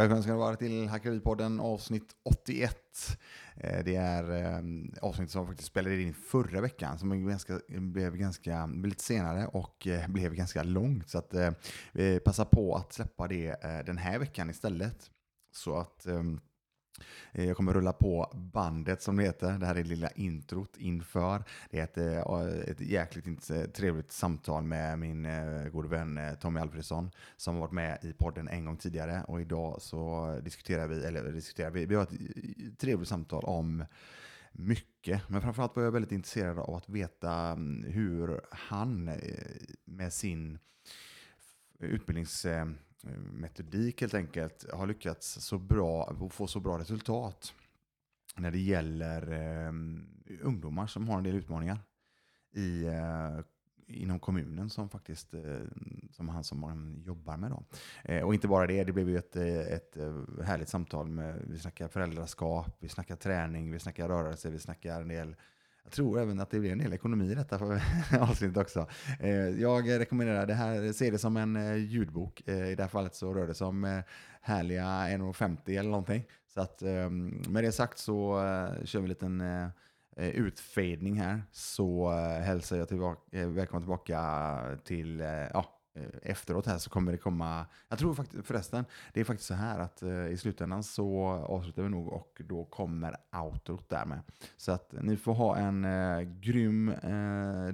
Välkommen ska ni vara till Hackerypodden avsnitt 81. Det är avsnitt som faktiskt spelade in förra veckan som blev lite senare och blev ganska långt. Så att vi passar på att släppa det den här veckan istället. Så att jag kommer rulla på bandet som det heter. Det här är lilla introt inför. Det är ett jäkligt trevligt samtal med min gode vän Tommy Alfredsson som har varit med i podden en gång tidigare. Och idag så vi har ett trevligt samtal om mycket. Men framförallt var jag väldigt intresserad av att veta hur han med sin utbildningsmetodik helt enkelt har lyckats så bra och få så bra resultat när det gäller ungdomar som har en del utmaningar inom kommunen som faktiskt som han jobbar med då. Och inte bara det blev ju ett härligt samtal med, vi snackar föräldraskap, vi snackar träning, vi snackar rörelse, vi snackar en del. Jag tror även att det blir en hel ekonomi i detta för avsnitt också. Jag rekommenderar det här, se det som en ljudbok. I det här fallet så rör det sig om härliga 1,50 eller någonting. Så att med det sagt så kör vi en liten utfädning här. Så hälsar jag välkommen tillbaka till... efteråt här så kommer det komma, jag tror faktiskt förresten, det är faktiskt så här att i slutändan så avslutar vi nog och då kommer outrot där med. Så att ni får ha en grym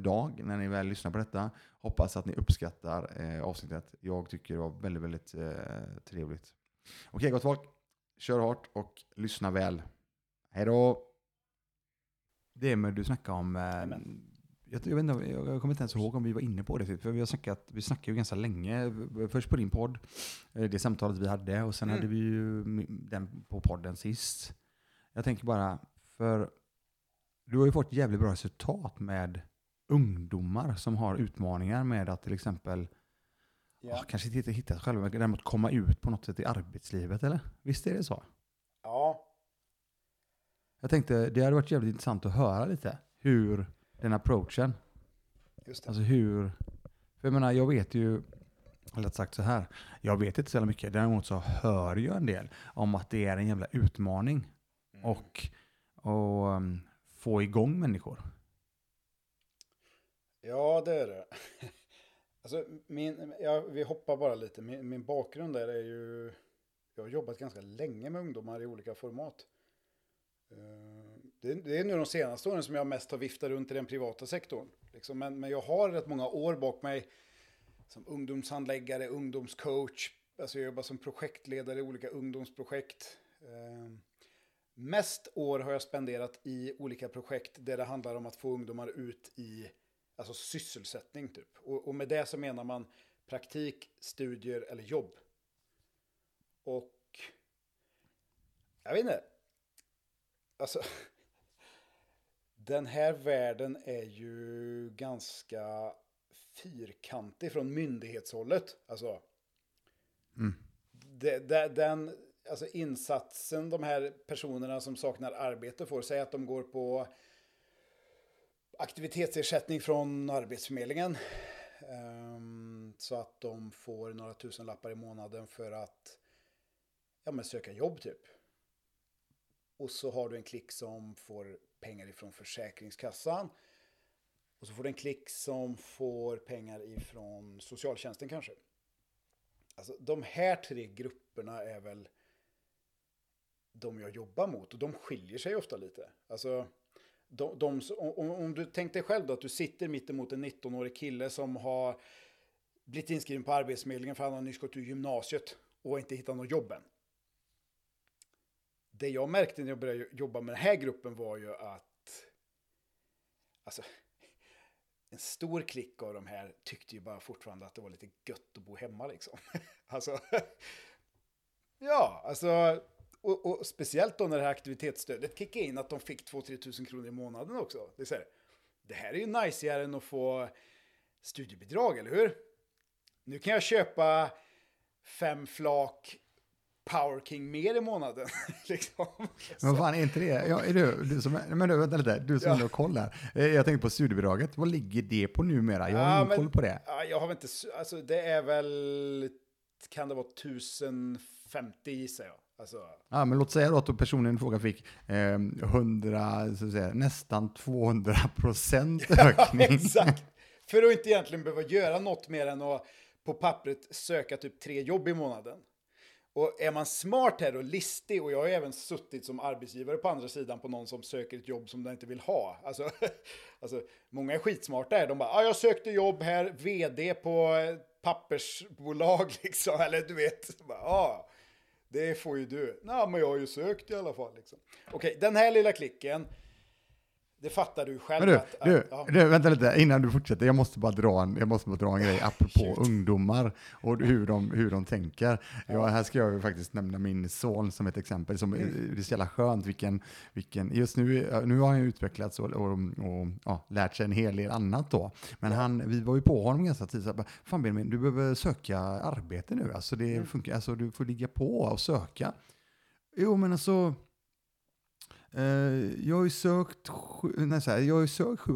dag när ni väl lyssnar på detta. Hoppas att ni uppskattar avsnittet. Jag tycker det var väldigt, väldigt trevligt. Okej, gott folk, kör hårt och lyssna väl. Hej då! Det med du snackar om... Jag kommer inte ens ihåg om vi var inne på det. För vi snackade ju ganska länge. Först på din podd. Det samtalet vi hade. Och sen hade vi ju den på podden sist. Jag tänker bara. För du har ju fått jävligt bra resultat med ungdomar som har utmaningar med att till exempel. Yeah. Kanske inte hittat själva. Däremot komma ut på något sätt i arbetslivet. Eller? Visst är det så? Ja. Jag tänkte det hade varit jävligt intressant att höra lite. Hur... den approachen. Just det. Alltså hur... För jag menar, jag vet ju... Eller sagt så här. Jag vet inte så jävla mycket. Däremot så hör jag en del om att det är en jävla utmaning. Och få igång människor. Ja, det är det. Alltså, vi hoppar bara lite. Min bakgrund där är ju... Jag har jobbat ganska länge med ungdomar i olika format. Det är nu de senaste åren som jag mest har viftat runt i den privata sektorn. Liksom. Men jag har rätt många år bak mig som ungdomshandläggare, ungdomscoach. Alltså jag jobbar som projektledare i olika ungdomsprojekt. Mest år har jag spenderat i olika projekt där det handlar om att få ungdomar ut i alltså sysselsättning. Typ. Och med det så menar man praktik, studier eller jobb. Och jag vet inte. Alltså... Den här världen är ju ganska fyrkantig från myndighetshållet. Alltså, alltså insatsen de här personerna som saknar arbete får, säga att de går på aktivitetsersättning från Arbetsförmedlingen. Så att de får några tusenlappar i månaden för att söka jobb typ. Och så har du en klick som får pengar ifrån Försäkringskassan. Och så får du en klick som får pengar ifrån Socialtjänsten kanske. Alltså de här tre grupperna är väl de jag jobbar mot. Och de skiljer sig ofta lite. Alltså, om du tänkte själv då att du sitter mitt emot en 19-årig kille som har blivit inskriven på Arbetsförmedlingen för han har nyss gått ur gymnasiet och inte hittat något jobb än. Det jag märkte när jag började jobba med den här gruppen var ju att alltså, en stor klick av de här tyckte ju bara fortfarande att det var lite gött att bo hemma liksom. Alltså, ja, alltså och speciellt då när det här aktivitetsstödet kickade in att de fick 2-3 000 kronor i månaden också. Det är så här, det här är ju najsigare än att få studiebidrag, eller hur? Nu kan jag köpa 5 flak Powerking mer i månaden. Liksom. Men fan, är inte det? Ja, är du som, men du, vänta lite. Du som har koll här. Jag tänkte på studiebidraget. Vad ligger det på numera? Jag har ingen koll på det. Jag har inte... Alltså, det är väl... Kan det vara 1500 50 gissar jag. Alltså. Ja, men låt säga då att personen i fråga fick 100, så att säga, nästan 200% ökning. Ja, exakt. För att inte egentligen behöva göra något mer än att på pappret söka typ 3 jobb i månaden. Och är man smart här och listig, och jag har även suttit som arbetsgivare på andra sidan på någon som söker ett jobb som den inte vill ha. Alltså många är skitsmarta här. De bara, jag sökte jobb här, vd på pappersbolag liksom, eller du vet. Ja, det får ju du. Nej, men jag har ju sökt i alla fall liksom. Okej, den här lilla klicken. Det fattar du själv. Men du, vänta lite innan du fortsätter. Jag måste bara dra en grej apropå ungdomar och hur de tänker. Ja, här ska jag ju faktiskt nämna min son som ett exempel. Som det är så jävla skönt vilken just nu har han utvecklats och lärt sig en hel del annat då. Men vi var ju på honom ganska tidigt. Fan Benjamin, du behöver söka arbete nu. Alltså det funkar, alltså du får ligga på och söka. Jo, men alltså jag har ju sökt 7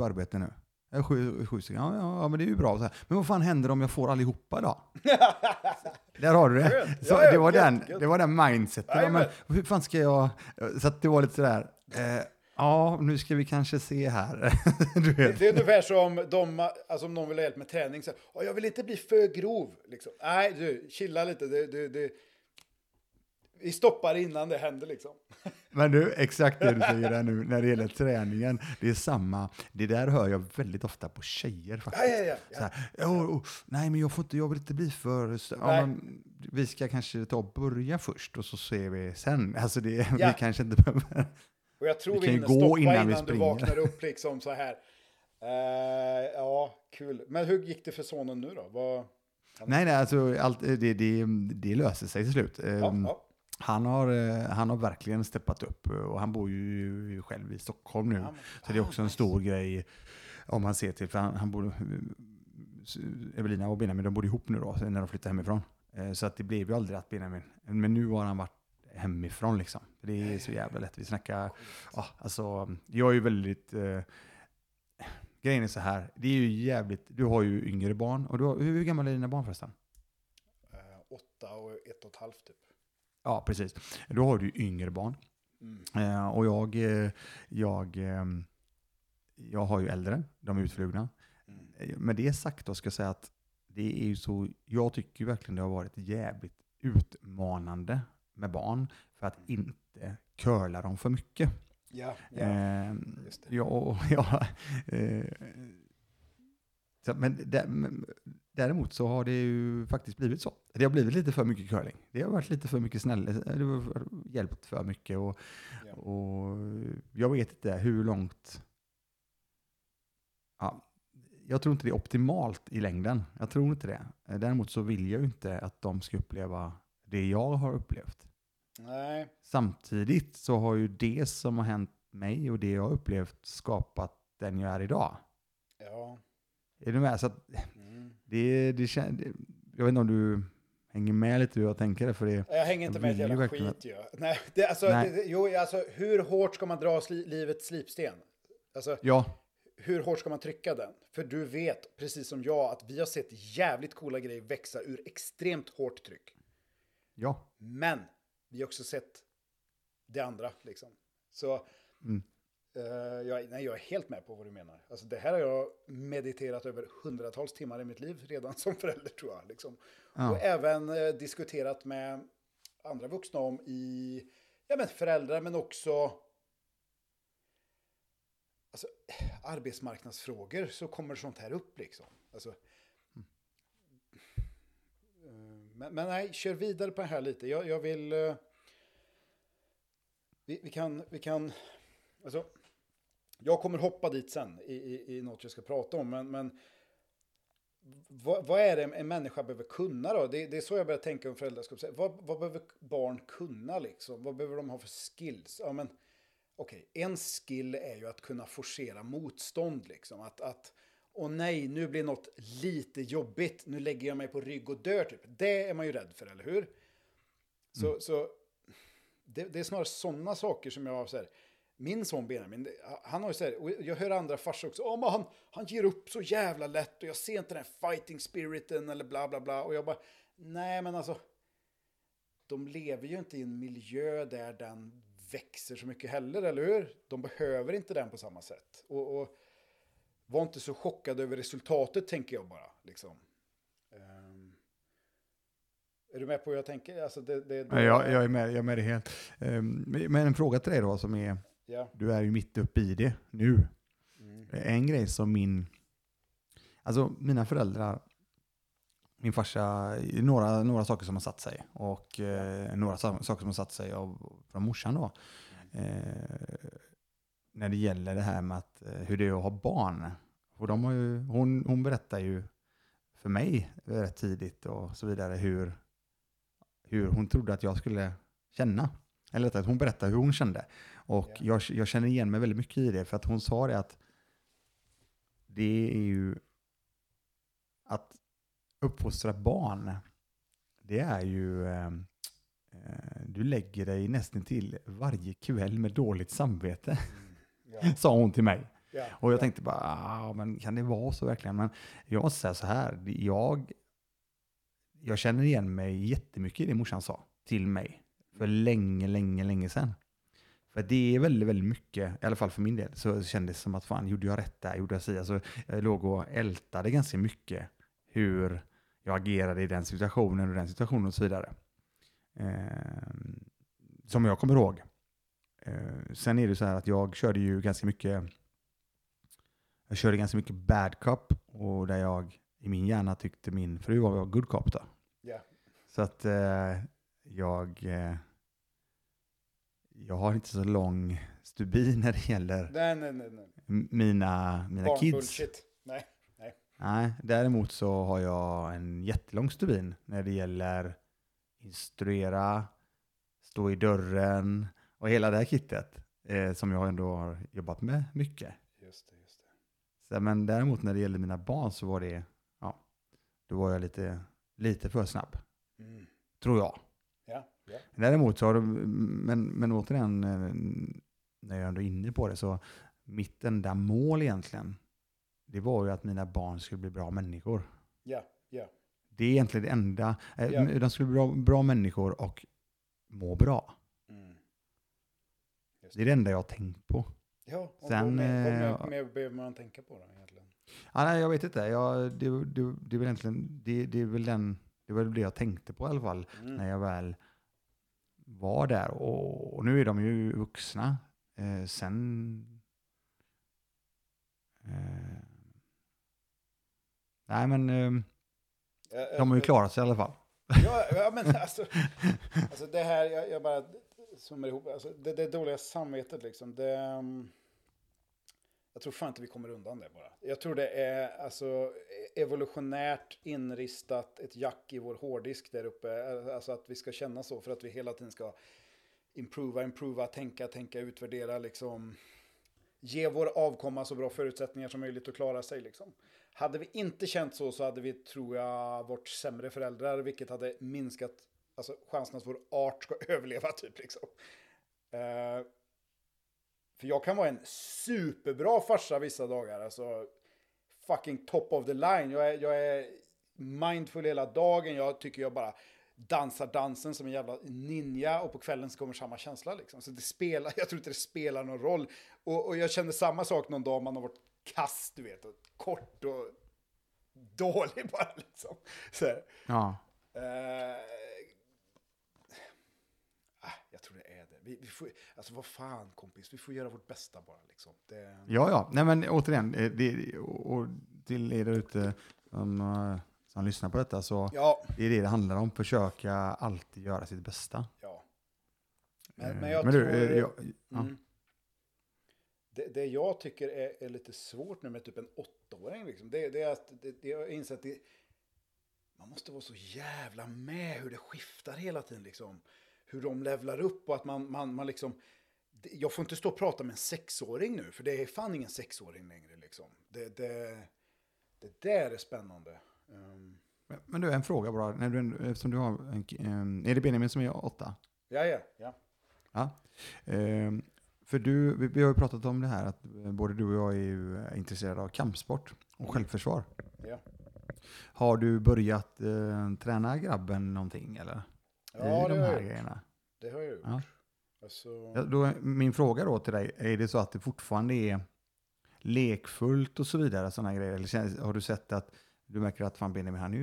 arbeten nu. 7 stycken. Ja, men det är ju bra. Så här. Men vad fan händer om jag får allihopa då? Där har du det. Så det var den mindseten. Ja, men hur fan ska jag... Så att det var lite sådär... nu ska vi kanske se här. Det är ungefär som om någon vill ha hjälp med träning. Så, jag vill inte bli för grov. Liksom. Nej, du, chilla lite. Vi stoppar innan det händer liksom. Men du, exakt det du säger där nu när det gäller träningen, det är samma. Det där hör jag väldigt ofta på tjejer faktiskt. Ja. Så här, nej, men jag vill inte bli för... vi ska kanske ta och börja först och så ser vi sen. Alltså vi kanske inte behöver... Och jag tror vi hinner stoppa innan du vaknar upp liksom så här. Kul. Men hur gick det för sonen nu då? Nej, alltså allt, det löser sig till slut. Ja. Han har verkligen steppat upp och han bor ju själv i Stockholm nu. Ja, så det är också en stor grej om man ser till. För han bor, Evelina och Benjamin, de bor ihop nu då när de flyttar hemifrån. Så att det blev ju aldrig att Benjamin. Men nu har han varit hemifrån liksom. Det är så jävla lätt. Vi snackar... alltså, jag är ju väldigt... grejen är så här. Det är ju jävligt... Du har ju yngre barn. Och hur gammal är dina barn förresten? 8 och 1,5 typ. Ja, precis. Då har du yngre barn. Och jag har ju äldre. De är utflugna. Men det sagt då ska jag säga att det är ju så... Jag tycker verkligen det har varit jävligt utmanande med barn för att inte curla dem för mycket. Ja, just det. Men däremot så har det ju faktiskt blivit så. Det har blivit lite för mycket curling. Det har varit lite för mycket snällhet. Det har hjälpt för mycket. Och jag vet inte hur långt... jag tror inte det är optimalt i längden. Jag tror inte det. Däremot så vill jag ju inte att de ska uppleva det jag har upplevt. Nej. Samtidigt så har ju det som har hänt mig och det jag har upplevt skapat den jag är idag. Ja. Är du med? Så att jag vet inte om du hänger med lite hur jag tänker det, för det. Jag hänger inte med hela skit ju. Nej, hur hårt ska man dra livets slipsten? Alltså, hur hårt ska man trycka den? För du vet, precis som jag, att vi har sett jävligt coola grejer växa ur extremt hårt tryck. Ja. Men vi har också sett det andra liksom. Så... jag är helt med på vad du menar. Alltså, det här har jag mediterat över hundratals timmar i mitt liv redan som förälder tror jag. Liksom. Ja. Och även diskuterat med andra vuxna om föräldrar men också alltså, arbetsmarknadsfrågor så kommer sånt här upp liksom. Alltså, men nej, kör vidare på det här lite. Jag vill... Vi kan... Alltså, jag kommer hoppa dit sen i något jag ska prata om, men vad är det en människa behöver kunna då? Det är så jag börjar tänka om föräldraskap. Vad behöver barn kunna liksom? Vad behöver de ha för skills? Ja, men, okej. En skill är ju att kunna forcera motstånd liksom. Att nej, nu blir något lite jobbigt. Nu lägger jag mig på rygg och dör typ. Det är man ju rädd för, eller hur? Så det är snarare sådana saker som jag säger. Min son Benjamin, han har ju så här, och jag hör andra farsor också, men han ger upp så jävla lätt och jag ser inte den fighting spiriten eller bla bla bla. Och jag bara, nej men alltså, de lever ju inte i en miljö där den växer så mycket heller, eller hur? De behöver inte den på samma sätt. Och var inte så chockad över resultatet, tänker jag bara. Liksom. Är du med på hur jag tänker? Alltså det... Jag är med det helt. Men en fråga till dig då som är... Yeah. Du är ju mitt uppe i det nu. Mm. En grej som mina föräldrar... Min farsa, några saker som har satt sig. Och några saker som har satt sig från morsan då. När det gäller det här med att, hur det är att ha barn. Och de har ju, hon berättar ju för mig rätt tidigt och så vidare hur hon trodde att jag skulle känna. Eller att hon berättar hur hon kände. Och jag känner igen mig väldigt mycket i det. För att hon sa det att det är ju att uppfostra barn, det är ju du lägger dig nästan till varje kväll med dåligt samvete, sa hon till mig. Yeah. Och jag tänkte bara, men kan det vara så verkligen? Men jag säger så här, jag känner igen mig jättemycket i det morsan sa till mig för länge sedan. För det är väldigt, väldigt mycket, i alla fall för min del, så kändes det som att fan, gjorde jag rätt där? Gjorde jag så? Alltså, jag låg och ältade ganska mycket hur jag agerade i den situationen och och så vidare. Som jag kommer ihåg. Sen är det så här att jag körde ju ganska mycket. Jag körde ganska mycket bad cop. Och där jag i min hjärna tyckte min fru var good cop då. Yeah. Så att jag har inte så lång stubin när det gäller mina kids. Bullshit. Nej, däremot så har jag en jättelång stubin när det gäller instruera, stå i dörren och hela det här kittet som jag ändå har jobbat med mycket. Just det. Så, men däremot när det gäller mina barn så var det, då var jag lite för snabb. Mm. Tror jag. Yeah. Däremot så har de, men återigen när jag ändå är inne på det så mitt enda mål egentligen, det var ju att mina barn skulle bli bra människor. Ja. Det är egentligen det enda. De skulle bli bra människor och må bra. Mm. Det är det enda jag har tänkt på. Ja, och sen mer behöver man tänka på det egentligen. Nej, jag vet inte. Det är väl egentligen det jag tänkte på i alla fall när jag väl var där. Och nu är de ju vuxna. Nej, men de har ju klarat sig i alla fall. Men alltså det här, jag bara summar ihop. Alltså, det dåliga samvetet liksom. Jag tror fan inte vi kommer undan det bara. Jag tror det är alltså evolutionärt inristat ett jack i vår hårddisk där uppe. Alltså att vi ska känna så för att vi hela tiden ska improva, tänka, utvärdera liksom. Ge vår avkomma så bra förutsättningar som möjligt att klara sig. Liksom. Hade vi inte känt så hade vi, tror jag, varit sämre föräldrar. Vilket hade minskat chansen att vår art ska överleva. Typ, liksom. För jag kan vara en superbra farsa vissa dagar. Alltså, fucking top of the line. Jag är mindful hela dagen. Jag tycker jag bara dansar dansen som en jävla ninja och på kvällen så kommer samma känsla liksom. Så jag tror inte det spelar någon roll. Och jag kände samma sak någon dag man har varit kass, du vet, och kort och dålig bara liksom. Ja. Jag tror det är det. Vi får, vad fan kompis, vi får göra vårt bästa bara liksom. Ja. Nej men återigen, och till er där ute som lyssnar på detta så det är det handlar om. Försöka alltid göra sitt bästa. Ja. Men jag tror... Det jag tycker är lite svårt nu med typ en 8-åring. Liksom, det är att jag har insett att man måste vara så jävla med hur det skiftar hela tiden. Liksom. Hur de levlar upp och att man liksom... Jag får inte stå och prata med en 6-åring nu. För det är fan ingen 6-åring längre. Liksom. Det där är spännande. Men du, en fråga bara. Eftersom du har är det Benjamin som är 8? Ja. För vi har ju pratat om det här att både du och jag är ju intresserade av kampsport och självförsvar. Ja. Har du börjat träna grabben någonting eller? ja, i de här grejerna. Det har jag gjort. Ja. Alltså... då, min fråga då till dig, är det så att det fortfarande är lekfullt och så vidare sådana grejer? Eller har du sett att du märker att fan Benjamin, han är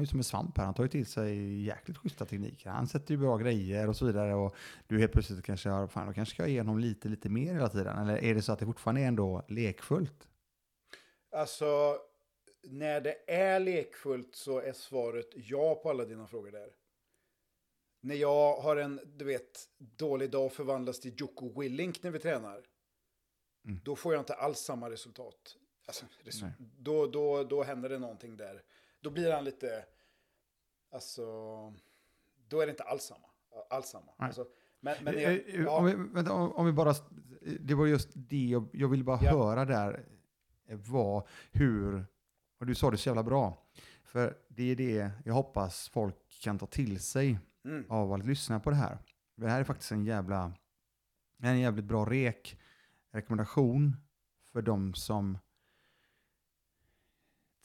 ju som en svamp här. Han tar ju till sig jäkligt schyssta tekniker. Han sätter ju bra grejer och så vidare. Och du helt plötsligt kanske har, fan då kanske ska jag ge honom lite mer hela tiden. Eller är det så att det fortfarande är ändå lekfullt? Alltså, när det är lekfullt så är svaret ja på alla dina frågor där. När jag har en, du vet, dålig dag förvandlas till Jocko Willink när vi tränar. Mm. Då får jag inte alls samma resultat. Alltså, då händer det någonting där. Då blir han lite, alltså, då är det inte alls samma. Alltså, men det, ja. om vi bara, det var just det jag ville bara höra där, var hur, och du sa det så jävla bra, för det är det jag hoppas folk kan ta till sig av att lyssna på det här. Det här är faktiskt en jävligt bra rekommendation för de som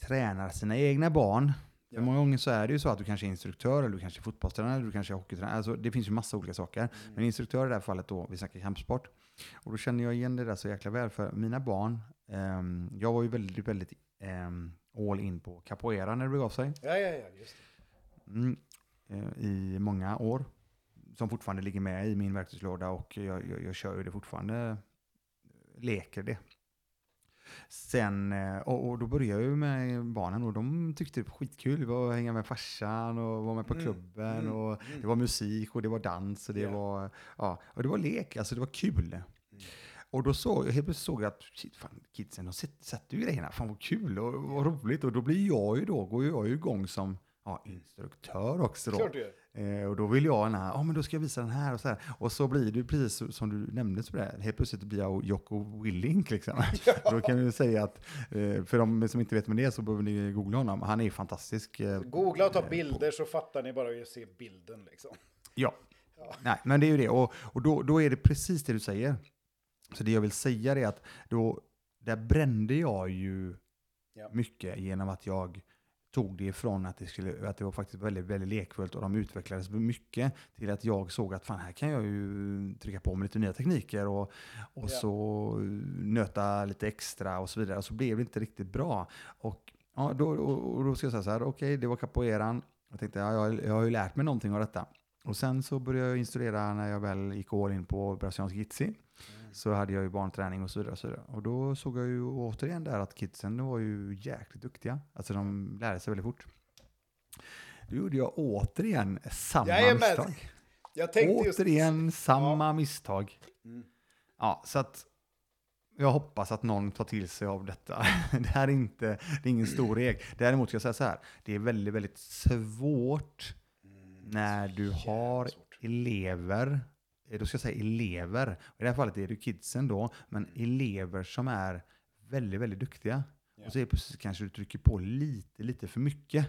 tränar sina egna barn. Ja. Många gånger så är det ju så att du kanske är instruktör, eller du kanske är fotbollstränare, eller du kanske är hockeytränare. Alltså, det finns ju massa olika saker. Men instruktör i det här fallet då, vi snackar kampsport. Och då känner jag igen det där så jäkla väl för mina barn. Jag var ju väldigt, väldigt all in på capoeira när det begav sig. Ja, just det. I många år. Som fortfarande ligger med i min verktygslåda, och jag kör ju det fortfarande. Leker det. Sen, och då började jag ju med barnen, och de tyckte det var skitkul. Det var att hänga med farsan och vara med på klubben, och det var musik och det var dans och det var, ja, och det var lek, alltså det var kul. Och då såg jag att shit, fan, kidsen, de satte ju grejerna, fan vad kul och roligt, och då blir jag ju går jag ju igång som instruktör också då. Och då vill jag men då ska jag visa den här och så här. Och så blir det precis som du nämnde så där. Helt plötsligt blir jag Jocko Willink liksom. Ja. Då kan du säga att för de som inte vet med det så behöver ni googla honom. Han är fantastisk. Googla och ta bilder så fattar ni bara hur jag ser bilden liksom. Ja. Nej, men det är ju det. Och då är det precis det du säger. Så det jag vill säga är att då, där brände jag ju mycket genom att jag tog det ifrån att det var faktiskt väldigt, väldigt lekfullt, och de utvecklades mycket till att jag såg att fan, här kan jag ju trycka på med lite nya tekniker och så nöta lite extra och så vidare, och så blev det inte riktigt bra. Och då ska jag säga så här, okej, det var capoeiran. Jag tänkte, jag har ju lärt mig någonting av detta. Och sen så började jag instruera när jag väl gick all in på brasiliansk jitsi. Så hade jag ju barnträning och så vidare. Och då såg jag ju återigen där att kidsen var ju jäkligt duktiga. Alltså de lärde sig väldigt fort. Då gjorde jag återigen samma misstag. Jag tänkte återigen samma misstag. Ja, så att jag hoppas att någon tar till sig av detta. Det är ingen stor regel. Däremot ska jag säga så här. Det är väldigt, väldigt svårt när du har elever. Då ska jag säga elever. I det här fallet är det kidsen då. Men elever som är väldigt, väldigt duktiga. Yeah. Och så är det precis, kanske du trycker på lite för mycket.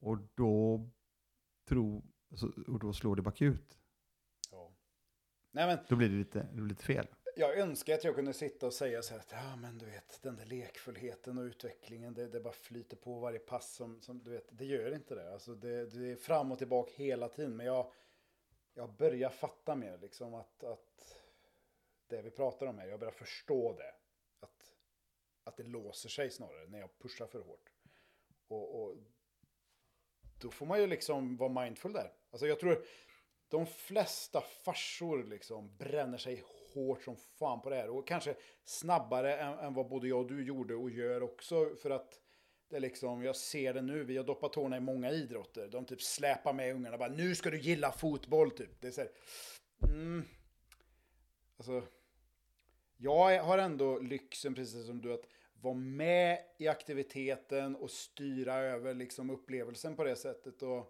Och då slår det back ut. Ja. Nej, men då blir det lite fel. Jag önskar att jag kunde sitta och säga så här att men du vet, den där lekfullheten och utvecklingen, det bara flyter på varje pass som du vet, det gör inte det. Alltså det är fram och tillbaka hela tiden, men jag börjar fatta mer liksom att det vi pratar om här, jag börjar förstå det. Att det låser sig snarare när jag pushar för hårt. Och då får man ju liksom vara mindful där. Alltså jag tror de flesta farsor liksom bränner sig hårt som fan på det här. Och kanske snabbare än vad både jag och du gjorde och gör också, för att det liksom, jag ser det nu, vi har doppat tårna i många idrotter. De typ släpar med ungarna bara, nu ska du gilla fotboll typ. Det är så här, alltså, jag har ändå lyxen, precis som du, att vara med i aktiviteten och styra över liksom upplevelsen på det sättet. Och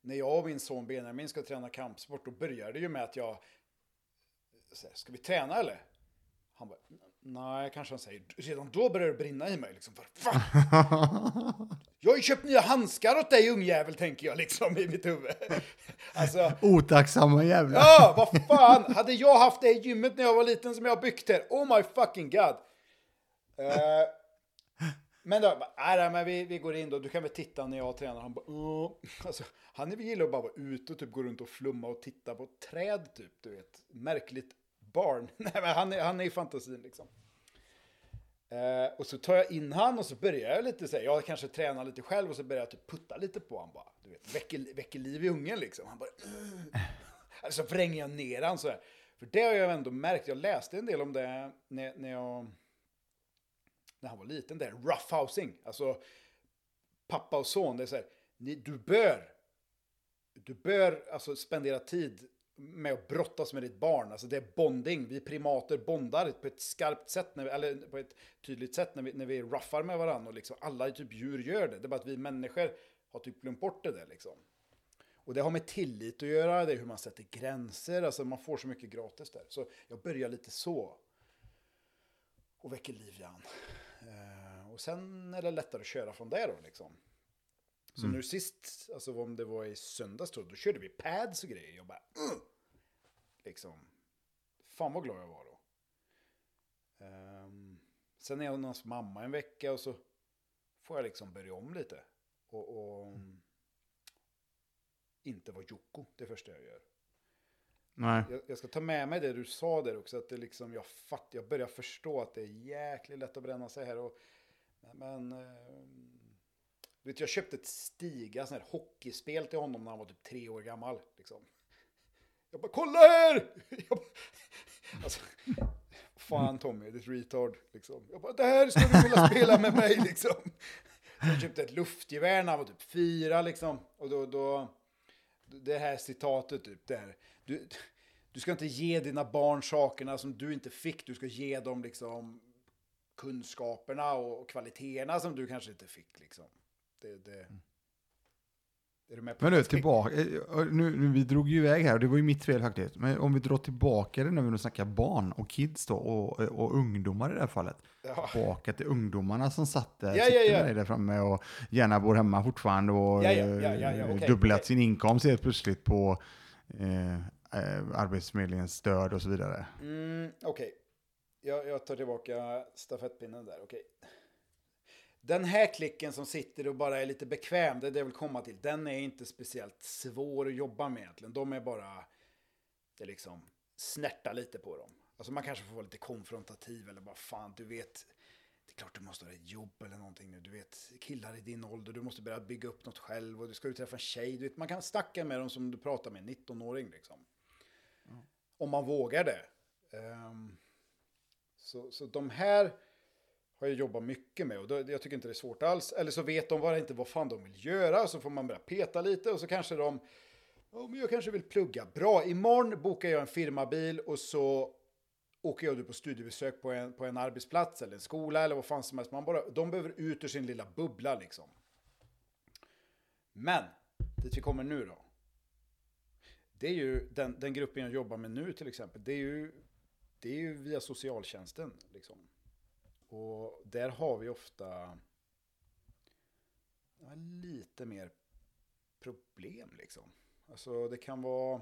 när jag och min son Benjamin ska träna kampsport, då börjar det ju med att jag så här, ska vi träna eller? Han bara, nej, kanske han säger. Redan då börjar det brinna i mig. Liksom, fan! Jag har ju köpt nya handskar åt dig, ungjävel, tänker jag liksom i mitt huvud. Alltså, otacksamma jävlar. Ja, vad fan. Hade jag haft det i gymmet när jag var liten som jag byggt här? Oh my fucking god. Men då bara, men vi går in då. Du kan väl titta när jag tränar. Han bara, alltså, han gillar att bara vara ute och typ gå runt och flumma och titta på träd typ, du vet. Märkligt barn. Nej, men han är i fantasin liksom. Och så tar jag in han och så börjar jag lite så här, jag kanske tränar lite själv och så börjar jag typ putta lite på han bara. Du vet, väcker liv i ungen liksom. Han bara alltså vränger jag ner han så här. För det har jag ändå märkt, jag läste en del om det när han var liten där, roughhousing, alltså pappa och son, det är så här, du bör alltså spendera tid med att brottas med ditt barn, alltså det är bonding, vi primater bondar på ett skarpt sätt, eller på ett tydligt sätt när vi ruffar med varandra och liksom, alla typ djur gör det är bara att vi människor har typ glömt bort det där liksom. Och det har med tillit att göra, det är hur man sätter gränser, alltså man får så mycket gratis där, så jag börjar lite så och väcker liv igen. Och sen är det lättare att köra från där då liksom. Så nu sist, alltså om det var i söndags då körde vi pads och grejer. Jag bara, liksom, fan vad glad jag var då. Sen är jag någons mamma en vecka och så får jag liksom börja om lite. Och inte vara Jocko, det första jag gör. Nej. Jag ska ta med mig det du sa där också, att det liksom, jag börjar förstå att det är jäkligt lätt att bränna sig här. Och, vet du, jag köpte ett Stiga, sån här hockeyspel till honom när han var typ 3 år gammal. Liksom. Jag bara, kolla här! Alltså, fan Tommy, det är retard. Liksom. Jag bara, det här ska du vilja spela med mig. Liksom. Jag köpte ett luftgevär när han var typ 4. Liksom. Och då det här citatet, typ, det här. Du ska inte ge dina barn sakerna som du inte fick. Du ska ge dem liksom, kunskaperna och kvaliteterna som du kanske inte fick. Liksom. Är du med på men nu, tillbaka. Nu, vi drog ju iväg här. Det var ju mitt fel faktiskt. Men om vi drar tillbaka det när vi snackar barn och kids då, och ungdomar i det här fallet. Ja. Tillbaka till ungdomarna som satt där, där framme och gärna bor hemma fortfarande och okay. Dubblat sin inkomst helt plötsligt på Arbetsförmedlingens stöd och så vidare. Okej. Jag tar tillbaka stafettpinnen där. Okej. Den här klicken som sitter och bara är lite bekväm, det jag vill komma till, den är inte speciellt svår att jobba med egentligen. De är bara, det liksom, snärta lite på dem. Alltså man kanske får vara lite konfrontativ eller bara fan, du vet, det är klart du måste ha ett jobb eller någonting nu. Du vet, killar i din ålder, du måste börja bygga upp något själv och du ska ju träffa en tjej. Du vet, man kan snacka med dem som du pratar med, 19-åring liksom. Mm. Om man vågar det. Så de här har jag jobbat mycket med och då, jag tycker inte det är svårt alls. Eller så vet de bara inte vad fan de vill göra, så får man börja peta lite och så kanske de, men jag kanske vill plugga. Bra, imorgon bokar jag en firmabil och så åker jag på studiebesök på en arbetsplats eller en skola eller vad fan som helst. De behöver ut ur sin lilla bubbla liksom. Men det vi kommer nu då, det är ju den gruppen jag jobbar med nu till exempel, det är ju via socialtjänsten liksom. Och där har vi ofta lite mer problem liksom. Alltså det kan vara,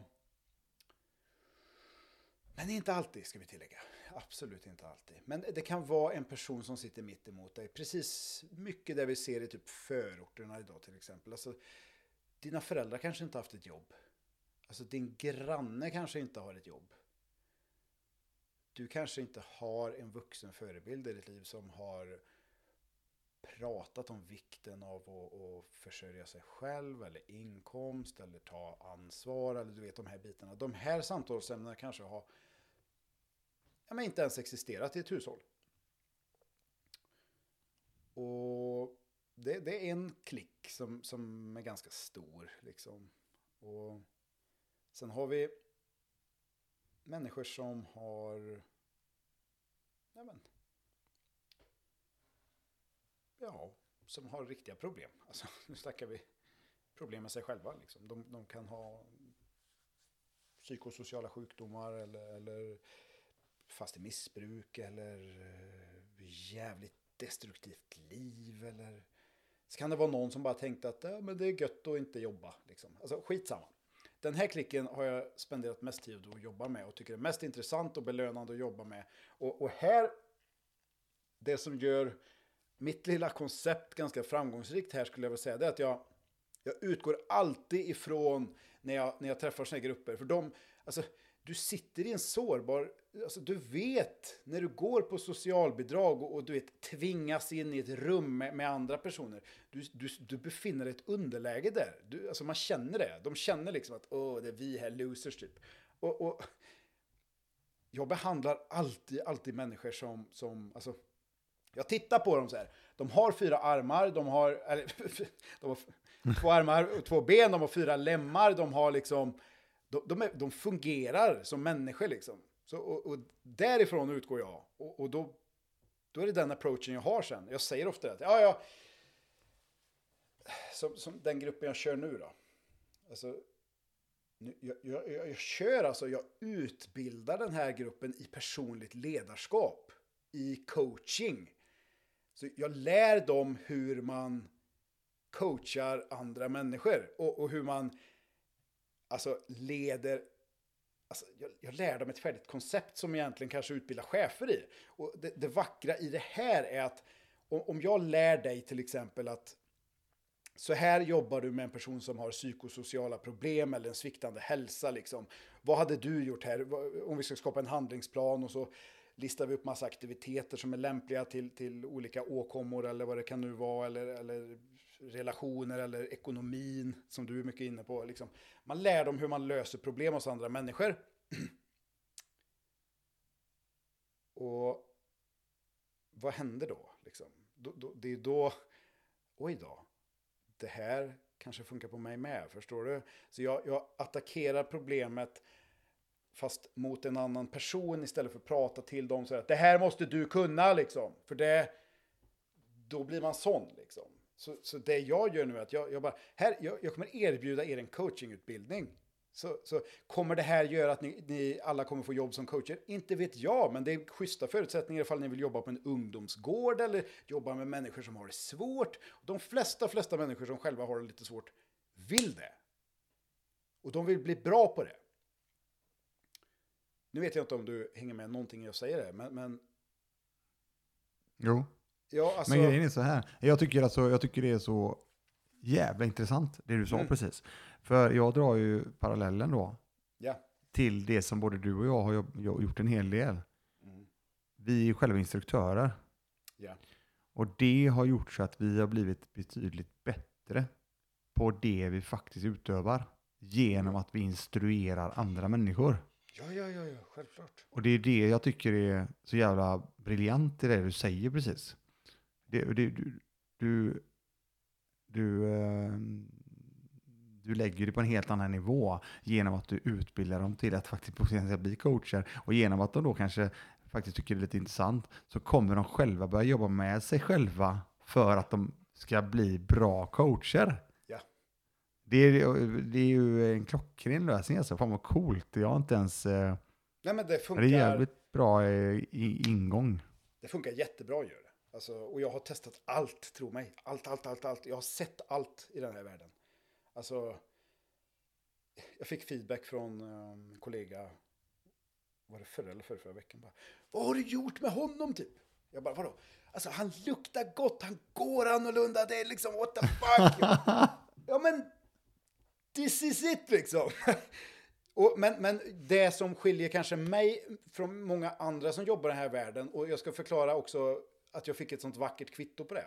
men inte alltid ska vi tillägga, absolut inte alltid. Men det kan vara en person som sitter mitt emot dig, precis mycket där vi ser i typ förorterna idag till exempel. Alltså dina föräldrar kanske inte har haft ett jobb. Alltså din granne kanske inte har ett jobb. Du kanske inte har en vuxen förebild i ditt liv som har pratat om vikten av att försörja sig själv eller inkomst eller ta ansvar eller du vet de här bitarna. De här samtalsämnena kanske har men inte ens existerat i ett hushåll. Och det är en klick som är ganska stor liksom. Och sen har vi människor som har som har riktiga problem. Alltså, nu snackar vi problem med sig själva liksom. De kan ha psykosociala sjukdomar eller fast i missbruk eller jävligt destruktivt liv eller så kan det vara någon som bara tänkte att men det är gött att inte jobba liksom. Alltså skitsamma. Den här klicken har jag spenderat mest tid att jobba med och tycker det är mest intressant och belönande att jobba med. Och här, det som gör mitt lilla koncept ganska framgångsrikt här skulle jag vilja säga, det är att jag utgår alltid ifrån när jag träffar såna grupper. För de, alltså, du sitter i en sårbar, alltså du vet när du går på socialbidrag och du vet, tvingas in i ett rum med andra personer. Du befinner dig i ett underläge där. Alltså man känner det. De känner liksom att det är vi här losers typ. Och jag behandlar alltid människor som alltså, jag tittar på dem så här. De har 4 armar, de har 2 armar och 2 ben, de har 4 lemmar, de har liksom de fungerar som människor liksom. Så, och därifrån utgår jag. Och då är det den approachen jag har sen. Jag säger ofta att som den gruppen jag kör nu då. Alltså jag kör jag utbildar den här gruppen i personligt ledarskap, i coaching. Så jag lär dem hur man coachar andra människor och hur man leder. Alltså, jag lär dem ett färdigt koncept som egentligen kanske utbildar chefer i. Och det vackra i det här är att om jag lär dig till exempel att så här jobbar du med en person som har psykosociala problem eller en sviktande hälsa. Liksom. Vad hade du gjort här? Om vi ska skapa en handlingsplan och så listar vi upp massa aktiviteter som är lämpliga till olika åkommor eller vad det kan nu vara. Eller relationer eller ekonomin som du är mycket inne på. Liksom. Man lär dem hur man löser problem hos andra människor. Och vad händer då? Liksom? Det är då... Oj då. Det här kanske funkar på mig med, förstår du? Så jag attackerar problemet fast mot en annan person istället för att prata till dem så att det här måste du kunna liksom. För då blir man sån liksom. Så det jag gör nu är att jag kommer erbjuda er en coachingutbildning. Så kommer det här göra att ni alla kommer få jobb som coacher? Inte vet jag, men det är schyssta förutsättningar ifall ni vill jobba på en ungdomsgård eller jobba med människor som har det svårt. De flesta människor som själva har det lite svårt vill det. Och de vill bli bra på det. Nu vet jag inte om du hänger med någonting jag säger det, men... Jo, ja, alltså... men grejen är så här. Jag tycker det är så jävla intressant det du sa precis. För jag drar ju parallellen då till det som både du och jag har gjort en hel del. Mm. Vi är själva instruktörer. Yeah. Och det har gjort så att vi har blivit betydligt bättre på det vi faktiskt utövar. Genom att vi instruerar andra människor. Ja, självklart. Och det är det jag tycker är så jävla briljant i det du säger precis. Du lägger det på en helt annan nivå genom att du utbildar dem till att faktiskt potentiellt bli coacher. Och genom att de då kanske faktiskt tycker det är lite intressant så kommer de själva börja jobba med sig själva för att de ska bli bra coacher. Ja. Det är ju en klockren lösning. Alltså. Fan vad coolt. Jag har inte ens... Nej, men det funkar. Det är jävligt bra ingång. Det funkar jättebra gör det. Alltså, och jag har testat allt, tro mig. Allt. Jag har sett allt i den här världen. Alltså, jag fick feedback från en kollega, var det förra veckan? Bara, vad har du gjort med honom typ? Jag bara, vadå? Alltså, han luktar gott, han går annorlunda, det är liksom, what the fuck? Ja, men, this is it liksom. Men det som skiljer kanske mig från många andra som jobbar i den här världen, och jag ska förklara också att jag fick ett sånt vackert kvitto på det.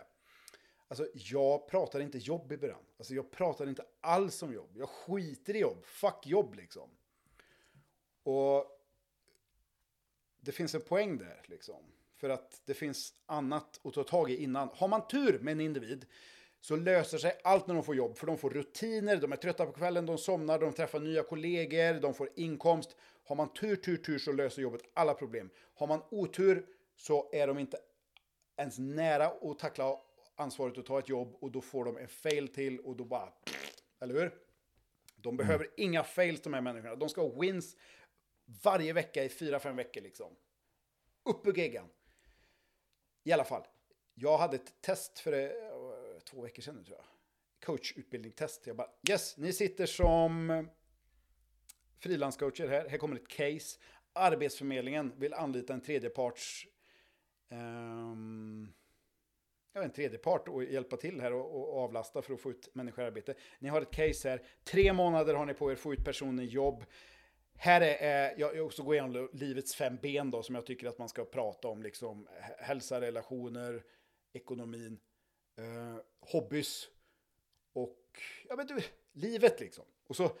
Alltså, jag pratar inte jobb i början. Alltså, jag pratar inte alls om jobb. Jag skiter i jobb. Fuck jobb, liksom. Och det finns en poäng där, liksom. För att det finns annat att ta tag i innan. Har man tur med en individ så löser sig allt när de får jobb. För de får rutiner, de är trötta på kvällen, de somnar, de träffar nya kollegor, de får inkomst. Har man tur så löser jobbet alla problem. Har man otur så är de inte ens nära att tackla ansvaret att ta ett jobb och då får de en fail till och då bara, eller hur? De behöver inga fails de här människorna. De ska ha wins varje vecka i 4-5 veckor liksom. Upp ur geggan. I alla fall. Jag hade ett test för 2 veckor sedan nu tror jag. Coachutbildningstest. Jag bara, yes, ni sitter som frilanscoacher här. Här kommer ett case. Arbetsförmedlingen vill anlita en tredjeparts en tredjepart och hjälpa till här och avlasta för att få ut människor i arbete. Ni har ett case här. 3 månader har ni på er att få ut personer i jobb. Här är, jag också går igenom livets 5 ben då, som jag tycker att man ska prata om. Liksom, hälsa, relationer, ekonomin, hobbys och livet liksom. Och så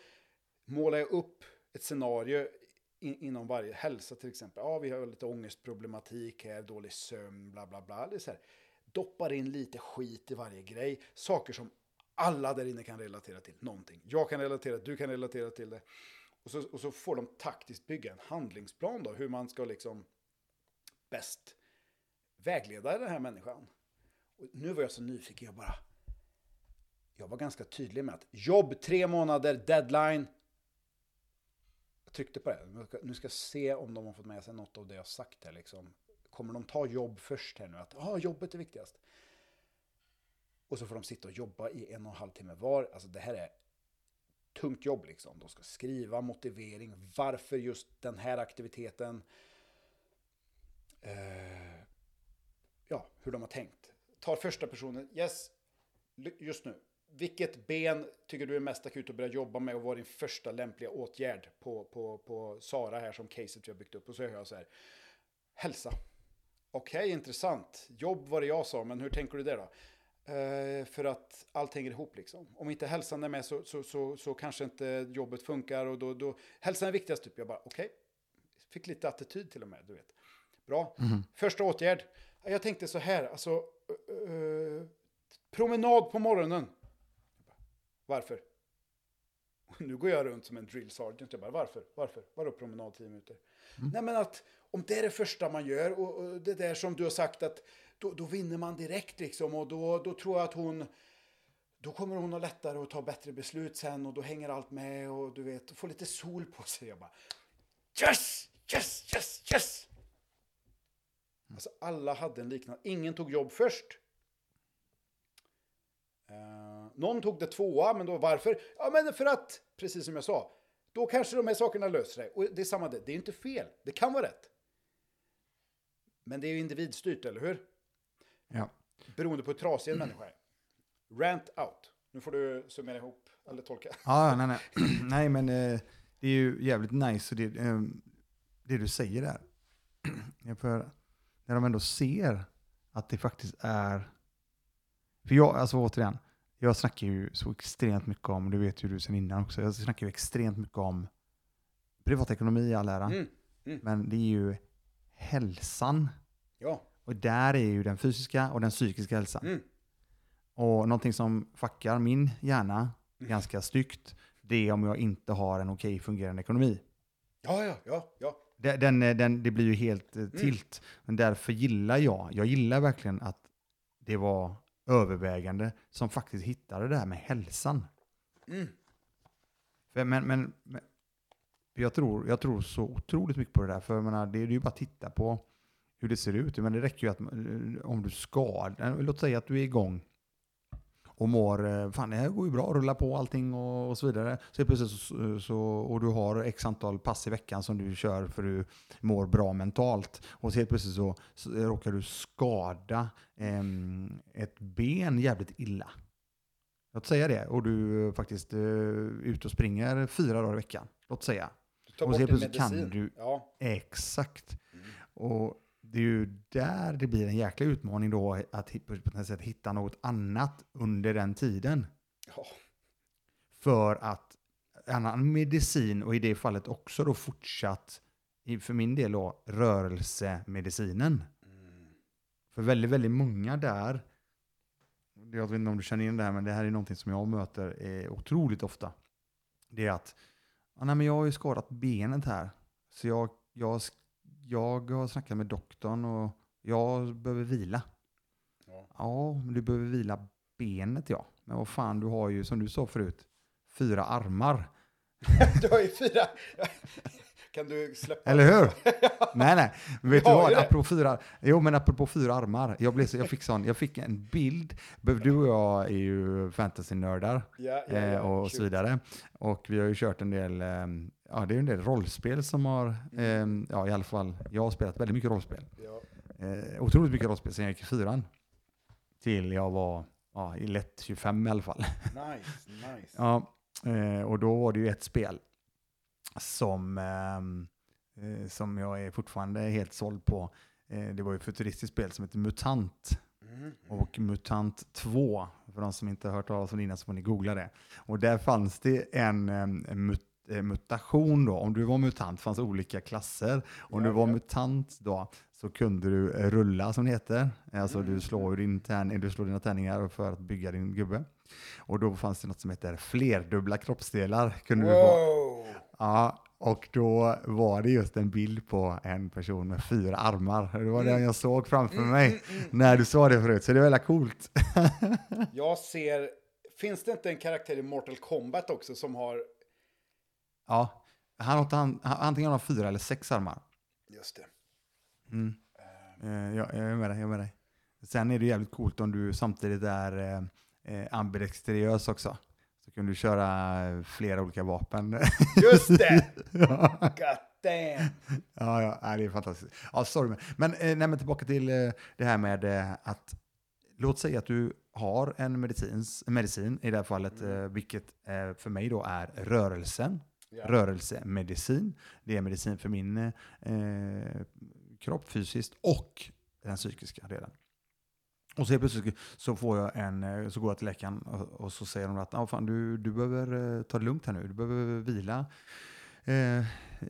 målar jag upp ett scenario inom varje hälsa till exempel. Ja, vi har lite ångestproblematik här, dålig sömn, bla bla bla. Det är så här. Doppar in lite skit i varje grej. Saker som alla där inne kan relatera till. Någonting. Jag kan relatera, du kan relatera till det. Och så får de taktiskt bygga en handlingsplan då. Hur man ska liksom bäst vägleda den här människan. Och nu var jag så nyfiken. Jag var ganska tydlig med att jobb 3 månader, deadline. Jag tryckte på det. Nu ska jag se om de har fått med sig något av det jag sagt här liksom. Kommer de ta jobb först här nu? Att jobbet är viktigast. Och så får de sitta och jobba i 1,5 timme var. Alltså det här är tungt jobb liksom. De ska skriva motivering. Varför just den här aktiviteten? Hur de har tänkt. Tar första personen. Yes, just nu. Vilket ben tycker du är mest akut att börja jobba med och vara din första lämpliga åtgärd på Sara här som caset vi har byggt upp? Och så hör jag så här. Hälsa. Okej, intressant. Jobb var det jag sa, men hur tänker du det då? För att allt hänger ihop liksom. Om inte hälsan är med så kanske inte jobbet funkar och då hälsan är viktigast typ. Jag bara okej. Fick lite attityd till och med, du vet. Bra. Mm. Första åtgärd. Jag tänkte så här, alltså promenad på morgonen. Varför? Och nu går jag runt som en drill sergeant. Jag bara, varför? Vadå promenad 10 minuter? Mm. Nej, men att om det är det första man gör och det där som du har sagt att då vinner man direkt liksom och då tror jag att då kommer hon ha lättare att ta bättre beslut sen och då hänger allt med och du vet, får lite sol på sig. Jag bara, yes! Mm. Alltså alla hade en liknande. Ingen tog jobb först. Någon tog det 2:a, men då varför? Ja, men för att, precis som jag sa, då kanske de här sakerna löser sig. Och det är samma det. Det är inte fel. Det kan vara rätt. Men det är ju individstyrt, eller hur? Ja. Beroende på hur trasig en människa är. Rant out. Nu får du summera ihop, eller tolka. Ja, nej. Nej, men det är ju jävligt nice och det du säger där. För när de ändå ser att det faktiskt är... För jag, alltså återigen... Jag snackar ju så extremt mycket om, du vet ju du sen innan också, jag snackar ju extremt mycket om privatekonomi i all ära. Mm. Men det är ju hälsan. Ja. Och där är ju den fysiska och den psykiska hälsan. Mm. Och någonting som fuckar min hjärna ganska styggt, det är om jag inte har en okej fungerande ekonomi. Ja. Det blir ju helt tilt. Men därför gillar verkligen att det var övervägande som faktiskt hittade det här med hälsan. Mm. Men jag tror så otroligt mycket på det där, för jag menar, det är ju bara att titta på hur det ser ut, men det räcker ju att om du skadar, låt säga att du är igång och mår, fan det här går ju bra, rulla på allting och så vidare, så plötsligt så och du har x antal pass i veckan som du kör för du mår bra mentalt, och så helt plötsligt så råkar du skada ett ben jävligt illa, låt säga det, och du faktiskt ut och springer 4 dagar i veckan, låt säga, och så helt plötsligt kan du exakt och det är ju där det blir en jäkla utmaning då att hitta något annat under den tiden. Ja. För att annan medicin, och i det fallet också då fortsatt för min del då rörelsemedicinen. Mm. För väldigt, väldigt många där, jag vet inte om du känner in det här, men det här är någonting som jag möter otroligt ofta. Det är att jag har ju skadat benet här, så jag har snackat med doktorn och jag behöver vila. Ja, men du behöver vila benet, ja. Men vad fan, du har ju, som du sa förut, 4 armar. Du har ju 4. Kan du släppa? Eller hur? Nej. Vet du vad? Apropå 4 armar. Jag fick en bild. Du och jag är ju fantasy-nördar. Ja, och så vidare. Och vi har ju kört en del... det är en del rollspel som har... i alla fall, jag har spelat väldigt mycket rollspel. Ja. Otroligt mycket rollspel sen jag gick i 4:an. till jag var i lätt 25 i alla fall. Nice, nice. Ja, och då var det ju ett spel som jag är fortfarande helt såld på. Det var ju ett futuristiskt spel som heter Mutant. Och Mutant 2, för de som inte har hört talas om det innan så får ni googla det. Och där fanns det en mutation då. Om du var mutant fanns olika klasser. Om du var mutant då så kunde du rulla, som det heter. Alltså du slår dina tärningar för att bygga din gubbe. Och då fanns det något som heter flerdubbla kroppsdelar. Kunde du få. Ja. Och då var det just en bild på en person med 4 armar. Det var det jag såg framför mig när du sa det förut. Så det är väldigt coolt. Jag ser... Finns det inte en karaktär i Mortal Kombat också som har... Ja, antingen har 4 eller 6 armar. Just det. Mm. Jag är med dig, Sen är det jävligt coolt om du samtidigt är ambidexteriös också. Så kunde du köra flera olika vapen. Just det! Ja. God damn! Ja, det är fantastiskt. Ja, sorry. Men tillbaka till det här med att... Låt säga att du har en medicin i det här fallet. Vilket för mig då är rörelsen. Yeah. Rörelsemedicin. Det är medicin för min kropp fysiskt och den psykiska delen. Och så plötsligt så får jag så går jag till läkaren och så säger de att fan, du behöver ta det lugnt här nu. Du behöver vila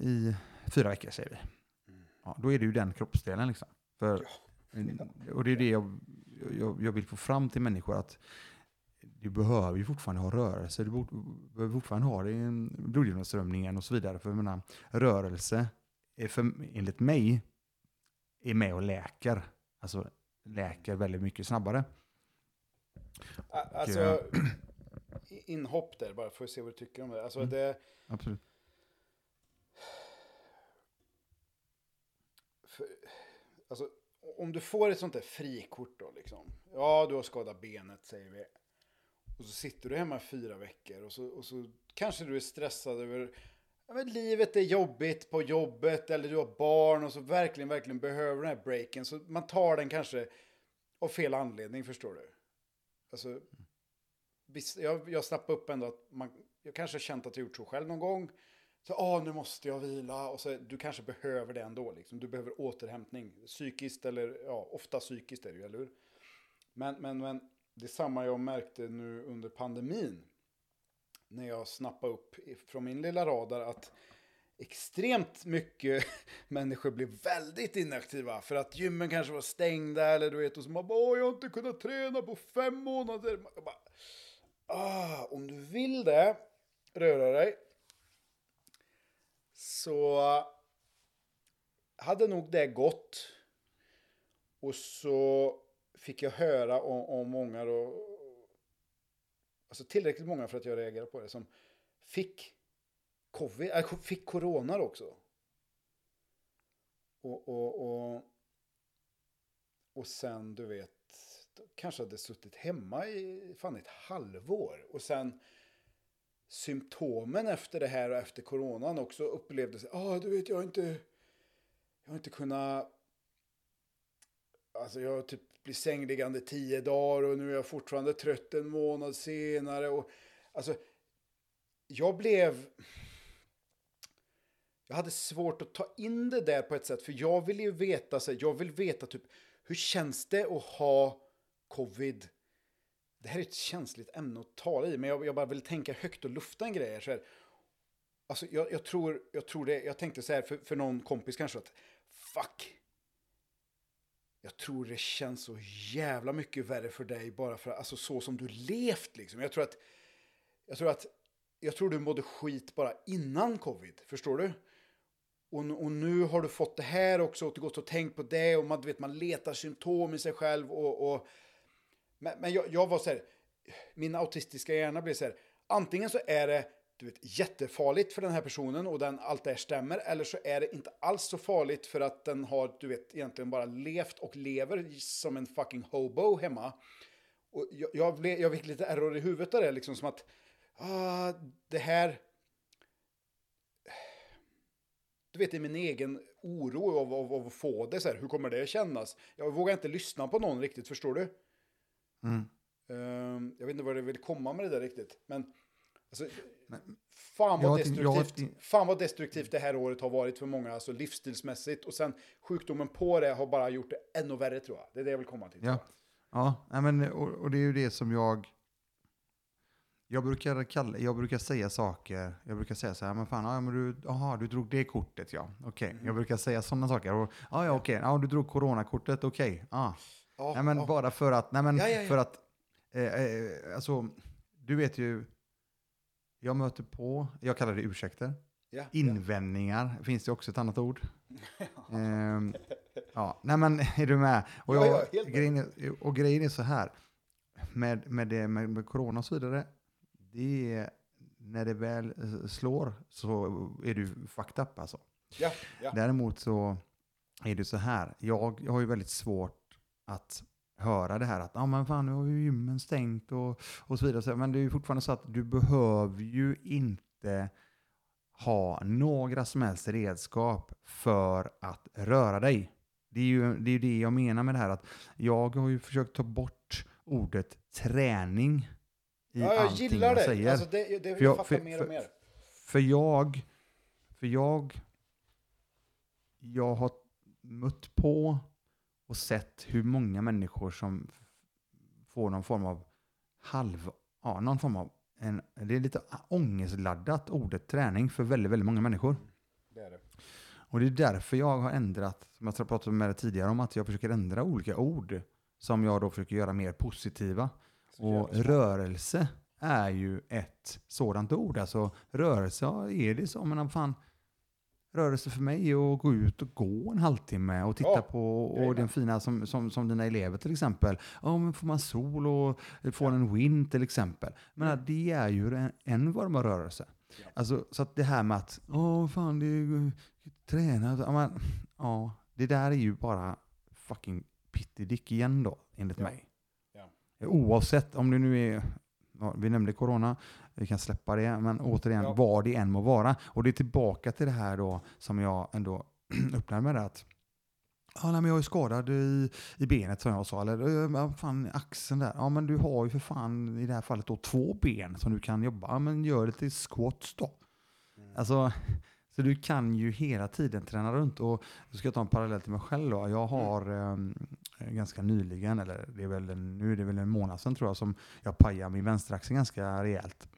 i 4 veckor, säger vi. Ja, då är det ju den kroppsdelen liksom. Och det är det jag vill få fram till människor, att du behöver ju fortfarande ha rörelse. Du behöver fortfarande ha det i blodgenomströmningen och så vidare. För jag menar, rörelse är enligt mig är med och läker. Alltså läker väldigt mycket snabbare. Alltså, inhopp där, bara för att se vad du tycker om det. Alltså, det absolut. Alltså, om du får ett sånt där frikort då, liksom. Ja, du har skadat benet, säger vi. Och så sitter du hemma 4 veckor och så kanske du är stressad över... Ja, men livet är jobbigt på jobbet, eller du har barn och så verkligen, verkligen behöver den här breaken. Så man tar den kanske av fel anledning, förstår du? Alltså, jag snappar upp ändå att jag kanske har känt att jag gjort så själv någon gång. Så nu måste jag vila. Och så, du kanske behöver det ändå, liksom. Du behöver återhämtning, psykiskt eller, ja, ofta psykiskt är det ju, eller hur? Men det är samma jag märkte nu under pandemin. När jag snappade upp från min lilla radar att extremt mycket människor blev väldigt inaktiva. För att gymmen kanske var stängda eller du vet. Och så man bara, jag har inte kunnat träna på 5 månader. Jag bara, om du vill det, röra dig. Så hade nog det gått. Och så fick jag höra om många då. Alltså tillräckligt många för att jag reagerar på det, som fick corona också. Och sen, du vet, kanske hade suttit hemma i fan ett halvår. Och sen symptomen efter det här och efter coronan också upplevdes. Du vet, jag har inte kunnat... Alltså jag har typ blivit sängliggande 10 dagar och nu är jag fortfarande trött en månad senare. Och, alltså, jag hade svårt att ta in det där på ett sätt. För jag vill ju veta, typ, hur känns det att ha covid? Det här är ett känsligt ämne att tala i. Men jag bara vill tänka högt och lufta en grej. Så här. Alltså, jag tänkte så här för någon kompis kanske att, fuck. Jag tror det känns så jävla mycket värre för dig bara för alltså så som du levt liksom. Jag tror du mådde skit bara innan covid, förstår du? Och nu har du fått det här också och du gått och tänkt på det och man vet man letar symptom i sig själv och men jag var så här, min autistiska hjärna blev så här, antingen så är det, du vet, jättefarligt för den här personen och allt det här stämmer. Eller så är det inte alls så farligt för att den har, du vet, egentligen bara levt och lever som en fucking hobo hemma. Och jag fick lite error i huvudet av det, liksom som att det här... Du vet, i min egen oro av att få det så här, hur kommer det att kännas? Jag vågar inte lyssna på någon riktigt, förstår du? Mm. Jag vet inte vad det vill komma med det där riktigt. Men alltså, fan vad destruktivt det här året har varit för många. Alltså livsstilsmässigt. Och sen sjukdomen på det har bara gjort det ännu värre, tror jag. Det är det jag vill komma till. Ja men, och det är ju det som jag brukar säga saker. Jag brukar säga så här, men fan, du drog det kortet, ja. Okej. Mm. Jag brukar säga sådana saker. Och, du drog coronakortet, okej. Ja. För att du vet ju, jag möter på, jag kallar det ursäkter. Yeah, invändningar, finns det också ett annat ord? Är du med? Och grejen är så här, med corona och så vidare, det är, när det väl slår så är du fucked up alltså. Yeah. Däremot så är det så här, jag har ju väldigt svårt att höra det här att men fan, nu har ju gymmen stängt och så vidare. Men det är ju fortfarande så att du behöver ju inte ha några som helst redskap för att röra dig. Det är ju det jag menar med det här, att jag har ju försökt ta bort ordet träning i allting gillar jag säger. Alltså det vill jag fatta mer och mer. För jag har mött på och sett hur många människor som får någon form av det är lite ångestladdat ordet träning för väldigt, väldigt många människor. Det är det. Och det är därför jag har ändrat, som jag pratade med det tidigare om, att jag försöker ändra olika ord som jag då försöker göra mer positiva. Och rörelse är ju ett sådant ord. Alltså rörelse är det som, men fan, rörelse för mig är att gå ut och gå en halvtimme och titta på och den fina som dina elever till exempel. Men får man sol och får en wind till exempel. Men det är ju en varm rörelse. Ja. Alltså, så att det här med att det är träna. Det där är ju bara fucking pittidick igen då, enligt mig. Ja. Oavsett om det nu är... vi nämnde corona, vi kan släppa det, men återigen, vad det än må vara. Och det är tillbaka till det här då som jag ändå öppnar med, att men jag är skadad i benet som jag sa, eller fan axeln där. Ja, men du har ju för fan i det här fallet då 2 ben som du kan jobba. Ja, men gör lite squats då. Mm. Alltså, så du kan ju hela tiden träna runt. Och då ska jag ta en parallell till mig själv då. Jag har ganska nyligen, det är väl en månad sedan tror jag, som jag pajade min vänsteraxel ganska rejält.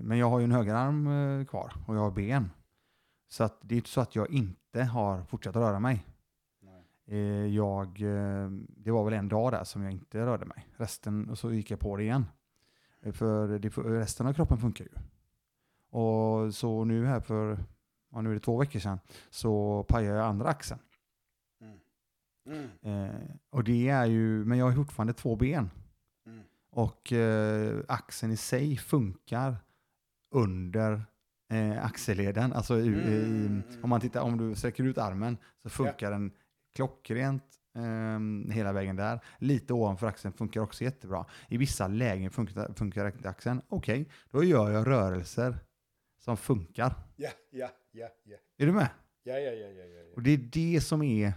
Men jag har ju en högerarm kvar och jag har ben. Så att det är inte så att jag inte har fortsatt röra mig. Det var väl en dag där som jag inte rörde mig. Resten, och så gick jag på det igen. För resten av kroppen funkar ju. Och så nu här nu är det 2 veckor sedan, så pajar jag andra axeln. Och det är ju, men jag har fortfarande 2 ben. Och axeln i sig funkar under axelleden. Alltså om man tittar, om du sträcker ut armen så funkar den klockrent. Hela vägen där. Lite ovanför axeln funkar också jättebra. I vissa lägen funkar axeln. Okej, då gör jag rörelser som funkar. Ja. Är du med? Ja. Och det är det som är...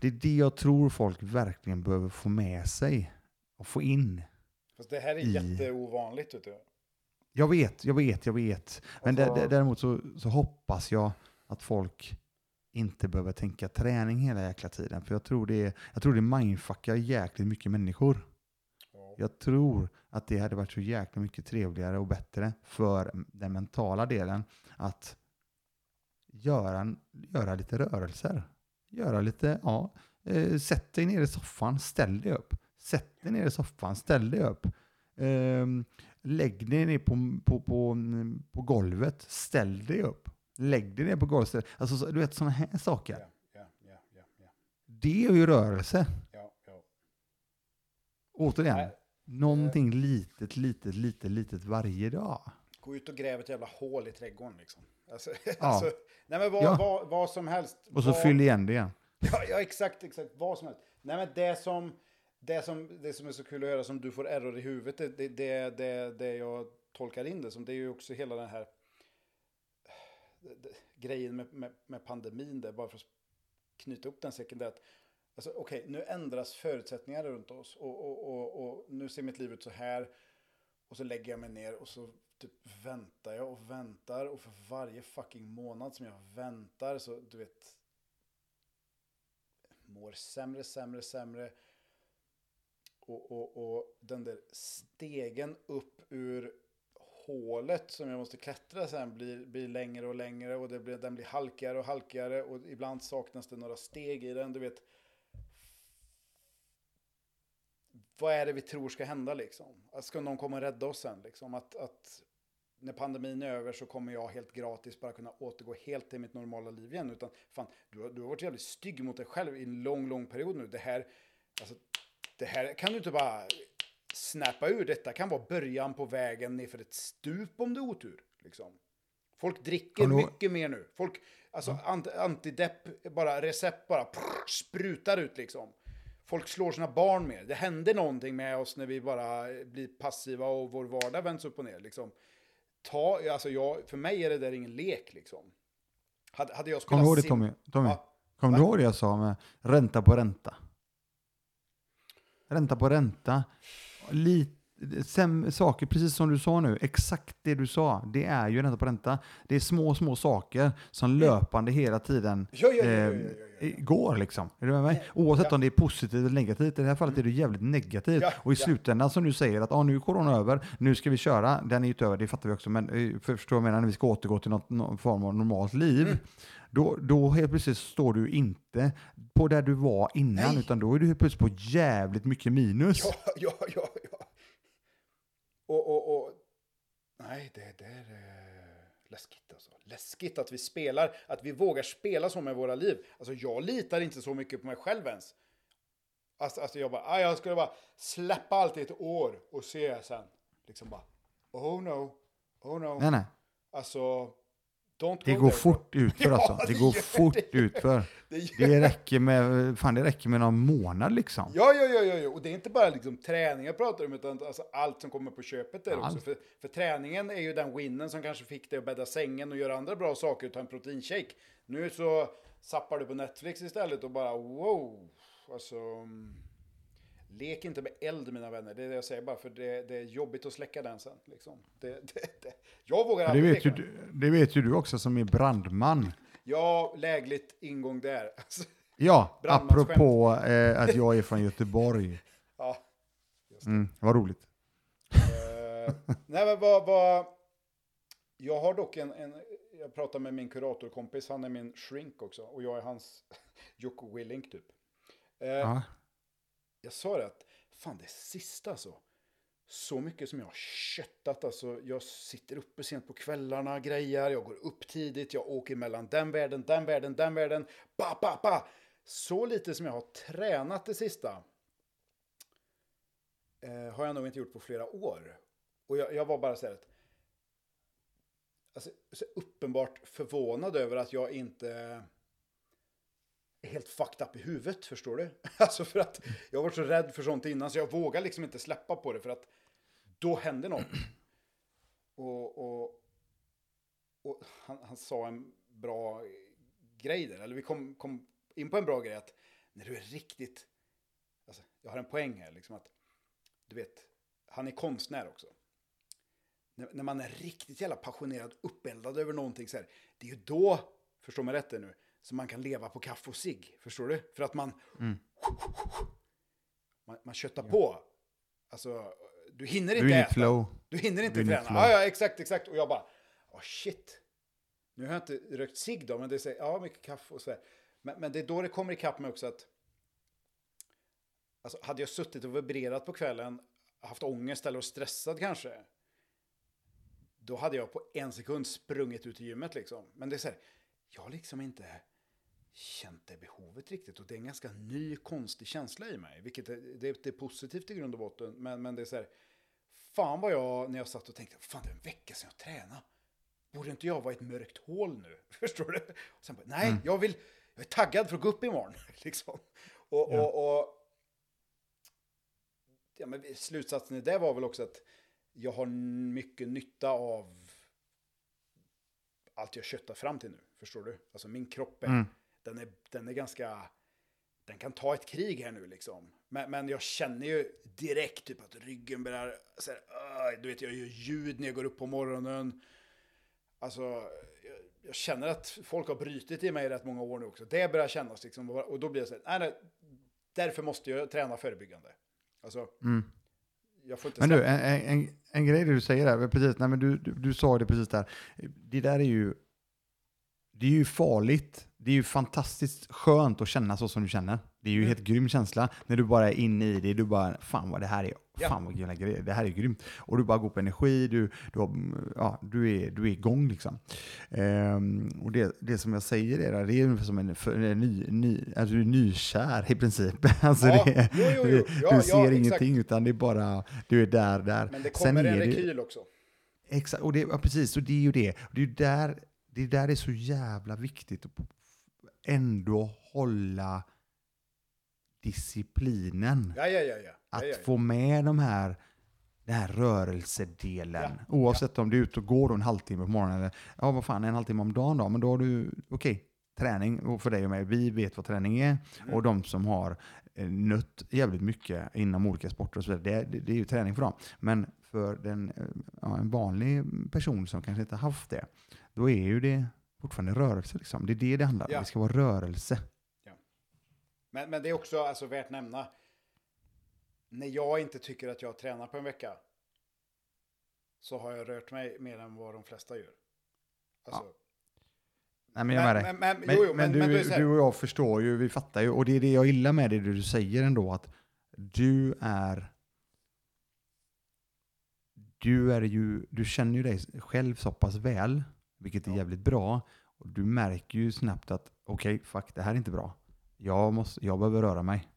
det är det jag tror folk verkligen behöver få med sig och få in. Fast det här är jätteovanligt, vet du. Jag vet. Men alltså... däremot så hoppas jag att folk inte behöva tänka träning hela jäkla tiden. För jag tror det mindfuckar jäkligt mycket människor. Ja. Jag tror att det hade varit så jäkla mycket trevligare och bättre för den mentala delen att göra lite rörelser. Göra lite, sätt dig ner i soffan, ställ dig upp. Sätt dig ner i soffan, ställ dig upp. Lägg dig ner på golvet, ställ dig upp. Lägg dig ner på golvet. Alltså, du vet, sådana här saker. Yeah. Det är ju rörelse. Yeah. Återigen. Nej. Någonting litet varje dag. Gå ut och gräva ett jävla hål i trädgården liksom. Alltså, vad som helst. Och så fyll igen det igen. Ja, exakt. Vad som helst. Nej, men det som är så kul att göra, som du får error i huvudet, det jag tolkar in det som, det är ju också hela den här grejen med pandemin där, bara för att knyta upp den säcken, det är att alltså, okej, nu ändras förutsättningar runt oss och nu ser mitt liv ut så här och så lägger jag mig ner och så typ väntar jag och väntar, och för varje fucking månad som jag väntar så du vet mår sämre och den där stegen upp ur hålet som jag måste klättra sen blir längre och längre och den blir halkigare och halkigare och ibland saknas det några steg i den, du vet. Vad är det vi tror ska hända liksom? Att ska någon komma och rädda oss sen liksom? Att när pandemin är över så kommer jag helt gratis bara kunna återgå helt till mitt normala liv igen, utan fan, du har varit jävligt stygg mot dig själv i en lång period nu. Det här kan du inte bara snappa ur, detta kan vara början på vägen ner för ett stup om det är otur liksom. Folk dricker mycket mer nu. Folk, alltså antidepp, bara recept bara sprutar ut liksom. Folk slår sina barn mer. Det händer någonting med oss när vi bara blir passiva och vår vardag vänds upp och ner liksom. För mig är det där ingen lek liksom. Hade jag spelat Tommy. Ja. Kom du ihåg det jag sa med ränta på ränta? Ränta på ränta. Saker, precis som du sa nu, exakt det du sa, det är ju ränta på ränta. Det är små saker som löpande hela tiden går liksom. Är du med mig? Oavsett om det är positivt eller negativt, i det här fallet är det jävligt negativt. Och i slutändan som du säger att nu är corona över, nu ska vi köra, den är ju över, det fattar vi också, men förstår jag menar, när vi ska återgå till någon form av normalt liv. Då helt plötsligt står du inte på där du var innan. Nej. Utan då är du helt plötsligt på jävligt mycket minus. Ja. Och nej, det är läskigt alltså. Läskigt att vi spelar, att vi vågar spela så med våra liv. Alltså jag litar inte så mycket på mig själv ens. Alltså jag skulle bara släppa allt i ett år och se sen. Liksom bara, oh no. Nej. Alltså... Det går fort utför alltså. Det går fort utför. Det räcker med någon månad liksom. Ja. Och det är inte bara liksom träning jag pratar om, utan alltså allt som kommer på köpet där också. För träningen är ju den winnen som kanske fick dig att bädda sängen och göra andra bra saker och ta en proteinshake. Nu så zappar du på Netflix istället och bara wow. Alltså... Lek inte med eld, mina vänner. Det är det jag säger bara, för det är jobbigt att släcka den sen. Liksom. Jag vågar aldrig leka. Det vet ju du också som är brandman. Ja, lägligt ingång där. Alltså, ja, apropå att jag är från Göteborg. Ja, just det. Vad roligt. Nej, men jag har dock jag pratar med min kuratorkompis, han är min shrink också. Och jag är hans Jocko Willink typ. Ja. Jag sa det att, fan det sista alltså. Så mycket som jag har köttat alltså. Jag sitter uppe sent på kvällarna, grejer. Jag går upp tidigt, jag åker mellan den världen. Ba. Så lite som jag har tränat det sista. Har jag nog inte gjort på flera år. Och jag var bara så här att. Alltså så uppenbart förvånad över att jag inte... helt fucked up i huvudet, förstår du? Alltså för att jag var så rädd för sånt innan så jag vågar liksom inte släppa på det för att då händer något. Och han sa en bra grej där, eller vi kom in på en bra grej att när du är riktigt, alltså jag har en poäng här liksom att du vet, han är konstnär också. När man är riktigt jävla passionerad, uppeldad över någonting så här, det är ju då, förstår man rätt nu, så man kan leva på kaffe och cigg, förstår du? För att man köttar på. Alltså, du hinner inte äta. Flow. Du hinner inte träna. Ja, exakt. Och jag bara, shit. Nu har jag inte rökt cigg då, men det säger, mycket kaffe och så här. Men det är då det kommer ikapp mig också att, alltså, hade jag suttit och vibrerat på kvällen, haft ångest eller stressad kanske, då hade jag på en sekund sprungit ut i gymmet liksom. Men det är så här, jag har liksom inte känt det behovet riktigt. Och det är en ganska ny, konstig känsla i mig. Vilket det är positivt i grund och botten. Men det är så här... Fan vad jag, när jag satt och tänkte... Fan, det är en vecka sedan jag tränade. Borde inte jag vara i ett mörkt hål nu? Förstår du? Och sen bara, jag är taggad för att gå upp imorgon. Liksom. Men slutsatsen i det var väl också att... Jag har mycket nytta av... allt jag köttar fram till nu, förstår du? Alltså min kropp är den är ganska, den kan ta ett krig här nu liksom. Men jag känner ju direkt typ att ryggen börjar så här, du vet, jag gör ljud när jag går upp på morgonen. Alltså jag känner att folk har brytit i mig rätt många år nu också. Det börjar kännas liksom, och då blir jag så här, nej, därför måste jag träna förebyggande. Alltså jag får inte. Men du, en grej du säger där, precis, nej men du sa det precis där. Det där är ju, det är ju farligt. Det är ju fantastiskt skönt att känna så som du känner. Det är ju en helt grym känsla. När du bara är inne i det. Du bara, fan vad det här är. Ja. Fan vad gilla grejer. Det här är grymt. Och du bara går på energi. Du är igång liksom. Och det som jag säger är det är ungefär som en nykär i princip. Alltså ja, det, jo. Ja, du ser ingenting exakt. Utan det är bara, du är där. Men det kommer en rekyl också. Exakt, och det, ja, precis. Och det är ju det. Det är ju där, det där är så jävla viktigt att ändå hålla disciplinen. Ja. Att få med den här rörelsedelen. Ja. Oavsett om du är ute och går en halvtimme på morgonen. Eller, ja, vad fan, en halvtimme om dagen då. Men då har du, okej, träning. Och för dig och mig, vi vet vad träning är. Mm. Och de som har nött jävligt mycket inom olika sporter och så vidare. Det är ju träning för dem. Men för en vanlig person som kanske inte har haft det. Då är ju det fortfarande rörelse liksom. Det är det handlar om. Ja. Det ska vara rörelse. Ja. Men det är också alltså värt nämna. När jag inte tycker att jag tränar på en vecka så har jag rört mig mer än vad de flesta gör. Alltså. Ja. Nej, men jag menar. Men du och jag förstår ju, vi fattar ju, och det är det jag gillar med det du säger ändå, att du känner ju dig själv så pass väl. Vilket är jävligt bra. Och du märker ju snabbt att okej, fuck, det här är inte bra. Jag behöver röra mig.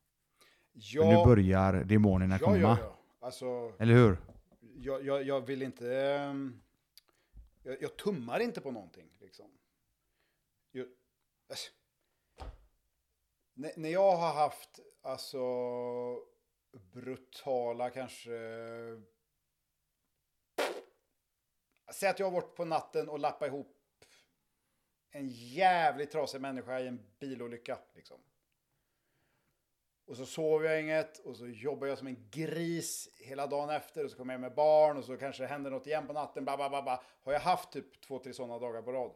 Ja, nu börjar demonerna komma. Ja. Alltså, eller hur? Jag vill inte... Jag tummar inte på någonting. Liksom. När jag har haft alltså brutala kanske... Säg att jag har varit på natten och lappat ihop en jävligt trasig människa i en bilolycka. Liksom. Och så sover jag inget och så jobbar jag som en gris hela dagen efter. Och så kommer jag med barn och så kanske händer något igen på natten. Bla. Har jag haft typ 2-3 sådana dagar på rad.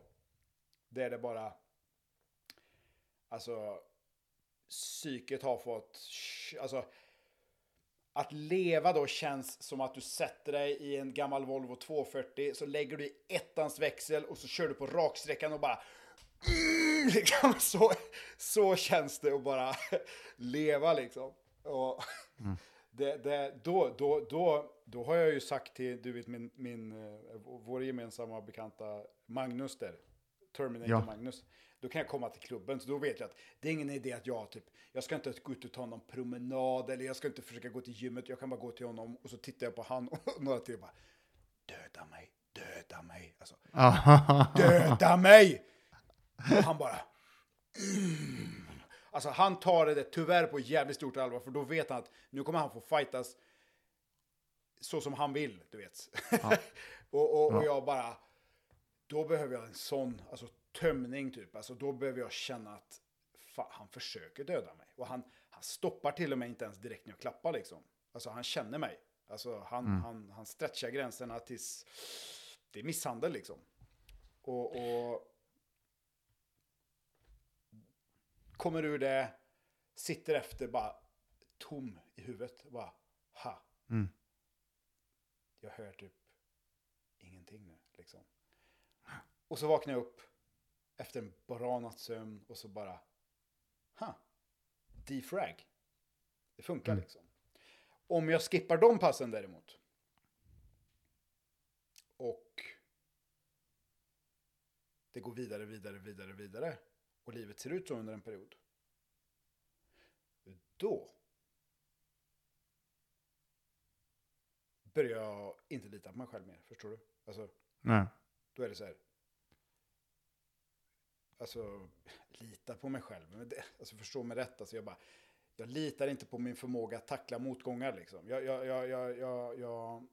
Där det bara... Alltså... Psyket har fått... Alltså... Att leva då känns som att du sätter dig i en gammal Volvo 240, så lägger du i ettans växel och så kör du på raksträckan och bara liksom, så känns det att bara leva liksom. Och då har jag ju sagt till, du vet, vår gemensamma bekanta Magnus där, Terminator, ja. Magnus. Då kan jag komma till klubben, så då vet jag att det är ingen idé att jag ska inte gå ut och ta någon promenad, eller jag ska inte försöka gå till gymmet, jag kan bara gå till honom och så tittar jag på han och några till och bara, döda mig, alltså, döda mig! Och han bara, alltså han tar det tyvärr på jävligt stort allvar, för då vet han att nu kommer han få fightas så som han vill, du vet. Ja. och jag bara, då behöver jag en sån, alltså tömning typ, alltså då behöver jag känna att han försöker döda mig, och han stoppar till och med inte ens direkt när jag klappar liksom, alltså han känner mig, alltså han stretchar gränserna tills det är misshandel liksom, och kommer ur det, sitter efter bara tom i huvudet, bara jag hör typ ingenting nu liksom, och så vaknar jag upp efter en bra nattsömn och så bara defrag. Det funkar liksom. Om jag skippar de passen däremot och det går vidare och livet ser ut så under en period, då börjar jag inte lita på mig själv mer, förstår du? Alltså, nej. Då är det så här, alltså lita på mig själv, men det, alltså förstå mig rätt, alltså jag litar inte på min förmåga att tackla motgångar liksom. Jag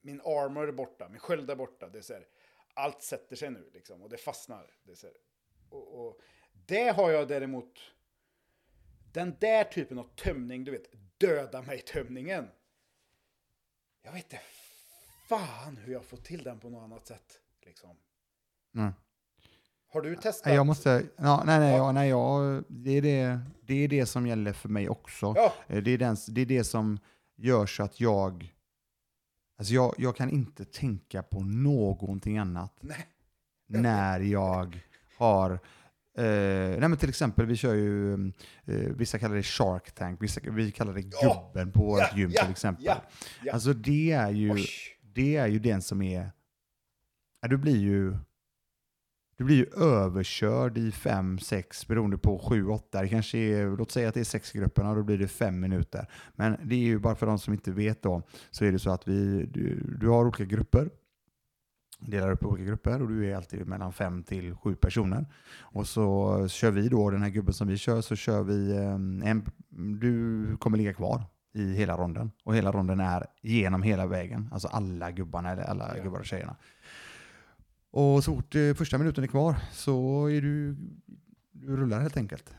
min armor är borta, min sköld är borta, det är så här, allt sätter sig nu liksom, och det fastnar, det är så här, och Det har jag däremot, den där typen av tömning, du vet, döda mig tömningen. Jag vet inte fan hur jag får till den på något annat sätt, liksom. Mm. Har du testat? Jag måste, det är det som gäller för mig också. Ja. Det är det som gör så att jag kan inte tänka på någonting annat. Nej. När jag har men till exempel vi kör ju vissa kallar det Shark Tank, vi kallar det gubben på vårt gym till exempel. Ja, ja. Alltså det är ju den som är du blir ju överkörd i 5-6 beroende på 7-8. Det kanske är, låt säga att det är 6-grupperna och då blir det 5 minuter. Men det är ju bara för de som inte vet då, så är det så att du har olika grupper. Delar upp olika grupper och du är alltid mellan 5 till 7 personer. Och så kör vi då, den här gubben som vi kör, så kör vi du kommer ligga kvar i hela ronden. Och hela ronden är genom hela vägen. Alltså alla gubbarna eller alla gubbar och tjejerna. Och så fort första minuten är kvar så är du rullar helt enkelt.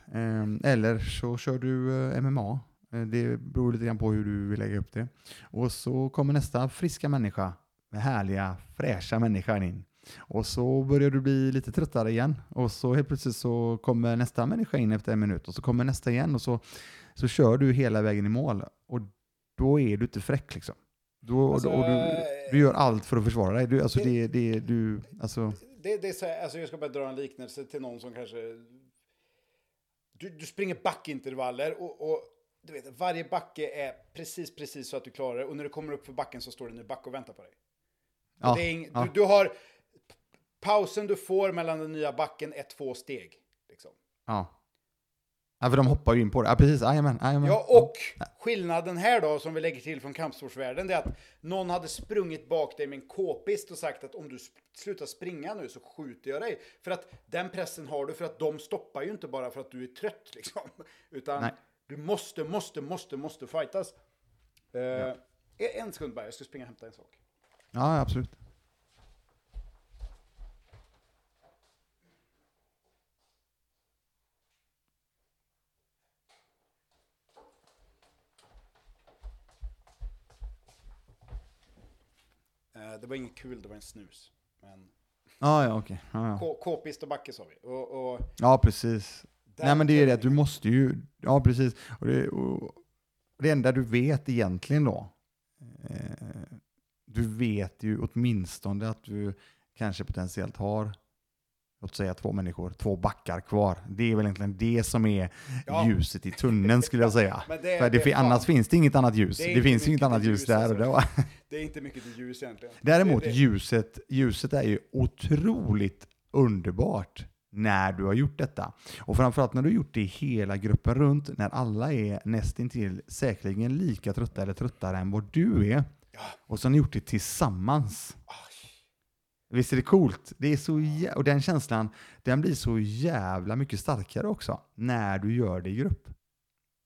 Eller så kör du MMA. Det beror lite grann på hur du vill lägga upp det. Och så kommer nästa friska människa. Med härliga, fräscha människan in. Och så börjar du bli lite tröttare igen. Och så helt plötsligt så kommer nästa människa in efter en minut. Och så kommer nästa igen. Och så kör du hela vägen i mål. Och då är du inte fräck liksom. Du gör allt för att försvara dig. Jag ska bara dra en liknelse till någon som kanske... Du springer backintervaller och du vet, varje backe är precis så att du klarar det. Och när du kommer upp för backen så står det nu back och väntar på dig. Ja, du har pausen du får mellan den nya backen är 2 steg. Liksom. Ja, för de hoppar ju in på det. Ja, precis. Amen. Ja, och skillnaden här då som vi lägger till från kampsportsvärlden är att någon hade sprungit bak dig med en k-pist och sagt att om du slutar springa nu så skjuter jag dig. För att den pressen har du för att de stoppar ju inte bara för att du är trött liksom. Utan... Nej. Du måste fightas. En sekund bara, jag ska springa och hämta en sak. Ja, absolut. Det var inget kul, det var en snus. Men... ja, okej. Okay. Ja. K-pist och backe sa vi. Och... ja, precis. Nej, men det är det att du måste ju... Ja, precis. Och det enda du vet egentligen då... du vet ju åtminstone att du kanske potentiellt har... låt säga 2 människor, 2 backar kvar. Det är väl egentligen det som är ljuset i tunneln skulle jag säga. Annars finns det inget annat ljus. Det finns inget annat ljus där. Och då. Det är inte mycket till ljus egentligen. Däremot ljuset är ju otroligt underbart. När du har gjort detta. Och framförallt när du har gjort det i hela gruppen runt. När alla är nästintill säkerligen lika trötta eller tröttare än vad du är. Ja. Och så har ni gjort det tillsammans. Aj. Visst är det coolt? Det är så och den känslan, den blir så jävla mycket starkare också. När du gör det i grupp.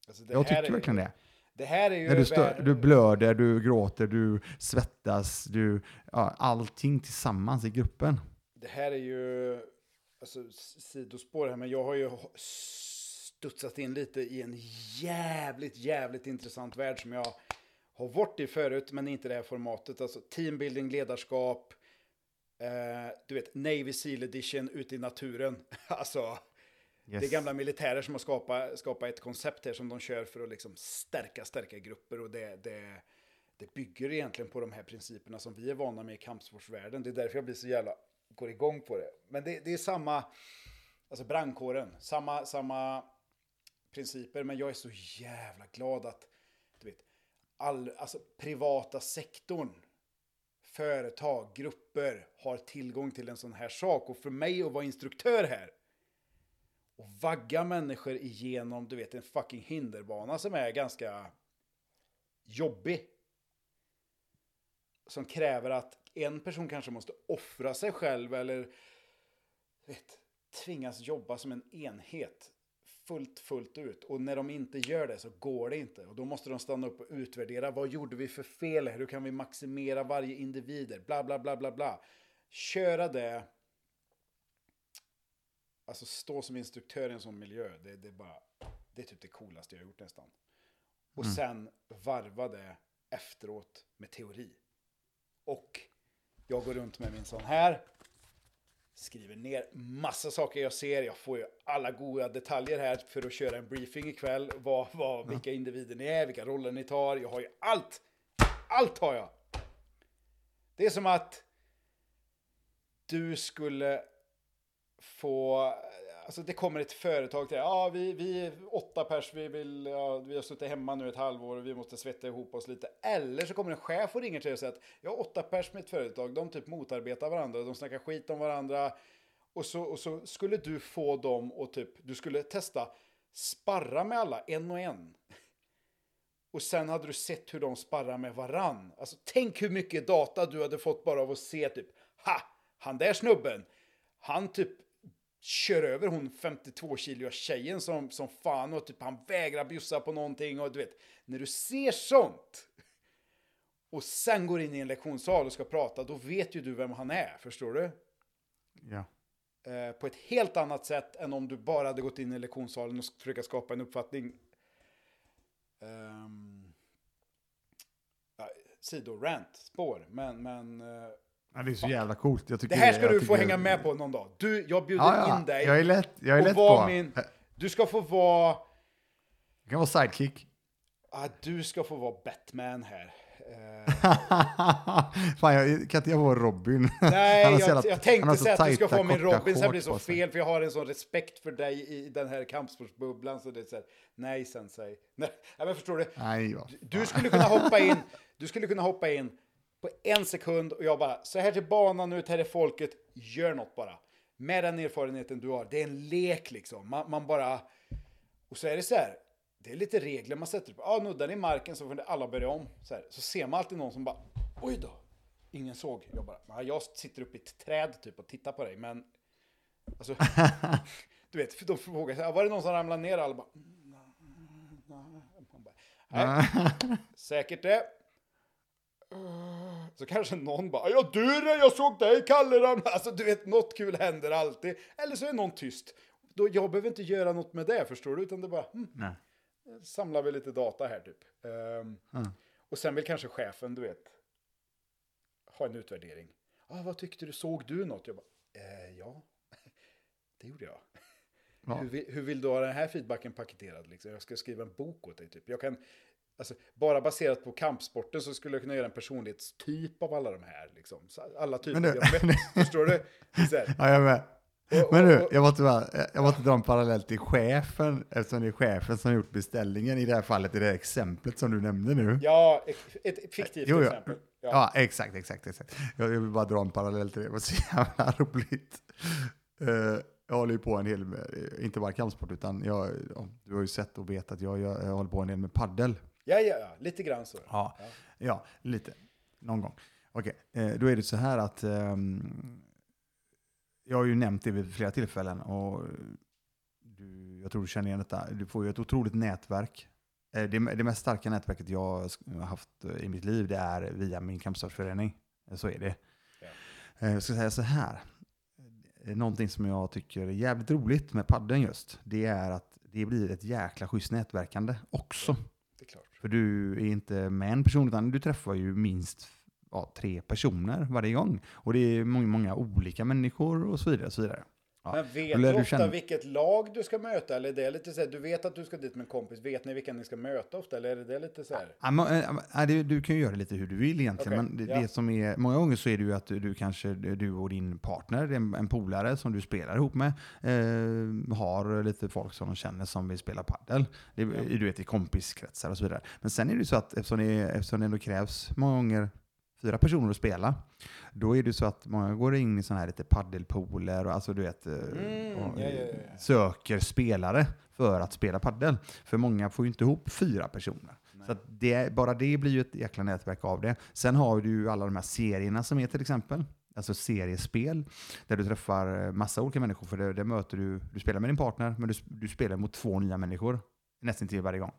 Alltså jag tycker verkligen det. Det här är ju... när du blöder, du gråter, du svettas. Allting tillsammans i gruppen. Det här är ju... alltså sidospår här, men jag har ju studsat in lite i en jävligt intressant värld som jag har varit i förut, men inte det här formatet. Alltså teambuilding, ledarskap, du vet, Navy Seal edition ute i naturen. Alltså, yes. Det är gamla militärer som har skapat ett koncept här som de kör för att liksom stärka grupper, och det bygger egentligen på de här principerna som vi är vana med i kampsportsvärlden. Det är därför jag blir så jävla... går igång på det. Men det är samma, alltså brandkåren, samma principer, men jag är så jävla glad att du vet, alltså privata sektorn, företag, grupper har tillgång till en sån här sak. Och för mig att vara instruktör här och vagga människor igenom, du vet, en fucking hinderbana som är ganska jobbig, som kräver att en person kanske måste offra sig själv eller tvingas jobba som en enhet fullt ut. Och när de inte gör det så går det inte. Och då måste de stanna upp och utvärdera. Vad gjorde vi för fel? Hur kan vi maximera varje individ? Bla bla bla bla bla. Köra det alltså stå som instruktör i en sån miljö, det är typ det coolaste jag har gjort nästan. Och sen varva det efteråt med teori. Och jag går runt med min sån här, skriver ner massa saker jag ser. Jag får ju alla goda detaljer här för att köra en briefing ikväll. Vilka individer ni är, vilka roller ni tar. Jag har ju allt. Allt har jag. Det är som att du skulle få... Alltså det kommer ett företag till dig. Ja, vi är 8 pers. Vi har suttit hemma nu ett halvår och vi måste svetta ihop oss lite. Eller så kommer en chef och ringer till dig och säger att jag har 8 pers med ett företag. De typ motarbetar varandra. De snackar skit om varandra. Och så skulle du få dem och typ... Du skulle testa sparra med alla, en och en. Och sen hade du sett hur de sparrar med varann. Alltså tänk hur mycket data du hade fått bara av att se typ... Ha! Han där snubben. Han typ... kör över hon 52 kilo tjejen som fan och typ han vägrar bjussa på någonting och du vet när du ser sånt och sen går in i en lektionssal och ska prata, då vet ju du vem han är, förstår du? Ja. På ett helt annat sätt än om du bara hade gått in i lektionssalen och försöka skapa en uppfattning. Sidorant, spår, men ja, det är så jävla coolt. Jag tycker det här ska du få hänga med på någon dag. Jag bjuder in dig. Jag är lätt på. Du ska få vara... Du kan vara sidekick. Du ska få vara Batman här. Fan, jag kan inte vara Robin. Nej, jag tänkte så att du ska få min Robin. Sen blir det så fel, för jag har en sån respekt för dig i den här kampsportsbubblan. Så det är så här, nej, sensei. Nej, men förstår du? Nej, ja. Du skulle kunna hoppa in på en sekund och jag bara, så här till banan ut, här är folket, gör något bara. Med den erfarenheten du har, det är en lek liksom. Man bara, och så är det så här, det är lite regler man sätter upp. Nuddar i marken så får alla börja om. Så ser man alltid någon som bara, oj då, ingen såg. Jag bara, jag sitter uppe i ett träd typ och tittar på dig, men alltså, du vet, för de frågar sig, var det någon som ramlade ner? Alla bara, nej, säkert det. Så kanske någon bara, jag dör, jag såg dig, Kalle Ram. Alltså du vet, något kul händer alltid. Eller så är någon tyst. Då, jag behöver inte göra något med det, förstår du? Utan det bara, nej. Samlar vi lite data här typ. Och sen vill kanske chefen, du vet, ha en utvärdering. Vad tyckte du? Såg du något? Jag bara, ja. Det gjorde jag. Ja. Hur vill du ha den här feedbacken paketerad? Liksom? Jag ska skriva en bok åt dig typ. Jag kan... Alltså, bara baserat på kampsporten så skulle jag kunna göra en personlighetstyp av alla de här. Liksom. Alla typer. Förstår du? Ja, jag med. Men nu, jag måste dra en parallell till chefen, eftersom det är chefen som har gjort beställningen i det här fallet, i det här exemplet som du nämnde nu. Ja, ett fiktivt exempel. Ja, exakt. Jag vill bara dra en parallell till det. Det var så jävla roligt. Jag håller ju på en hel med, inte bara kampsport, utan du har ju sett och vet att jag håller på en hel med paddel. Ja, lite grann så. Ja, lite. Någon gång. Okej, då är det så här att jag har ju nämnt det vid flera tillfällen och jag tror du känner igen detta. Du får ju ett otroligt nätverk. Det mest starka nätverket jag har haft i mitt liv, det är via min kampsportsförening. Så är det. Ja. Jag ska säga så här. Någonting som jag tycker är jävligt roligt med padden just, det är att det blir ett jäkla schysst nätverkande också. Det är klart. För du är inte med en person, utan du träffar ju minst 3 personer varje gång. Och det är många, många olika människor och så vidare. Och så vidare. Ja. Men vet du ofta vilket lag du ska möta? Eller är det lite så här, du vet att du ska dit med en kompis. Vet ni vilka ni ska möta ofta? Eller är det lite så här? Du kan ju göra det lite hur du vill egentligen. Okay. Men det som är, många gånger så är det ju att du kanske, du och din partner, en polare som du spelar ihop med, har lite folk som de känner som vill spela paddel. Du vet, i kompiskretsar och så vidare. Men sen är det så att eftersom det ändå krävs många gånger 4 personer att spela, då är det så att många går in i sådana här lite paddelpooler och alltså du vet söker spelare för att spela paddel, för många får ju inte ihop 4 personer. Nej. Så att bara det blir ju ett jäkla nätverk av det. Sen har du ju alla de här serierna som är till exempel, alltså seriespel där du träffar massa olika människor, för det möter du spelar med din partner, men du spelar mot 2 nya människor nästan till varje gång.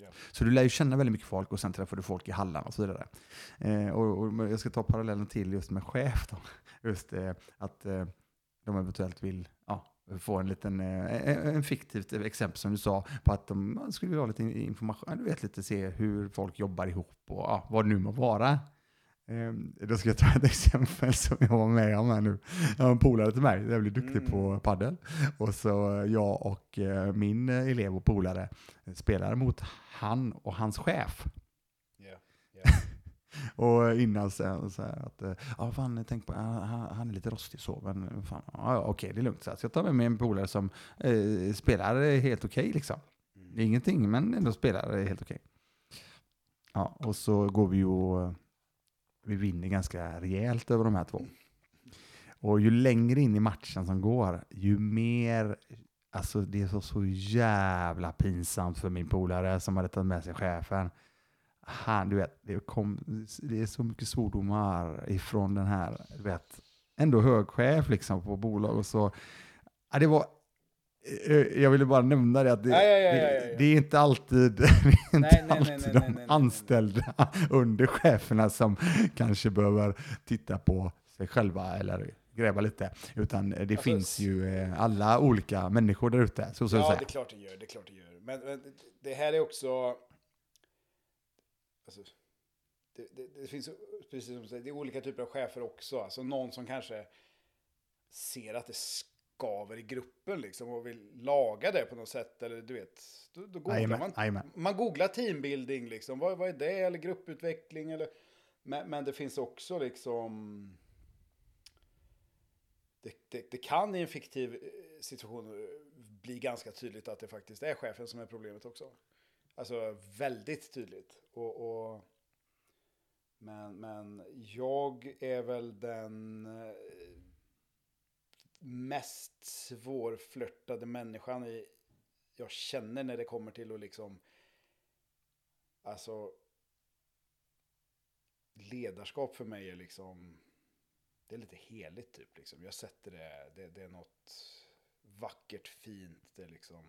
Yeah. Så du lär ju känna väldigt mycket folk och sen träffar du folk i hallarna och så vidare. Och jag ska ta parallellen till just med chef då. Just att de eventuellt vill får en liten en fiktivt exempel som du sa på att de skulle vilja ha lite information, du vet, lite se hur folk jobbar ihop och vad det nu må vara. Då ska jag ta ett exempel som jag var med om här nu. Jag har en polare till mig, jag blev duktig på paddel. Och så jag och min elev och polare spelar mot han och hans chef. Yeah. Och innan så här att fan, tänk på han är lite rostig så, men fan, okej, det är lugnt. Så jag tar med mig en polare som spelar helt okej liksom. Det är ingenting, men ändå spelar helt okej. Ja, och så går vi ju... Vi vinner ganska rejält över de här två. Och ju längre in i matchen som går, ju mer... Alltså det är så jävla pinsamt för min polare som hade tagit med sig chefen. Han, du vet, det är så mycket svordomar ifrån den här, du vet, ändå högchef liksom på bolag och så. Ja, det var... Jag ville bara nämna det att det är inte alltid de anställda under cheferna som kanske behöver titta på sig själva eller gräva lite, utan det finns ju alla olika människor där ute, så att säga. Det är klart det gör. Men det här är också alltså, det finns, precis som du säger, det är olika typer av chefer också, alltså någon som kanske ser att det gaver i gruppen liksom och vill laga det på något sätt, eller du vet, då googlar man googlar teambuilding liksom, vad är det, eller grupputveckling, eller men det finns också liksom det kan i en fiktiv situation bli ganska tydligt att det faktiskt är chefen som är problemet också, alltså väldigt tydligt och men jag är väl den mest svårflörtade människan jag känner när det kommer till att liksom, alltså ledarskap för mig är liksom, det är lite heligt typ liksom, jag sätter det är något vackert, fint, det är liksom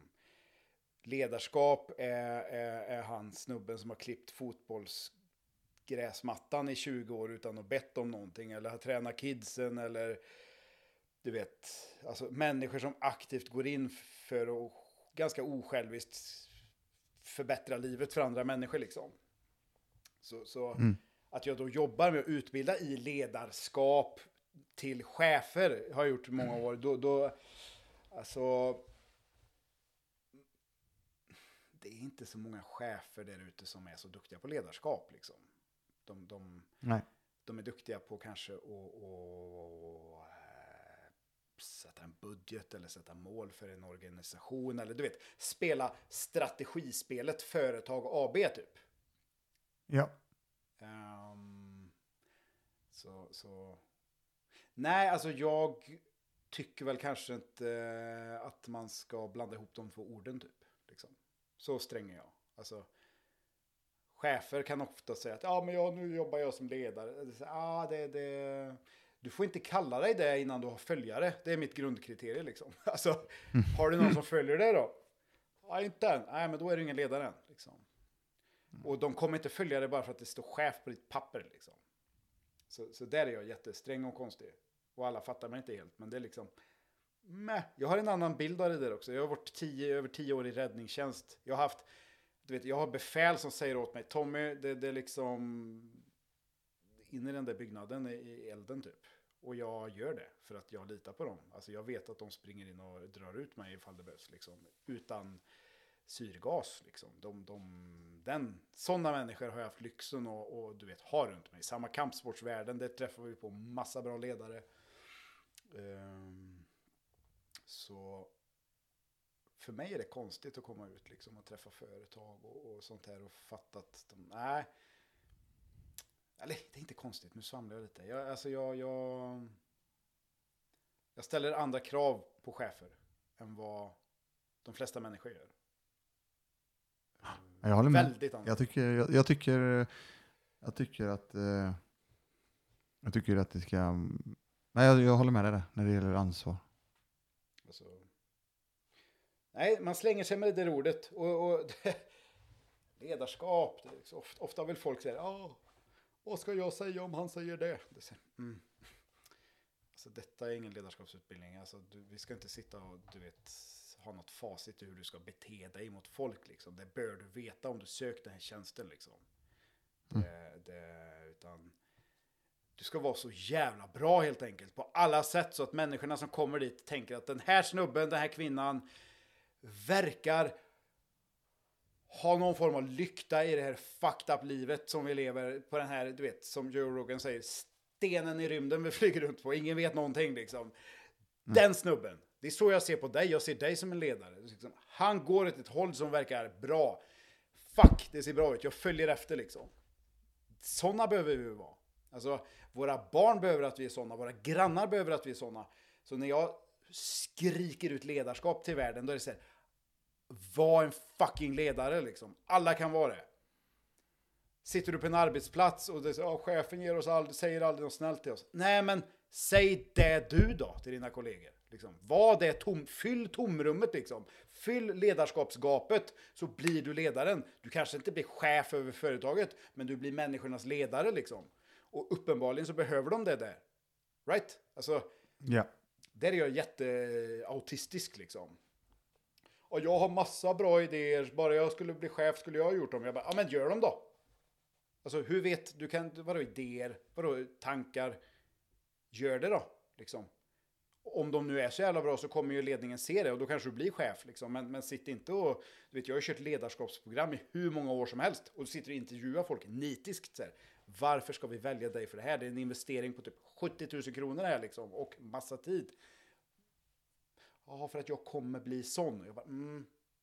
ledarskap är han snubben som har klippt fotbollsgräsmattan i 20 år utan att bett om någonting, eller har tränat kidsen, eller du vet, alltså människor som aktivt går in för att ganska osjälviskt förbättra livet för andra människor liksom. Så att jag då jobbar med att utbilda i ledarskap till chefer har jag gjort i många år. Då alltså det är inte så många chefer där ute som är så duktiga på ledarskap liksom. De är duktiga på kanske och sätta en budget eller sätta mål för en organisation, eller du vet, spela strategispelet företag AB typ. Ja. Nej, alltså jag tycker väl kanske inte att man ska blanda ihop de två orden typ. Liksom. Så stränger jag. Alltså chefer kan ofta säga att men nu jobbar jag som ledare. Det du får inte kalla dig det innan du har följare. Det är mitt grundkriterie liksom. Alltså, har du någon som följer det då? Ja, inte än. Nej, men då är du ingen ledare än, liksom. Och de kommer inte följa det bara för att det står chef på ditt papper liksom. Så där är jag jättesträng och konstig. Och alla fattar mig inte helt. Men det är liksom... Jag har en annan bild av det där också. Jag har varit över 10 år i räddningstjänst. Jag har haft... Du vet, jag har befäl som säger åt mig. Tommy, det är liksom... in i den där byggnaden i elden typ. Och jag gör det för att jag litar på dem. Alltså jag vet att de springer in och drar ut mig ifall det behövs liksom. Utan syrgas liksom. Sådana människor har jag haft lyxen och du vet, har runt mig. Samma kampsportsvärlden, det träffar vi på massa bra ledare. Så för mig är det konstigt att komma ut liksom och träffa företag och sånt här och fatta att eller, det är inte konstigt, nu svamlar jag lite. Jag ställer andra krav på chefer än vad de flesta människor gör. Jag håller med. Väldigt annorlunda. Jag tycker att det ska... Nej, jag håller med dig där när det gäller ansvar. Alltså, nej, man slänger sig med det där ordet. Och ledarskap, det ofta vill folk säga... Vad ska jag säga om han säger det? Alltså detta är ingen ledarskapsutbildning. Alltså, vi ska inte sitta och ha något facit i hur du ska bete dig mot folk. Liksom. Det bör du veta om du söker den här tjänsten. Liksom. Utan du ska vara så jävla bra helt enkelt på alla sätt så att människorna som kommer dit tänker att den här snubben, den här kvinnan verkar ha någon form av lykta i det här fucked up livet som vi lever på den här, du vet, som Joe Rogan säger, stenen i rymden vi flyger runt på. Ingen vet någonting liksom. Den snubben. Det är så jag ser på dig. Jag ser dig som en ledare. Han går åt ett håll som verkar bra. Fuck, det ser bra ut. Jag följer efter liksom. Sådana behöver vi vara. Alltså, våra barn behöver att vi är sådana. Våra grannar behöver att vi är sådana. Så när jag skriker ut ledarskap till världen, då är det så här, var en fucking ledare liksom. Alla kan vara det. Sitter du på en arbetsplats och chefen säger aldrig något snällt till oss. Nej, men säg det du då till dina kollegor. Liksom. Var det fyll tomrummet liksom. Fyll ledarskapsgapet så blir du ledaren. Du kanske inte blir chef över företaget, men du blir människornas ledare liksom. Och uppenbarligen så behöver de det där. Right? Alltså, yeah. Där är jag jätteautistisk liksom. Och jag har massa bra idéer. Bara jag skulle bli chef skulle jag ha gjort dem. Jag bara, ja men gör dem då. Alltså hur vet du, vadå idéer, vadå tankar, gör det då liksom. Om de nu är så jävla bra så kommer ju ledningen se det och då kanske du blir chef liksom. Men sitt inte och, du vet jag har kört ledarskapsprogram i hur många år som helst och du sitter och intervjuar folk nitiskt så här. Varför ska vi välja dig för det här? Det är en investering på typ 70 000 kronor här liksom och massa tid. Ja, för att jag kommer bli sån. Jag bara,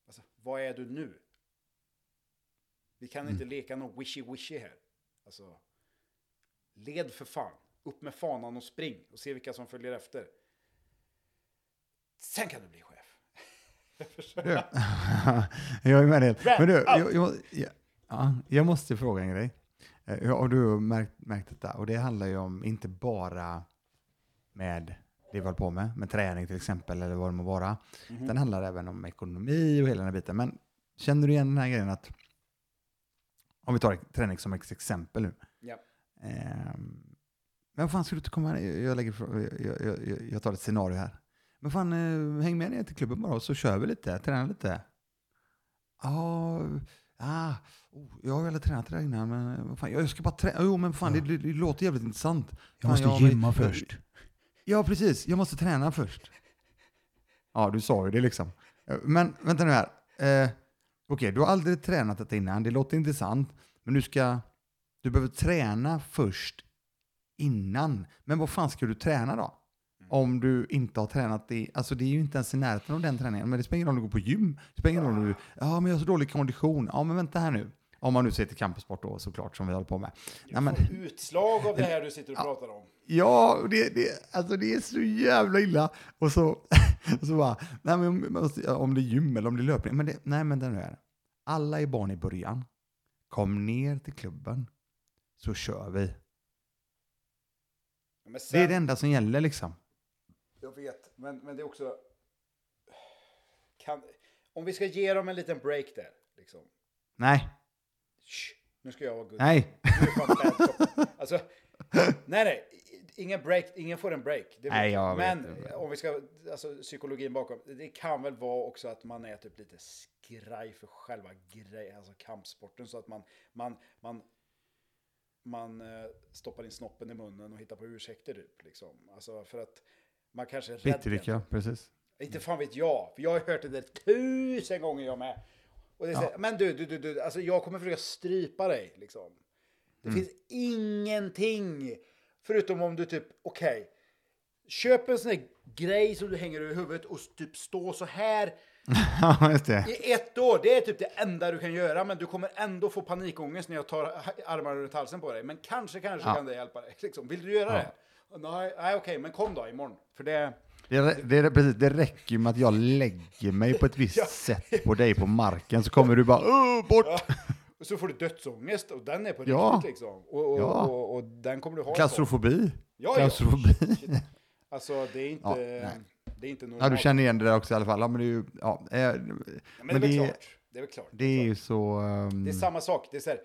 alltså, vad är du nu? Vi kan inte leka någon wishy-wishy här. Alltså, led för fan. Upp med fanan och spring. Och se vilka som följer efter. Sen kan du bli chef. Jag är med dig. Men du, jag måste fråga en grej. Har du märkt detta? Och det handlar ju om inte bara med det vi håller på med träning till exempel eller vad det må vara. Den handlar även om ekonomi och hela den här biten. Men känner du igen den här grejen att om vi tar träning som exempel nu. Ja. Men fan skulle du inte komma här? Jag tar ett scenario här. Men fan, häng med ner till klubben bara och så kör vi lite, tränar lite. Jag har väl tränat det innan, men vad fan, jag ska bara träna. Jo, men fan, det låter jävligt intressant. Jag måste gymma först. Ja, precis. Jag måste träna först. Ja, du sa ju det liksom. Men vänta nu här. Okej, du har aldrig tränat det innan. Det låter intressant. Men du behöver träna först innan. Men vad fan ska du träna då? Om du inte har tränat det. Alltså det är ju inte ens i närheten av den träningen. Men det spelar ingen roll om du går på gym. Det spelar ingen roll om du... Ja, men jag har så dålig kondition. Ja, men vänta här nu. Om man nu ser till campussport då, såklart, som vi håller på med. Du får utslag av det här du sitter och pratar om. Ja, det är så jävla illa. Och så bara... Nej, men om det är gym eller om det är löpning. Men det nu är det. Alla är barn i början. Kom ner till klubben. Så kör vi. Ja, det är det enda som gäller, liksom. Jag vet, men det är också... om vi ska ge dem en liten break där, liksom. Nej. Nu ska jag vara good. Nej. Alltså, nej. Ingen får en break. Nej, men om vi ska... Alltså, psykologin bakom. Det kan väl vara också att man är typ lite skraj för själva grejen. Alltså kampsporten. Så att man stoppar in snoppen i munnen och hittar på ursäkter upp. Liksom. Alltså för att man kanske är rädd. Bitterika, precis. Inte fan vet jag. För jag har hört det där 1000 gånger jag med. Och det säger, men du, alltså jag kommer försöka strypa dig, liksom. Det finns ingenting, förutom om du typ, okej, köp en sån här grej som du hänger över huvudet och typ stå så här i ett år. Det är typ det enda du kan göra, men du kommer ändå få panikångest när jag tar armarna runt halsen på dig. Men kanske kan det hjälpa dig, liksom. Vill du göra det? Nej, okej, men kom då imorgon, för det... Det räcker ju med att jag lägger mig på ett visst sätt på dig på marken så kommer du bara bort. Ja. Och så får du dödsångest och den är på riktigt liksom. Och den kommer du ha. Klaustrofobi. Ja. Alltså det är inte det är inte normalt. Ja, du känner igen det där också i alla fall. Ja, men det är ju men det är väl klart. Det är väl klart. Det är ju så det är samma sak. Det är så här,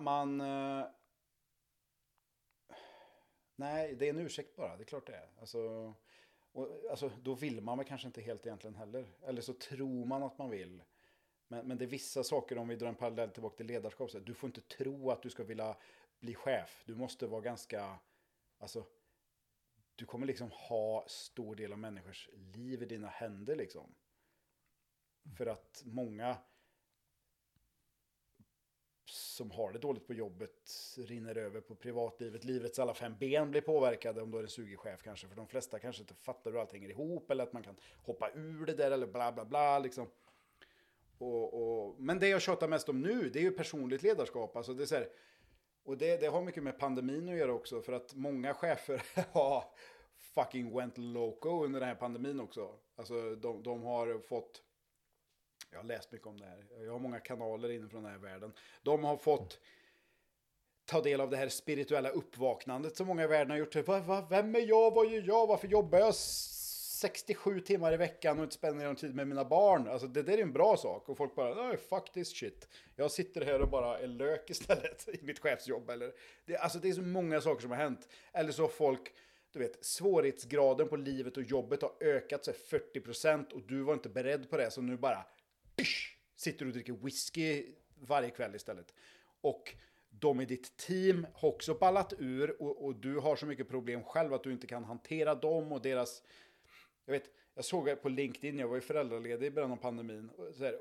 man Nej, det är en ursäkt bara. Det är klart det är. Alltså, då vill man väl kanske inte helt egentligen heller. Eller så tror man att man vill. Men det är vissa saker, om vi drar en parallell tillbaka till ledarskap. Så du får inte tro att du ska vilja bli chef. Du måste vara ganska... Alltså, du kommer liksom ha stor del av människors liv i dina händer liksom. För att många som har det dåligt på jobbet rinner över på privatlivet. Livets alla 5 ben blir påverkade om du är en sugig chef kanske. För de flesta kanske inte fattar hur allt hänger ihop. Eller att man kan hoppa ur det där eller bla bla bla liksom. Men det jag tjatar mest om nu, det är ju personligt ledarskap. Alltså det är så här, och det har mycket med pandemin att göra också. För att många chefer har fucking went loco under den här pandemin också. Alltså de har fått... Jag har läst mycket om det här. Jag har många kanaler inifrån den här världen. De har fått ta del av det här spirituella uppvaknandet som många i världen har gjort. Vem är jag? Vad gör jag? Varför jobbar jag 67 timmar i veckan och inte spänner någon tid med mina barn? Alltså det där är en bra sak. Och folk bara, nej, fuck this shit. Jag sitter här och bara är lök istället i mitt chefsjobb. Eller, alltså det är så många saker som har hänt. Eller så folk... Du vet, svårighetsgraden på livet och jobbet har ökat så 40% och du var inte beredd på det, så nu bara sitter du och dricker whisky varje kväll istället. Och de i ditt team har också ballat ur och du har så mycket problem själv att du inte kan hantera dem och deras... Jag såg på LinkedIn, jag var ju föräldraledig i början av pandemin. Så här,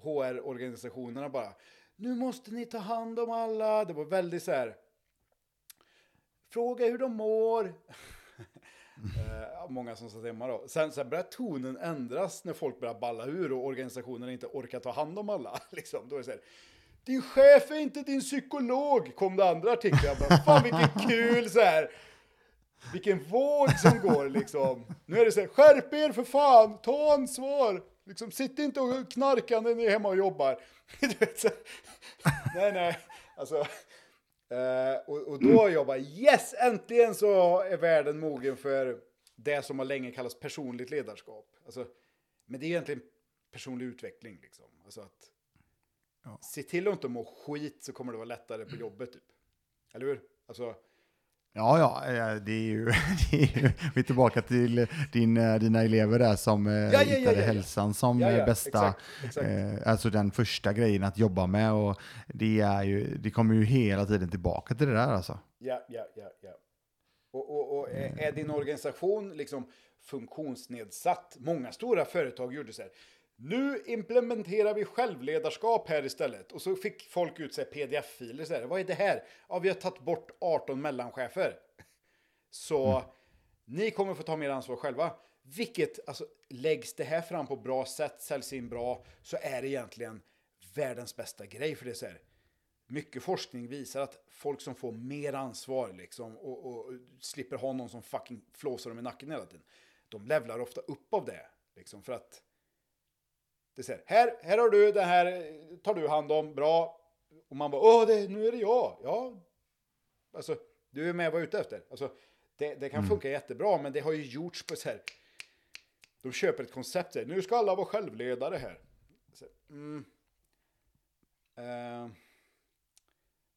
HR-organisationerna bara, nu måste ni ta hand om alla. Det var väldigt så här... Fråga hur de mår. Många som satt hemma då. Sen börjar tonen ändras när folk börjar balla ur och organisationen inte orkar ta hand om alla. Liksom. Då är det så här, din chef är inte din psykolog, kom det andra artiklar. Bara, fan vilken kul så här. Vilken våg som går liksom. Nu är det så här, skärp er för fan, ta ansvar. Liksom, sitt inte och knarka när ni är hemma och jobbar. Du vet, så här. Nej, alltså... Och då har jag bara, yes, äntligen så är världen mogen för det som har länge kallats personligt ledarskap. Alltså, men det är egentligen personlig utveckling liksom. Alltså att se till att inte må skit, så kommer det vara lättare på jobbet typ. Eller hur? Alltså, ja, det är ju vi är tillbaka till dina elever där som hittade hälsan som bästa, exakt. Alltså den första grejen att jobba med, och det kommer ju hela tiden tillbaka till det där alltså. Ja. Och är din organisation liksom funktionsnedsatt? Många stora företag gjorde så här, nu implementerar vi självledarskap här istället. Och så fick folk ut sig pdf-filer. Så här, vad är det här? Ja, vi har tagit bort 18 mellanchefer. Så ni kommer få ta mer ansvar själva. Vilket, alltså, läggs det här fram på bra sätt, säljs in bra, så är det egentligen världens bästa grej. För det är så här, mycket forskning visar att folk som får mer ansvar liksom, och slipper ha någon som fucking flåsar dem i nacken hela tiden, de levlar ofta upp av det. Liksom, för att det säger, här har du det här, tar du hand om, bra. Och man bara, nu är det jag. Ja, alltså, du är med vad jag är ute efter. Alltså, det kan funka jättebra, men det har ju gjorts på så här, de köper ett koncept, här, nu ska alla vara självledare här. Så,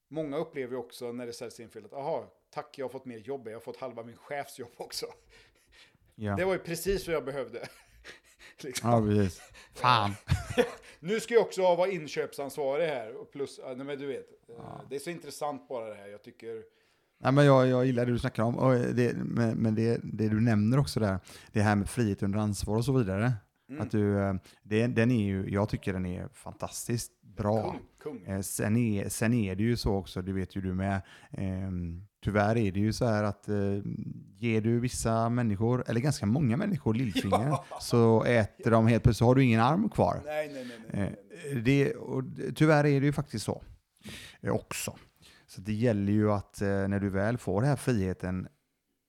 många upplever ju också när det säljs infyllt att, tack, jag har fått mer jobb, jag har fått halva min chefsjobb också. Yeah. Det var ju precis vad jag behövde. Liksom. Ja, precis. Fan. Nu ska jag också vara inköpsansvarig här. Och plus, men du vet, det är så intressant bara det här. Jag tycker... Nej, men jag gillar det du snackar om. Och det du nämner också där, det här med frihet under ansvar och så vidare. Mm. Att den är ju, jag tycker den är fantastiskt bra. Kung. Sen är det ju så också, det vet ju du med. Tyvärr är det ju så här att ger du vissa människor, eller ganska många människor, lillfingrar, så äter de helt plötsligt, så har du ingen arm kvar. Nej. Tyvärr är det ju faktiskt så också. Så det gäller ju att när du väl får den här friheten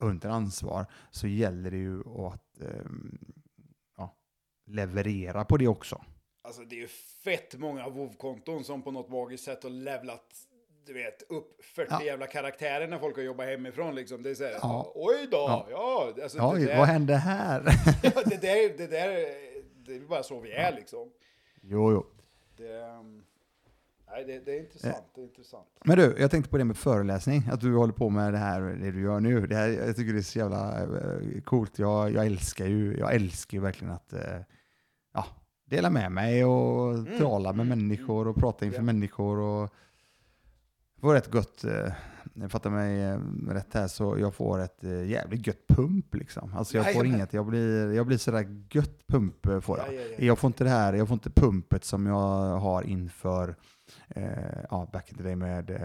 under ansvar, så gäller det ju att leverera på det också. Alltså det är ju fett många WoW-konton som på något magiskt sätt har levlat, du vet, upp 40 jävla karaktärer när folk har jobbat hemifrån liksom. Det är så här, oj då! Ja, alltså, oj, det där, vad hände här? det är bara så vi är liksom. Jo. Det, Nej, det är intressant, det är intressant. Men du, jag tänkte på det med föreläsning, att du håller på med det här, det du gör nu. Det här, jag tycker det är så jävla coolt. Jag älskar ju verkligen att dela med mig och tala med människor och prata inför människor. Och det var rätt gött, jag fattar mig rätt här, så jag får ett jävligt gött pump liksom. Alltså jag får inget, jag blir sådär gött pump får jag. Jag får inte det här, jag får inte pumpet som jag har inför back in the day med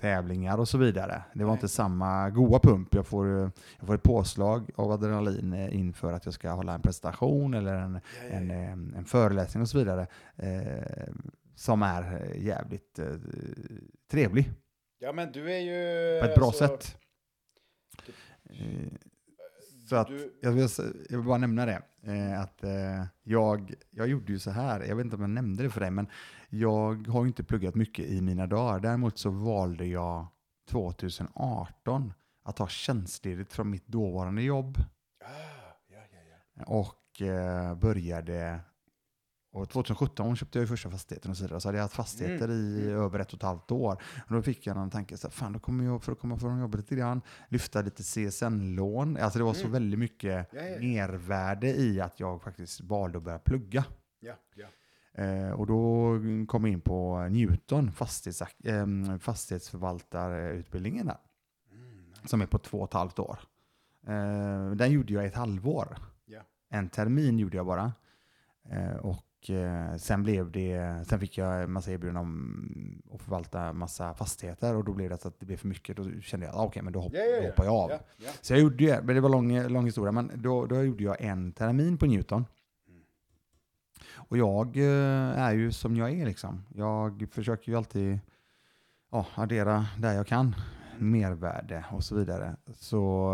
tävlingar och så vidare. Det var inte samma goda pump. Jag får ett påslag av adrenalin inför att jag ska hålla en presentation eller en föreläsning och så vidare. Som är jävligt trevlig. Ja, men du är ju... På ett bra sätt. Så att, jag vill bara nämna det. Att jag gjorde ju så här. Jag vet inte om jag nämnde det för dig. Men jag har ju inte pluggat mycket i mina dagar. Däremot så valde jag 2018 att ha tjänstledigt från mitt dåvarande jobb. Ja. Och började... Och 2017 köpte jag ju första fastigheten och så vidare. Så hade jag haft fastigheter i över 1,5 år. Och då fick jag en tanke så här, fan då kommer jag för att komma från jobbet lite grann. Lyfta lite CSN-lån. Alltså det var så väldigt mycket mervärde i att jag faktiskt valde att börja plugga. Ja. Och då kom jag in på Newton, fastighetsförvaltarutbildningen där. Som är på 2,5 år. Den gjorde jag i ett halvår. Yeah. En termin gjorde jag bara. Och sen fick jag en massa erbjudanden om att förvalta massa fastigheter och då blev det så att det blev för mycket. Då kände jag att okej, men då hoppar jag av. Yeah. Så jag gjorde det, men det var lång historia. Men då gjorde jag en termin på Newton. Och jag är ju som jag är liksom. Jag försöker ju alltid addera där jag kan. Mervärde och så vidare. Så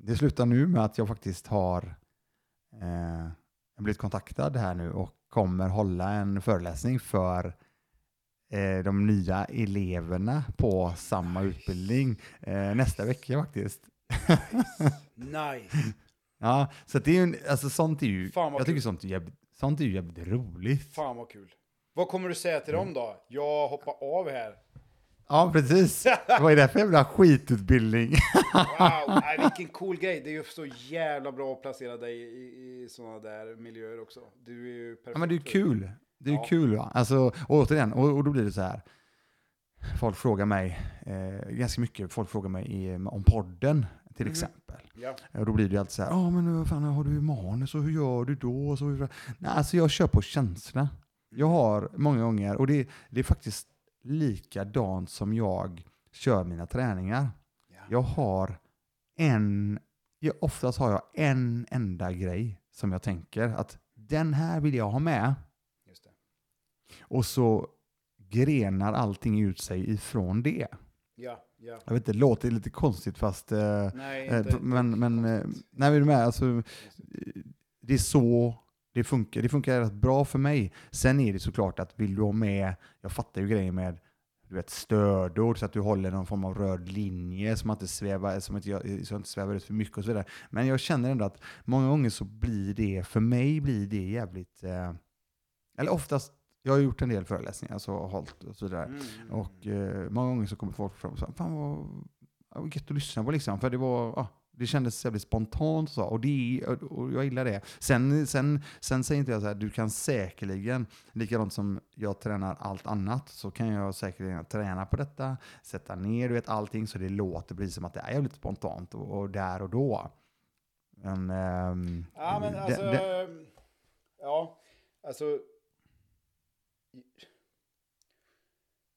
det slutar nu med att jag faktiskt har... blivit kontaktad här nu och kommer hålla en föreläsning för de nya eleverna på samma utbildning nästa vecka faktiskt. Nice. Ja, så det är ju alltså sånt är ju jag tycker sånt är ju jävligt roligt. Fan vad kul. Vad kommer du säga till dem då? Jag hoppar av här. Ja, precis. Vad är det för jävla skitutbildning? Wow, vilken cool grej. Det är ju så jävla bra att placera dig i sådana där miljöer också. Du är ju perfekt. Ja, men det är ju kul. Det är ju kul, va? Alltså, och återigen, och då blir det så här. Folk frågar mig, ganska mycket folk frågar mig om podden till exempel. Ja. Och då blir det ju alltid så här, men vad fan har du manus och hur gör du då? Och så, nej, alltså jag kör på känslorna. Jag har många gånger, och det är faktiskt likadant som jag kör mina träningar. Yeah. Oftast har jag en enda grej som jag tänker att den här vill jag ha med. Just det. Och så grenar allting ut sig ifrån det. Ja. Jag vet inte, det låter lite konstigt fast... Nej, men alltså, det är så... Det funkar rätt bra för mig. Sen är det såklart att vill du ha med... Jag fattar ju grejer med stödord så att du håller någon form av röd linje som inte svävar ut för mycket och så vidare. Men jag känner ändå att många gånger så blir det... För mig blir det jävligt... Eller oftast... Jag har gjort en del föreläsningar så hållt och så vidare. Och många gånger så kommer folk fram och säger fan vad gött att lyssna på liksom. För det var... Det kändes jävligt spontant så, och jag gillar det. Sen säger inte jag så här, du kan säkerligen, likadant som jag tränar allt annat, så kan jag säkerligen träna på detta, sätta ner allting så det låter precis som att det är jävligt spontant och där och då.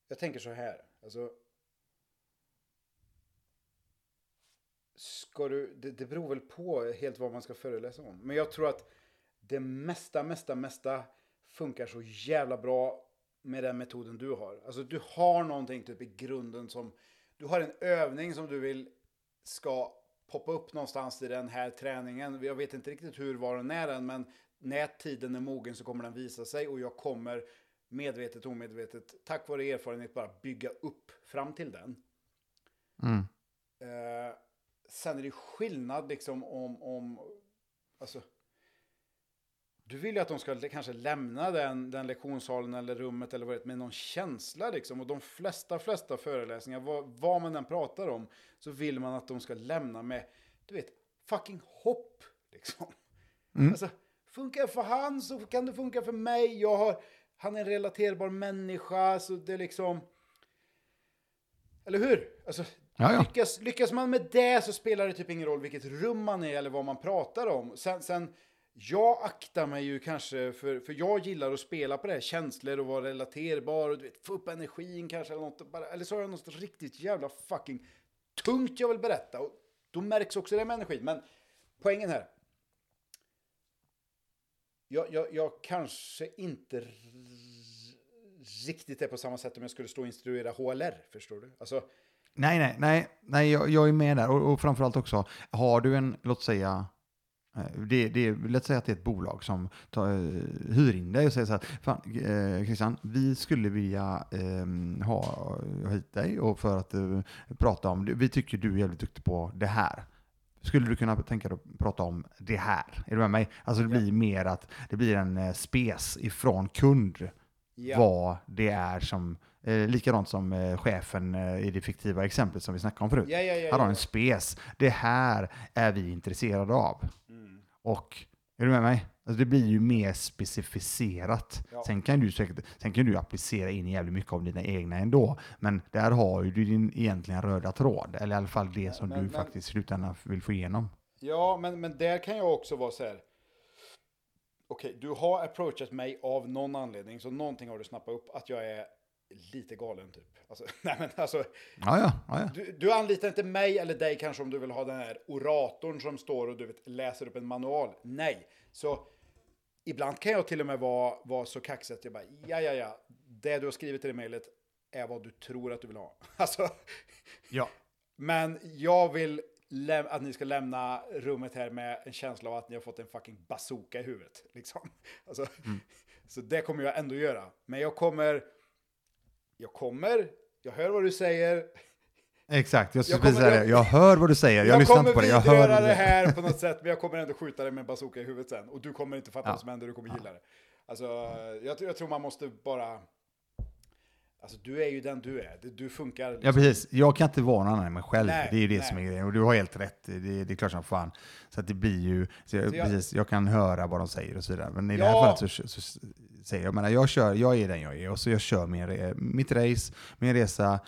Jag tänker så här, alltså det beror väl på helt vad man ska föreläsa om. Men jag tror att det mesta funkar så jävla bra med den metoden du har. Alltså du har någonting typ i grunden som... Du har en övning som du vill ska poppa upp någonstans i den här träningen. Jag vet inte riktigt hur, var den är den, men när tiden är mogen så kommer den visa sig. Och jag kommer medvetet och omedvetet, tack vare erfarenhet, bara bygga upp fram till den. Sen är det skillnad liksom om alltså, Du vill ju att de ska kanske lämna den lektionssalen eller rummet eller vad det är, med någon känsla liksom. Och de flesta föreläsningar, vad man än pratar om, så vill man att de ska lämna med, du vet, fucking hopp liksom. Mm. Alltså, funkar för han så kan det funka för mig. Han är en relaterbar människa, så det är liksom, eller hur? Alltså, ja. Lyckas man med det så spelar det typ ingen roll vilket rum man är eller vad man pratar om. Sen jag aktar mig ju kanske, för jag gillar att spela på det här, känslor och vara relaterbar och du vet, få upp energin kanske eller något. Eller så har jag något riktigt jävla fucking tungt jag vill berätta. Och då märks också det med energin. Men poängen här. Jag kanske inte riktigt är på samma sätt om jag skulle stå och instruera HLR, förstår du? Alltså, nej, jag är med där. Och framförallt också, har du en, låt säga... Låt säga att det är ett bolag som hyr in dig och säger så här: Christian, vi skulle vilja ha hit dig och för att prata om det. Vi tycker du är jävligt duktig på det här. Skulle du kunna tänka dig att prata om det här? Är du med mig? Alltså det blir mer att det blir en spes ifrån kund vad det är som... Likadant som chefen i det fiktiva exemplet som vi snackade om förut. Han har en spes. Det här är vi intresserade av. Mm. Och, är du med mig? Alltså det blir ju mer specificerat. Ja. Sen kan du applicera in jävligt mycket av dina egna ändå. Men där har ju du din egentligen röda tråd. Eller i alla fall det som du faktiskt slutändan vill få igenom. Ja, men där kan jag också vara så här. Okej, du har approachat mig av någon anledning. Så någonting har du snappat upp att jag är lite galen typ. Alltså, nej men alltså, ja. Du anlitar inte mig eller dig kanske om du vill ha den här oratorn som står och du vet, läser upp en manual. Nej. Så ibland kan jag till och med vara så kaxig att jag bara, ja. Det du har skrivit till det mejlet är vad du tror att du vill ha. Alltså, ja. Men jag vill att ni ska lämna rummet här med en känsla av att ni har fått en fucking bazooka i huvudet. Liksom. Alltså, så det kommer jag ändå göra. Men jag hör vad du säger. Exakt, jag hör vad du säger. Jag lyssnar på det. Jag kommer vidröra det här på något sätt, men jag kommer ändå skjuta dig med en bazooka i huvudet sen. Och du kommer inte fatta vad som händer, du kommer gilla det. Alltså, jag tror man måste bara... Alltså, du är ju den du är. Du funkar liksom. Ja, precis. Jag kan inte vara någon annan än mig själv. Nej, det är ju det som är grejen. Och du har helt rätt. Det är klart som fan. Så att det blir ju... Jag kan höra vad de säger och så vidare. Men i det här fallet så säger jag. Jag är den jag är. Och så jag kör mitt race, min resa.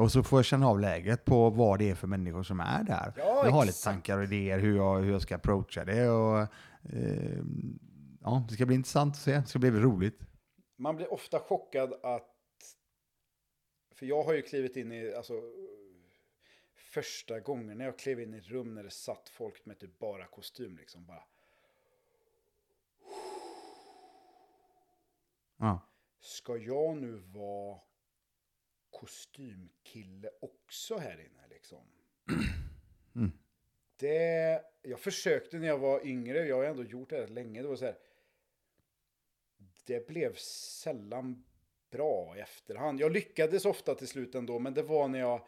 Och så får jag känna av läget på vad det är för människor som är där. Ja, jag har lite tankar och idéer hur jag ska approacha det. Och, det ska bli intressant att se. Det ska bli roligt. Man blir ofta chockad att... För jag har ju klivit in i, alltså, första gången när jag klev in i ett rum när det satt folk med typ bara kostym liksom, bara. Ja. Ska jag nu vara kostymkille också här inne liksom? Mm. Jag försökte när jag var yngre, jag har ändå gjort det rätt länge, det var så här, det blev sällan bra i efterhand. Jag lyckades ofta till slut ändå, men det var när jag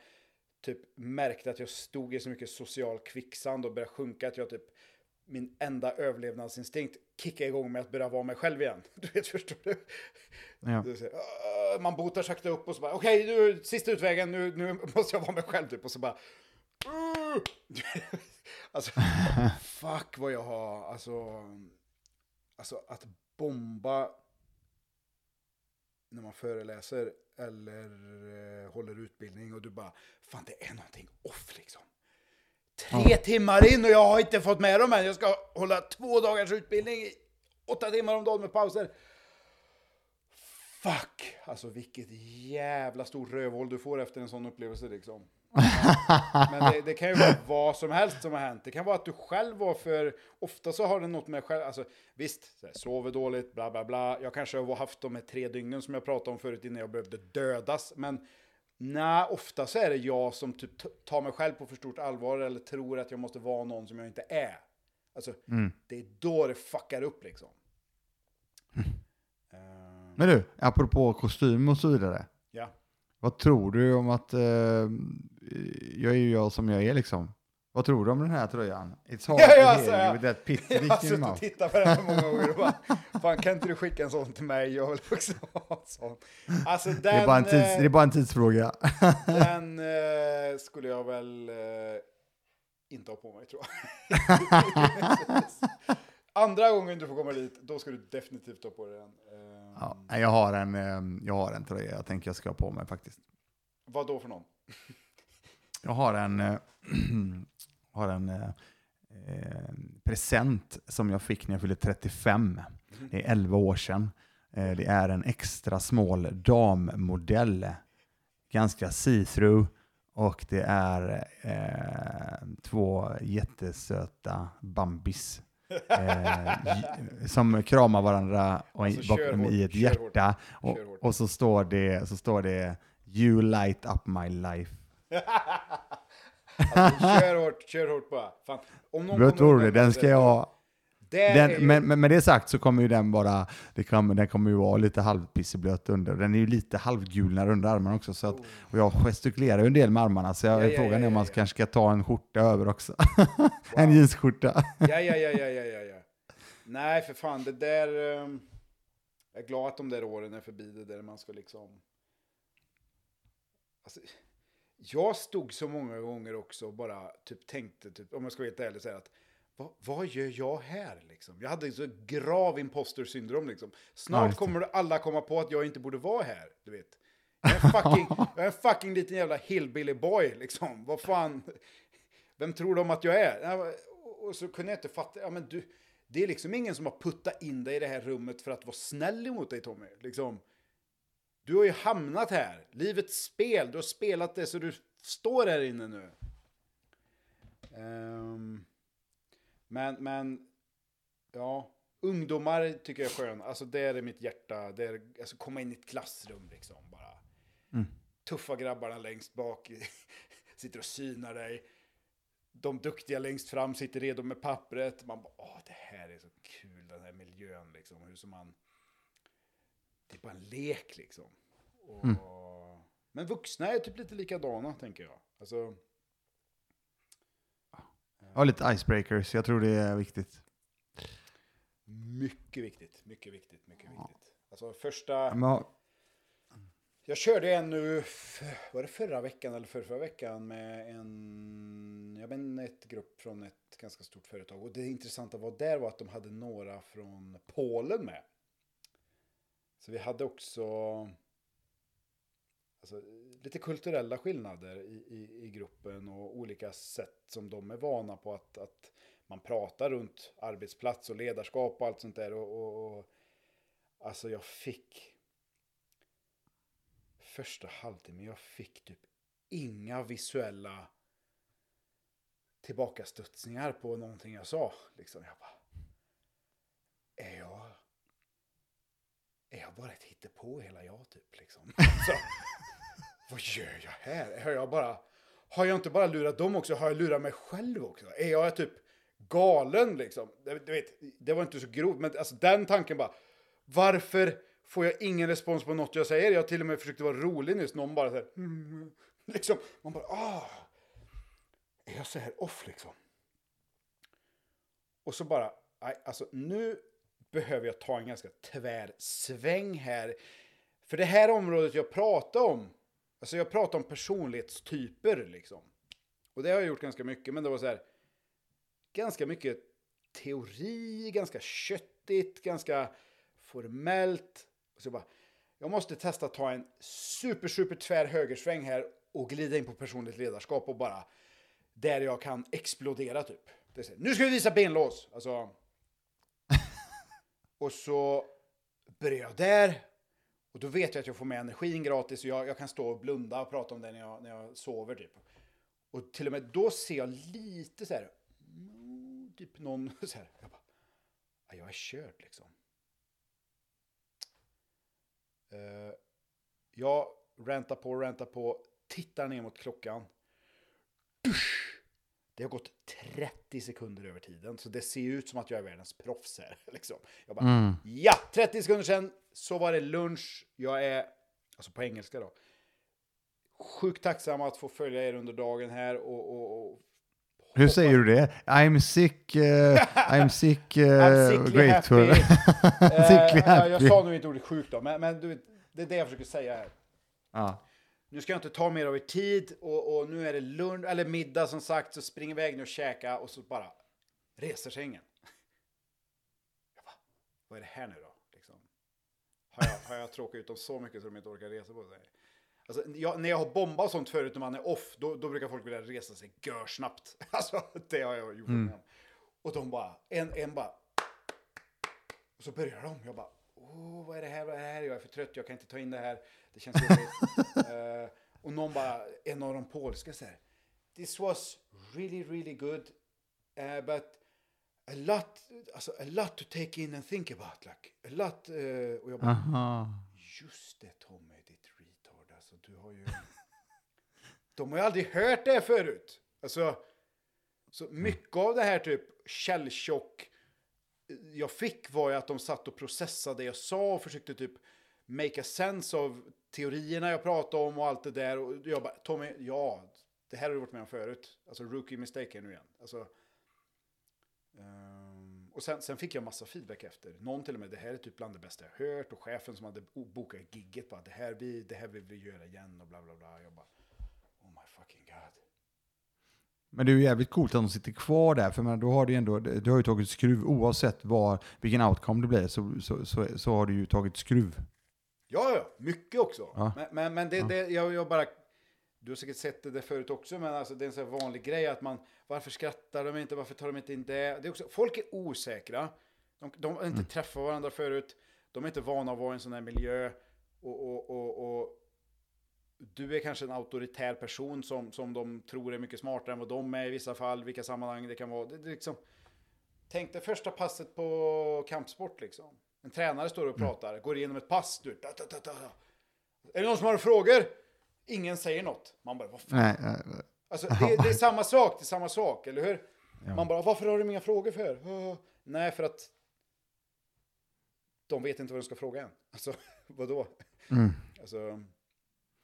typ märkte att jag stod i så mycket social kvicksand och började sjunka att jag typ, min enda överlevnadsinstinkt kickade igång med att börja vara mig själv igen. Du vet, förstår du? Ja. Man botar sakta upp och så bara, okej, nu, sista utvägen, nu måste jag vara mig själv typ, och så bara alltså, fuck vad jag har alltså att bomba när man föreläser eller håller utbildning och du bara, fan det är någonting off liksom. 3 timmar in och jag har inte fått med dem än. Jag ska hålla 2 dagars utbildning i 8 timmar om dagen med pauser. Fuck! Alltså vilket jävla stor rövhål du får efter en sån upplevelse liksom. Men det kan ju vara vad som helst som har hänt. Det kan vara att du själv var för... Ofta så har det något med själv... Alltså, visst, så här, sover dåligt, bla bla bla. Jag kanske har haft de här 3 dygnen som jag pratade om förut innan jag behövde dödas. Men ofta så är det jag som typ tar mig själv på för stort allvar eller tror att jag måste vara någon som jag inte är. Alltså, det är då det fuckar upp liksom. Men du, apropå kostym och så vidare. Ja. Vad tror du om att... jag är ju jag som jag är liksom. Vad tror du om den här tröjan? It's hard to hear with that pit dick in your mouth. Jag har suttit och tittat på den för många gånger och bara, fan kan inte du skicka en sån till mig? Jag vill också ha en sån. Alltså den, det är bara en tidsfråga. Den skulle jag väl inte ha på mig, tror jag. Andra gången du får komma dit, då ska du definitivt ha på dig den. Ja, jag har en tröja jag tänker jag ska ha på mig faktiskt. Vad då för någon? Jag har en present som jag fick när jag fyllde 35. Det är 11 år sedan. Det är en extra smal dammodell. Ganska see-through. Och det är 2 jättesöta bambis. Som kramar varandra och alltså, i ett hjärta. Och så står det You light up my life. Alltså, kör hårt bara. Fan. Om någon tror det, den ska jag... Med det sagt så kommer ju den bara... Den kommer ju vara lite halvpisseblöt under. Den är ju lite halvgulnare under armarna också. Så att, och jag gestikulerar ju en del med armarna. Så jag frågar om man kanske ska ta en skjorta över också. Wow. En jeansskjorta. Ja. Nej, för fan. Det där... Jag är glad att de där åren är förbi. Det där man ska liksom... Alltså... Jag stod så många gånger också och bara typ tänkte, typ, om jag ska veta eller säga att vad gör jag här liksom? Jag hade så grav impostersyndrom liksom. Snart kommer alla komma på att jag inte borde vara här, du vet. Jag är en fucking liten jävla hillbilly boy liksom. Vad fan? Vem tror de att jag är? Och så kunde jag inte fatta, ja men du, det är liksom ingen som har puttat in dig i det här rummet för att vara snäll emot dig, Tommy, liksom. Du har ju hamnat här. Livets spel. Du har spelat det så du står här inne nu. Men ja, ungdomar tycker jag är skön. Alltså det är mitt hjärta. Det är, alltså komma in i ett klassrum liksom bara. Mm. Tuffa grabbarna längst bak sitter och synar dig. De duktiga längst fram sitter redo med pappret. Man bara, det här är så kul, den här miljön liksom. Hur som man... Det är bara en lek liksom. Och... Mm. Men vuxna är typ lite likadana, tänker jag. Alltså... Ja, lite icebreakers. Jag tror det är viktigt. Mycket viktigt. Alltså första... Jag körde en nu... Var det förra veckan eller förra veckan med en... Jag menar ett grupp från ett ganska stort företag. Och det intressanta var där var att de hade några från Polen med. Så vi hade också alltså, lite kulturella skillnader i gruppen och olika sätt som de är vana på att man pratar runt arbetsplats och ledarskap och allt sånt där. Och alltså jag fick första halvtimmen, jag fick typ inga visuella tillbakastutsningar på någonting jag sa. Liksom jag bara, är jag bara ett hittepå hela jag typ liksom. Så, vad gör jag här? Har jag inte bara lurat dem också? Har jag lurat mig själv också? Är jag typ galen liksom? Du vet, det var inte så grovt, men alltså den tanken bara, varför får jag ingen respons på något jag säger? Jag till och med försökte vara rolig nyss, någon bara så här, liksom, man bara, är jag så här off liksom? Och så bara, nej, alltså nu behöver jag ta en ganska tvärsväng här. För det här området jag pratar om. Alltså jag pratar om personlighetstyper liksom. Och det har jag gjort ganska mycket. Men det var så här. Ganska mycket teori. Ganska köttigt. Ganska formellt. Och så jag måste testa att ta en super tvär högersväng här. Och glida in på personligt ledarskap. Och bara. Där jag kan explodera typ. Det är så här, nu ska vi visa benlås. Alltså. Och så börjar jag där. Och då vet jag att jag får med energin gratis. Och jag kan stå och blunda och prata om det när jag sover typ. Och till och med då ser jag lite så här. Typ någon så här. Jag bara, jag är körd liksom. Jag rantar på. Tittar ner mot klockan. Det har gått 30 sekunder över tiden. Så det ser ut som att jag är världens proffs här. Liksom. Jag bara, 30 sekunder sedan så var det lunch. Jag är, alltså på engelska då, sjukt tacksam att få följa er under dagen här och Hur säger du det? I'm sick, grateful. Sickly happy. Jag sa nog inte ordet sjukt då, men du, det är det jag försöker säga här. Ja. Nu ska jag inte ta mer av er tid och nu är det lunch eller middag som sagt, så spring iväg nu och käka och så bara reser sängen. Jag bara, vad är det här nu då? Liksom. Har jag tråkat ut dem så mycket så de inte orkar resa på sig? Alltså, när jag har bombat och sånt förut när man är off, då brukar folk vilja resa sig görsnabbt. Alltså, det har jag gjort. Mm. Och de bara, en bara. Och så börjar de. Jag bara, vad är det här? Vad är det här? Jag är för trött, jag kan inte ta in det här. Det känns jobbigt. Och någon bara, en av de polska säger, this was really, really good. But a lot to take in and think about. Like, a lot. Och jag bara, just det Tommy. Du har ju... De har ju aldrig hört det förut. Alltså, så mycket av det här typ källchock jag fick var ju att de satt och processade det jag sa och försökte typ make a sense av teorierna jag pratade om och allt det där. Och jag bara, Tommy, ja, det här har du varit med om förut. Alltså rookie mistake nu igen. Alltså, och sen fick jag massa feedback efter. Någon till och med, det här är typ bland det bästa jag hört. Och chefen som hade bokat gigget bara, det här vill vi göra igen och bla bla bla. Jag bara, oh my fucking god. Men det är ju jävligt coolt att de sitter kvar där. För men, då har du ändå, du har ju tagit skruv. Oavsett vilken outcome det blir så har du ju tagit skruv. Ja, mycket också. Ja. Men det jag bara... Du har säkert sett det förut också, men alltså det är en sån här vanlig grej att man, varför skrattar de inte, varför tar de inte in det? Det är också, folk är osäkra, de har inte träffat varandra förut, de är inte vana att vara i en sån här miljö och du är kanske en auktoritär person som de tror är mycket smartare än vad de är i vissa fall, vilka sammanhang det kan vara. Det liksom, tänk det första passet på kampsport liksom. En tränare står och pratar, går igenom ett pass, du, är det någon som har frågor? Ingen säger något. Man bara, vad fan? Nej. Alltså, det är samma sak, eller hur? Ja. Man bara, varför har du inga frågor för? Nej, för att de vet inte vad de ska fråga än. Alltså, vadå? Mm. Alltså...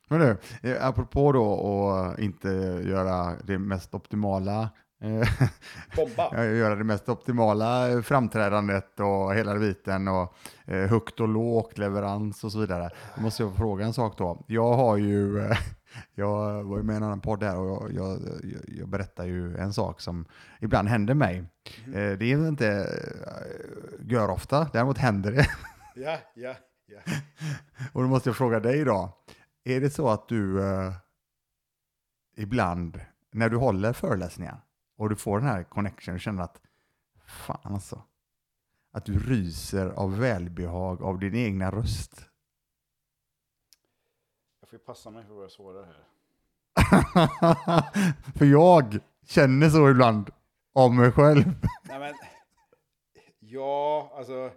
Men du, apropå då att inte göra det mest optimala... Bomba. Göra det mest optimala framträdandet och hela biten och högt och lågt, leverans och så vidare. Då måste jag fråga en sak då. Jag var ju med i en annan podd där och jag berättar ju en sak som ibland händer mig. Det är inte gör ofta, däremot händer det. Ja. Och då måste jag fråga dig då. Är det så att du ibland när du håller föreläsningar och du får den här connection och känner att fan alltså. Att du ryser av välbehag av din egna röst. Jag får passa mig för att jag svårar här. För jag känner så ibland om mig själv. Nej men, ja alltså.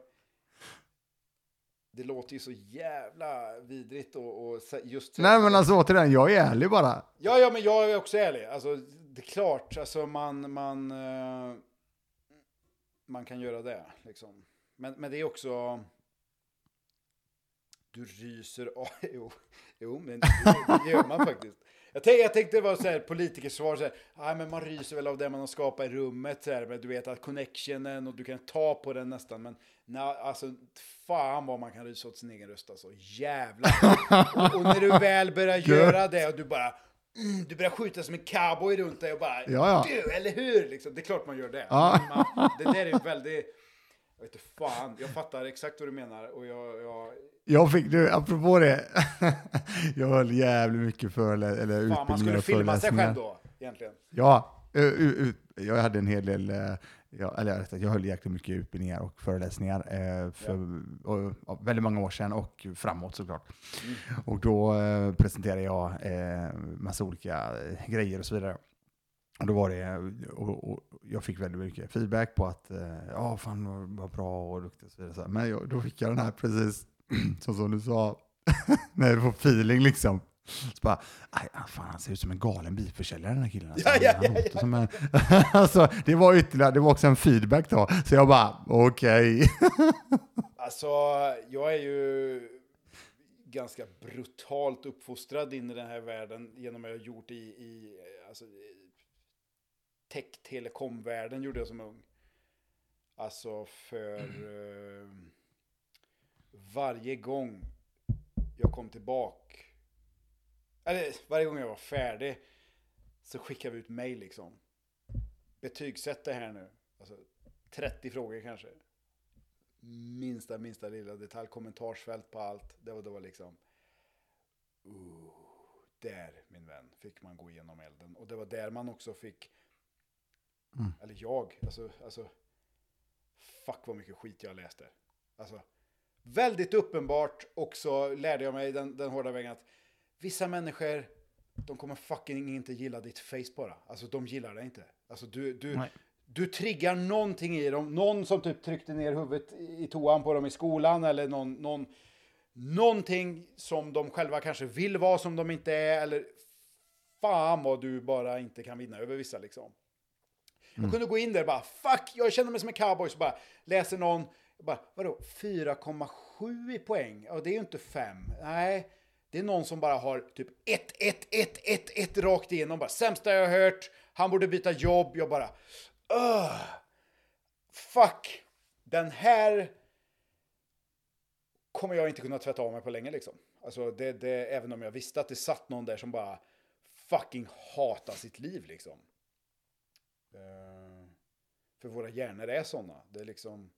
Det låter ju så jävla vidrigt och just... Nej men alltså till den, jag är ärlig bara. Ja men jag är också ärlig. Alltså det är klart, alltså man kan göra det liksom. Men det är också... Du ryser av... Jo men det gör man faktiskt. Jag tänkte det var så här politikersvar så här, nej men man ryser väl av det man har skapat i rummet så här, men du vet att connectionen och du kan ta på den nästan, men alltså fan vad man kan rysa åt sin egen röst alltså, jävlar. Och när du väl börjar göra det och du bara du börjar skjuta som en cowboy runt dig och bara du, eller hur liksom, det är klart man gör det. Det där är väldigt, jag vet inte fan, jag fattar exakt vad du menar och jag fick du apropå det. Jag höll jävligt mycket eller utbildningar. Man skulle filma sig själv då egentligen. Ja, jag hade en hel del jag höll jäkligt mycket utbildningar och föreläsningar och väldigt många år sedan och framåt såklart. Mm. Och då presenterade jag massa olika grejer och så vidare. Och då var det, och jag fick väldigt mycket feedback på att fan vad bra och duktig och så vidare. Men då fick jag den här precis som du sa, när du får feeling liksom. Så bara, fan han ser ut som en galen bilförsäljare den här killen. Alltså, ja. Som en... alltså, det var också en feedback då. Så jag bara, okej. Alltså, jag är ju ganska brutalt uppfostrad in i den här världen genom att jag har gjort i tech-telekomvärlden gjorde jag som ung. Alltså för varje gång jag kom tillbaka, eller varje gång jag var färdig, så skickade vi ut mejl liksom. Betygsätt det här nu. Alltså 30 frågor kanske. Minsta lilla detalj, kommentarsfält på allt. Det var liksom där, min vän, fick man gå igenom elden. Och det var där man också fick eller jag, alltså fuck vad mycket skit jag läste. Alltså väldigt uppenbart också lärde jag mig den hårda vägen att vissa människor, de kommer fucking inte gilla ditt face bara. Alltså de gillar det inte. Alltså du triggar någonting i dem. Någon som typ tryckte ner huvudet i toan på dem i skolan, eller någonting som de själva kanske vill vara som de inte är, eller fan vad du bara inte kan vinna över vissa liksom. Jag kunde gå in där och bara, fuck, jag känner mig som en cowboy, så bara läser någon, bara, vadå, 4,7 i poäng? Ja, det är ju inte 5. Nej, det är någon som bara har typ 1 rakt igenom, bara, sämsta jag har hört, han borde byta jobb, jag bara, fuck, den här kommer jag inte kunna tvätta av mig på länge liksom. Alltså, även om jag visste att det satt någon där som bara fucking hatar sitt liv liksom. För våra hjärnor är sådana. Det är liksom,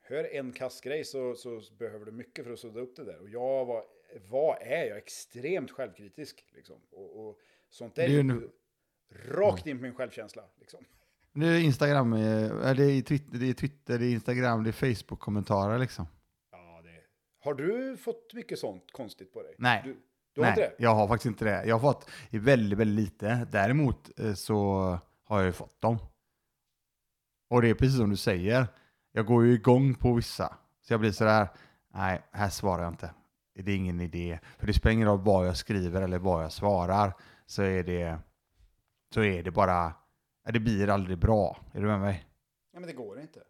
hör en kassgrej så behöver du mycket för att sudda upp det där. Och jag är jag extremt självkritisk liksom. Och sånt där är nu rakt in på min självkänsla liksom. Det är Instagram, det är Twitter, det är Instagram, det är Facebook-kommentarer liksom. Har du fått mycket sånt konstigt på dig? Nej, du har inte det? Jag har faktiskt inte det. Jag har fått väldigt, väldigt lite. Däremot så har jag ju fått dem. Och det är precis som du säger. Jag går ju igång på vissa. Så jag blir så där, nej, här svarar jag inte. Det är ingen idé. För det spelar ingen roll vad jag skriver eller vad jag svarar. Så är det bara, det blir aldrig bra. Är du med mig? Ja, men det går inte.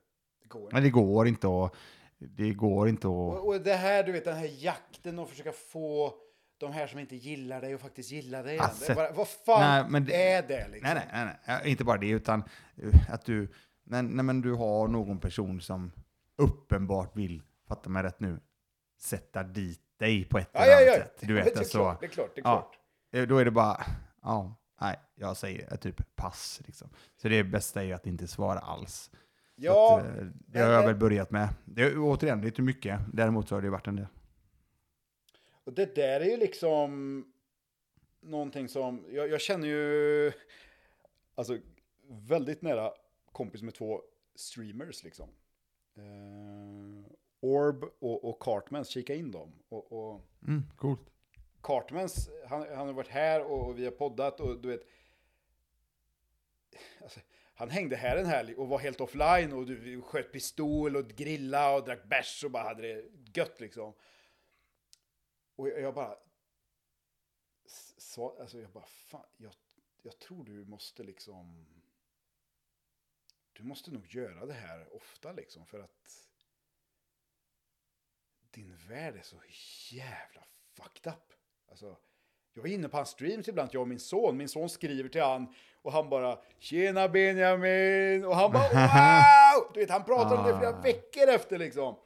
Men det går inte att... Det går inte att... Och det här, du vet, den här jakten och försöka få de här som inte gillar dig och faktiskt gillar dig. Alltså, vad fan, nej, är det liksom? Nej, inte bara det, utan att du... Nej, men du har någon person som uppenbart vill, fatta mig rätt nu, sätta dit dig på ett eller annat sätt. Du vet, alltså, det är klart. Ja, då är det bara... Ja, nej, jag säger typ pass, liksom. Så det bästa är ju att inte svara alls. Ja, att, det har jag väl börjat med. Det, återigen, det är inte mycket. Däremot så har det varit en del. Och det där är ju liksom någonting som... Jag känner ju alltså väldigt nära kompis med 2 streamers liksom. Orb och Cartmans, kika in dem. Coolt. Cartmans, han har varit här och vi har poddat och du vet... Alltså, han hängde här en helg och var helt offline och du sköt pistol och grilla och drack bärs och bara hade det gött liksom. Och jag bara sa, alltså jag bara fan, jag tror du måste liksom, du måste nog göra det här ofta liksom, för att din värld är så jävla fucked up. Alltså jag är inne på hans streams ibland, jag och min son skriver till han och han bara, tjena Benjamin, och han bara, wow, du vet, han pratar om det flera veckor efter liksom.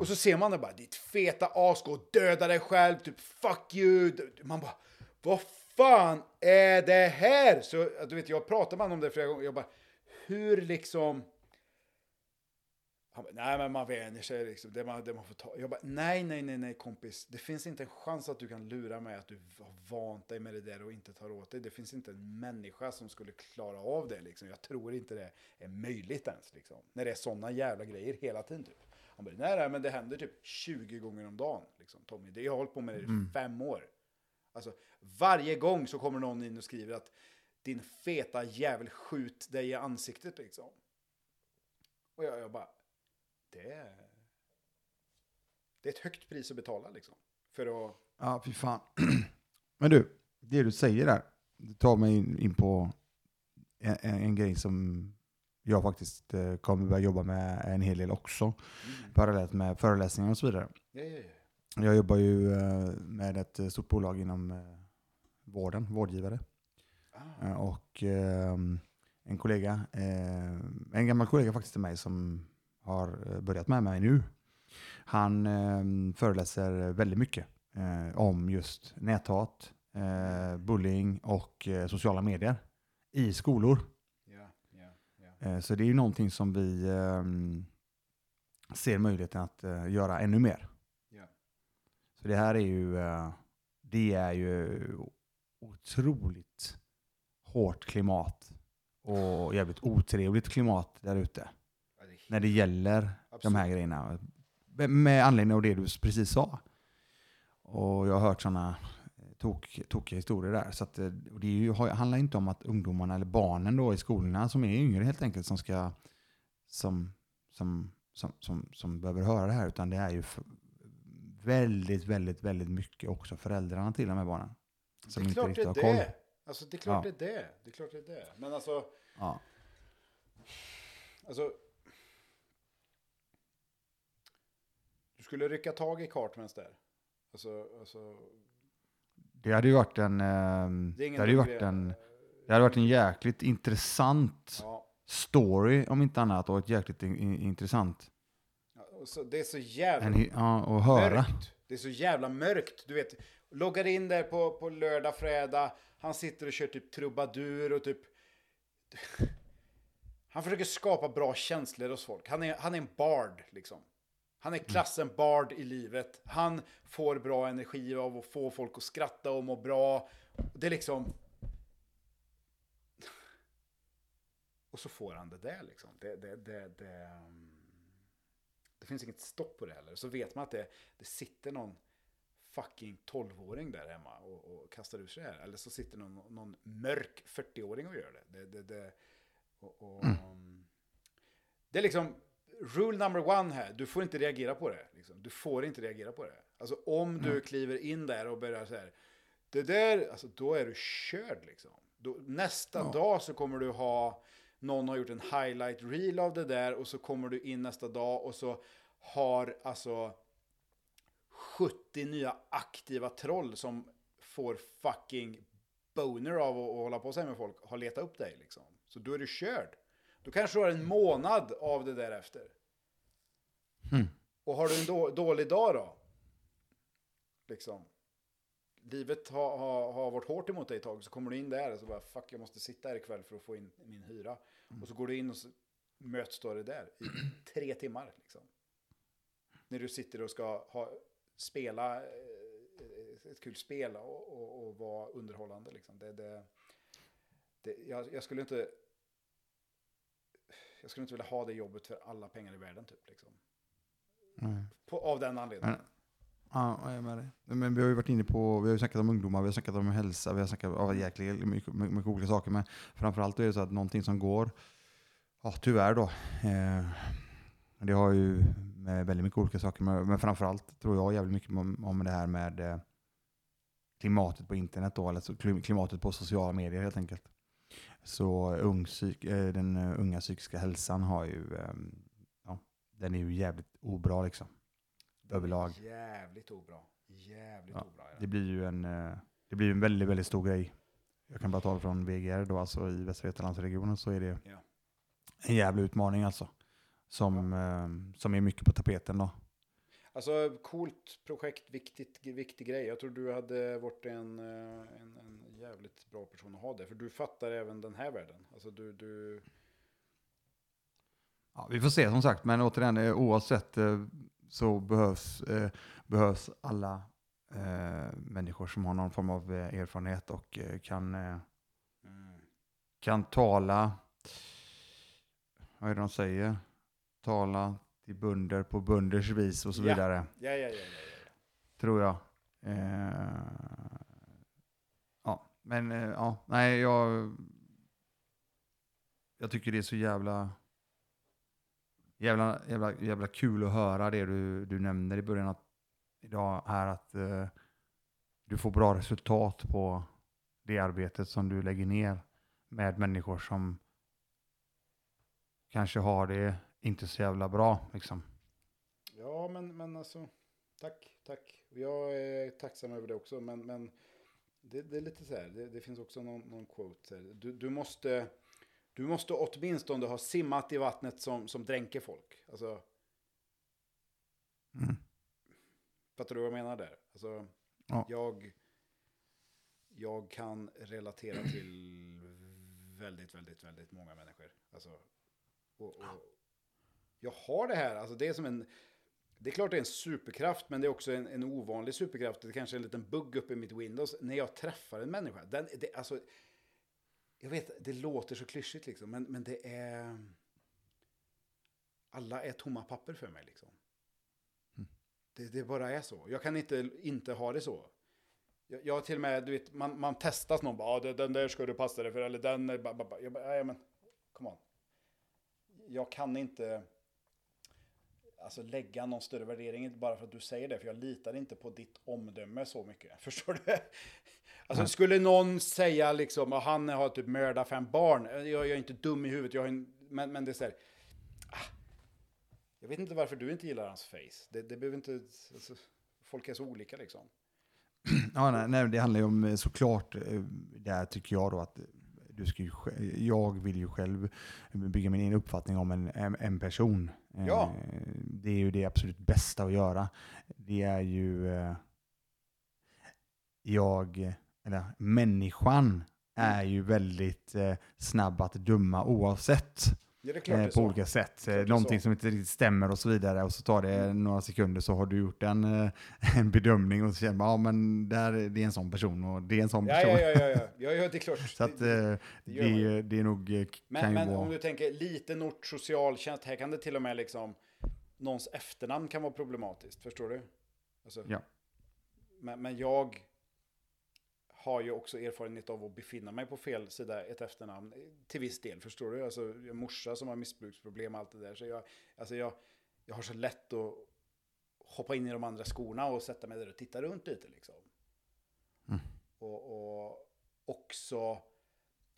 Och så ser man det bara, ditt feta as, gå och döda dig själv, typ fuck you, man bara, vad fan är det här? Så du vet, jag pratar med honom om det flera gånger, jag bara, hur liksom, han bara, nej men man vänjer sig liksom, det man får ta. Jag bara, nej kompis, det finns inte en chans att du kan lura mig att du har vant dig med det där och inte tar åt dig. Det finns inte en människa som skulle klara av det liksom. Jag tror inte det är möjligt ens liksom. När det är sådana jävla grejer hela tiden typ. Han bara, nej men det händer typ 20 gånger om dagen liksom, Tommy. Jag har hållit på med det i 5 år. Alltså varje gång så kommer någon in och skriver att din feta jävel, skjut dig i ansiktet liksom. Och jag bara, det är ett högt pris att betala liksom, för att... Ja, fy fan. Men du, det du säger där, du tar mig in på en grej som jag faktiskt kommer börja jobba med en hel del också. Parallellt med föreläsningar och så vidare. Ja. Jag jobbar ju med ett stort bolag inom vården, vårdgivare. Och en kollega, en gammal kollega faktiskt till mig som har börjat med mig nu. Han föreläser väldigt mycket om just näthat, bullying och sociala medier i skolor. Så det är ju någonting som vi ser möjligheten att göra ännu mer. Yeah. Så det här är ju, det är ju otroligt hårt klimat och jävligt otrevligt klimat där ute. När det gäller de här grejerna. Med anledning av det du precis sa. Och jag har hört sådana tokiga historier där. Så att det är ju, handlar inte om att ungdomarna eller barnen då i skolorna som är yngre helt enkelt som ska som behöver höra det här, utan det är ju väldigt mycket också föräldrarna till de här barnen som inte riktigt har koll. Alltså det är klart det är det. Det är klart det är det. Men alltså ja. Alltså du skulle rycka tag i Cartmans där. Alltså det hade ju varit en jäkligt intressant story om inte annat, och ett jäkligt intressant. Ja, så det är så jävla att höra. Mörkt. Det är så jävla mörkt, du vet. Loggar in där på lördag, fredag. Han sitter och kör typ trubadur och typ han försöker skapa bra känslor hos folk. Han är en bard liksom. Han är klassen bard i livet. Han får bra energi av att få folk att skratta och må bra. Det är liksom... Och så får han det där liksom. Det finns inget stopp på det heller. Så vet man att det sitter någon fucking 12-åring där hemma och kastar ur sig det här. Eller så sitter någon mörk 40-åring och gör det. Det är liksom... Rule number one här, du får inte reagera på det. Liksom. Du får inte reagera på det. Alltså om du kliver in där och börjar så här, det där, alltså då är du körd liksom. Då, nästa dag så kommer du ha, någon har gjort en highlight reel av det där och så kommer du in nästa dag och så har alltså 70 nya aktiva troll som får fucking boner av att hålla på sig med folk, har letat upp dig liksom. Så då är du körd. Du kanske har en månad av det där efter. Mm. Och har du en dålig dag då? Liksom. Livet har varit hårt emot dig ett tag. Så kommer du in där och så bara, fuck, jag måste sitta här ikväll för att få in min hyra. Mm. Och så går du in och så möts du där i 3 timmar. Liksom. När du sitter och ska spela ett kul spel och vara underhållande. Liksom. Jag skulle inte vilja ha det jobbet för alla pengar i världen typ liksom. Av den anledningen. Ja, jag är med dig. Men vi har ju varit inne på, vi har ju snackat om ungdomar, vi har snackat om hälsa, vi har snackat om jäkligt mycket olika saker, men framförallt är det så att någonting som går, tyvärr då, det har ju med väldigt mycket olika saker, men framförallt tror jag jävligt mycket om det här med klimatet på internet då, eller klimatet på sociala medier helt enkelt. Så den unga psykiska hälsan har ju, den är ju jävligt obra liksom. Överlag. Jävligt obra. Ja. Det blir ju en väldigt, väldigt stor grej. Jag kan bara tala från VGR då, alltså i Västra Götalandsregionen, så är det en jävla utmaning alltså. Som är mycket på tapeten då. Alltså coolt projekt, viktig grej. Jag tror du hade varit en jävligt bra person att ha det. För du fattar även den här världen. Alltså du... Ja, vi får se som sagt. Men återigen, oavsett så behövs alla människor som har någon form av erfarenhet och kan tala. Vad är det de säger? Tala... i bunder på bunders vis och så vidare. Ja. Tror jag. Nej, jag tycker det är så jävla kul att höra det du nämner i början idag här, att du får bra resultat på det arbetet som du lägger ner med människor som kanske har det inte så jävla bra liksom. Ja, men alltså tack. Jag är tacksam över det också, men det är lite så här, det finns också någon quote här. Du måste Du måste åtminstone ha simmat i vattnet som dränker folk. Alltså, fattar du vad jag menar där? Alltså, ja. Jag kan relatera till väldigt, väldigt, väldigt många människor. Alltså, och jag har det här. Alltså, det är som en... Det är klart det är en superkraft, men det är också en ovanlig superkraft. Det är kanske en liten bugg upp i mitt Windows. När jag träffar en människa. Alltså, jag vet, det låter så klyschigt liksom. Men det är... Alla är tomma papper för mig liksom. Mm. Det bara är så. Jag kan inte ha det så. Jag till och med, du vet, man testas någon. Bara, den där ska du passa dig för. Eller den... Jag bara, ja men, come on. Jag kan inte... Alltså lägga någon större värdering, inte bara för att du säger det, för jag litar inte på ditt omdöme så mycket, förstår du? Alltså skulle någon säga liksom, och han har typ mördat 5 barn, jag är inte dum i huvudet, men det är så här, jag vet inte varför du inte gillar hans face, det behöver inte, alltså, folk är så olika liksom. Ja, nej, det handlar ju om, såklart, där tycker jag då att jag vill ju själv bygga min egen uppfattning om en person. Ja. Det är ju det absolut bästa att göra. Det är ju människan är ju väldigt snabb att döma oavsett. Ja, det är klart det är på olika sätt. Någonting som inte riktigt stämmer och så vidare. Och så tar det några sekunder så har du gjort en bedömning. Och så känner man, ja men det är en sån person. Och det är en sån person. Ja, det är klart. Så att det är nog... Men om du tänker liten ort, socialtjänst. Här kan det till och med liksom... Någons efternamn kan vara problematiskt. Förstår du? Alltså, ja. Men jag har ju också erfarenhet av att befinna mig på fel sida ett efternamn till viss del, förstår du? Alltså morsa som har missbruksproblem och allt det där, så jag har så lätt att hoppa in i de andra skorna och sätta mig där och titta runt lite liksom. Och också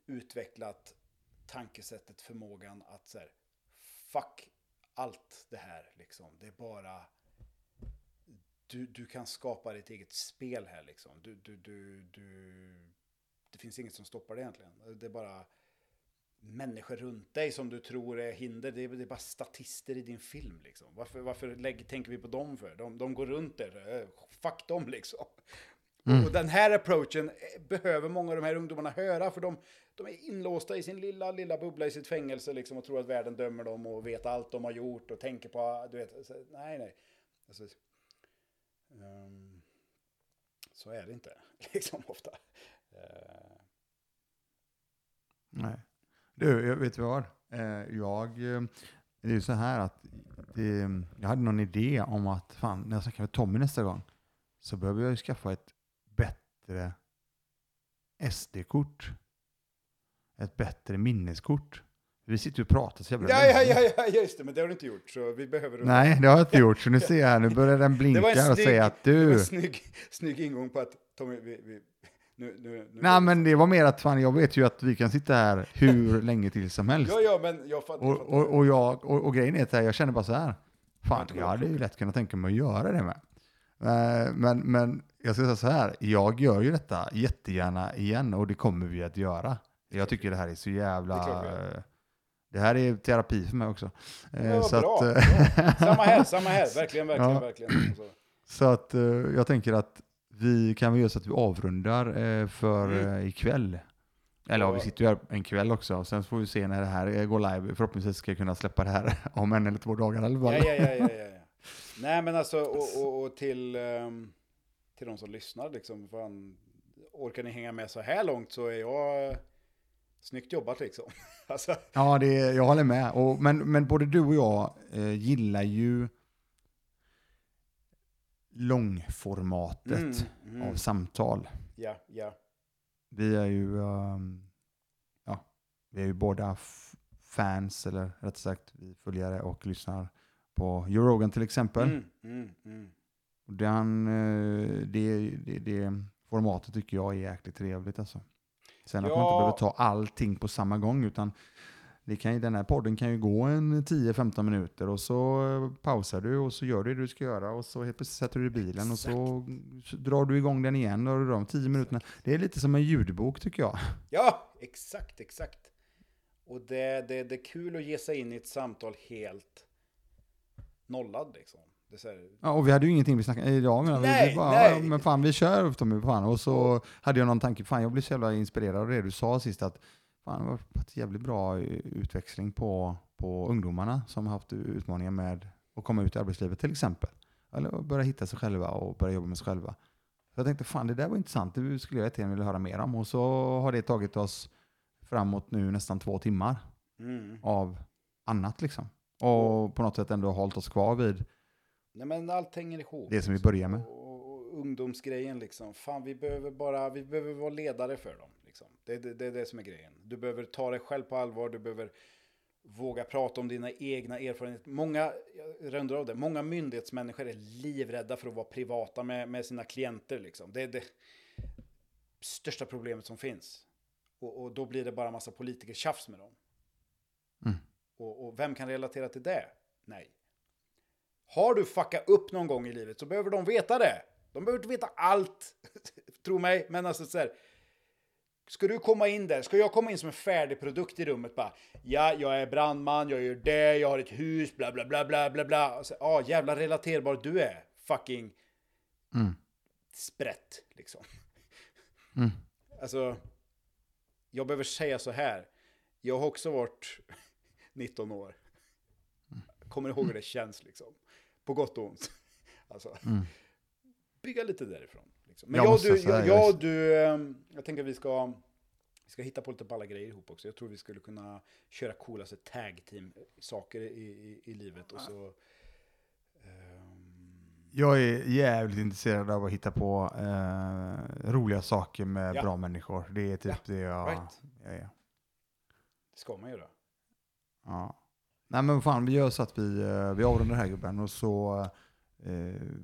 utvecklat tankesättet, förmågan att så här, fuck allt det här liksom, det är bara Du kan skapa ditt eget spel här liksom. Det finns inget som stoppar det egentligen. Det är bara människor runt dig som du tror är hinder. Det är bara statister i din film liksom. Varför tänker vi på dem för? De går runt där. Fuck dem liksom. Mm. Och den här approachen behöver många av de här ungdomarna höra. För de är inlåsta i sin lilla bubbla i sitt fängelse liksom. Och tror att världen dömer dem och vet allt de har gjort. Och tänker på, du vet. Så, nej. Alltså, så är det inte liksom ofta. Nej. Du, jag vet vad. Det är ju så här att jag hade någon idé om att fan, när jag snackar med Tommy nästa gång så behöver jag ju skaffa ett bättre SD-kort. Ett bättre minneskort. Vi sitter ju och pratar så jävla länge. Ja, just det, men det har du inte gjort. Så vi behöver... Nej, det har jag inte gjort. Så nu ser jag här, nu börjar den blinka och säga att du... Det var en snygg ingång på att Tommy... Nu. Nej, men det var mer att fan, jag vet ju att vi kan sitta här hur länge till som helst. Ja, men jag fattar. Och grejen är att jag känner bara så här. Fan, jag hade ju lätt kunnat tänka mig att göra det med. Men jag ska säga så här. Jag gör ju detta jättegärna igen och det kommer vi att göra. Jag tycker det här är så jävla... Det här är terapi för mig också. Ja, så bra. Att, samma här. Verkligen. Så att jag tänker att vi kan väl göra så att vi avrundar för ikväll. Eller ja, vi sitter ju här en kväll också. Och sen får vi se när det här går live. Förhoppningsvis ska jag kunna släppa det här om 1 eller 2 dagar. Eller vad. Ja. Nej, men alltså, och till de som lyssnar. Liksom, fan, orkar ni hänga med så här långt så är jag... Snyggt jobbat liksom. Alltså. Ja, jag håller med. Men både du och jag gillar ju långformatet av samtal. Ja. Vi är ju båda fans, eller rätt sagt vi följare och lyssnar på Joe Rogan till exempel. Det formatet tycker jag är jäkligt trevligt alltså. Sen att man inte behöver ta allting på samma gång, utan den här podden kan ju gå en 10-15 minuter och så pausar du och så gör du det du ska göra och så helt plötsligt sätter du i bilen. Exakt. Och så drar du igång den igen och de 10 minuterna. Det är lite som en ljudbok tycker jag. Ja, exakt. Och det är kul att ge sig in i ett samtal helt nollad liksom. Ja, och vi hade ju ingenting vi snackade idag, men nej, vi bara, ja, men fan vi kör upp dem fan. Och så hade jag någon tanke, fan jag blev så jävla inspirerad av det du sa sist, att fan det var ett jävligt bra utväxling på ungdomarna som har haft utmaningar med att komma ut i arbetslivet till exempel, eller börja hitta sig själva och börja jobba med sig själva. Så jag tänkte fan det där var intressant, det skulle jag egentligen vilja höra mer om, och så har det tagit oss framåt nu nästan 2 timmar av annat liksom, och på något sätt ändå hållit oss kvar vid. Nej, men allt hänger ihop. Det som vi börjar med. Och ungdomsgrejen liksom. Fan, vi behöver vara ledare för dem. Liksom. Det är det som är grejen. Du behöver ta dig själv på allvar. Du behöver våga prata om dina egna erfarenheter. Många myndighetsmänniskor är livrädda för att vara privata med sina klienter. Liksom. Det är det största problemet som finns. Och då blir det bara en massa politiker tjafs med dem. Mm. Och vem kan relatera till det? Nej. Har du fuckat upp någon gång i livet så behöver de veta det. De behöver inte veta allt, tro mig. Men alltså så här, ska du komma in där? Ska jag komma in som en färdig produkt i rummet? Bara, ja, jag är brandman, jag gör det, jag har ett hus, bla bla bla bla bla bla. Alltså, ja, jävla relaterbar du är. Fucking sprätt, liksom. Mm. Alltså, jag behöver säga så här. Jag har också varit 19 år. Kommer ihåg hur det känns, liksom. På gott och ont. Alltså, bygga lite därifrån. Liksom. Men jag tänker att vi ska hitta på lite balla grejer ihop också. Jag tror vi skulle kunna köra coola så tag-team-saker i livet. Och så, Jag är jävligt intresserad av att hitta på roliga saker med bra människor. Det är typ det jag... Right. Ja. Det ska man göra. Ja. Nej men fan, vi gör så att vi avrundar här gubben, och så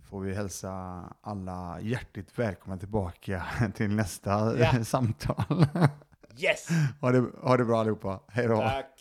får vi hälsa alla hjärtligt välkomna tillbaka till nästa samtal. Yes! Ha det bra allihopa. Hej då. Tack.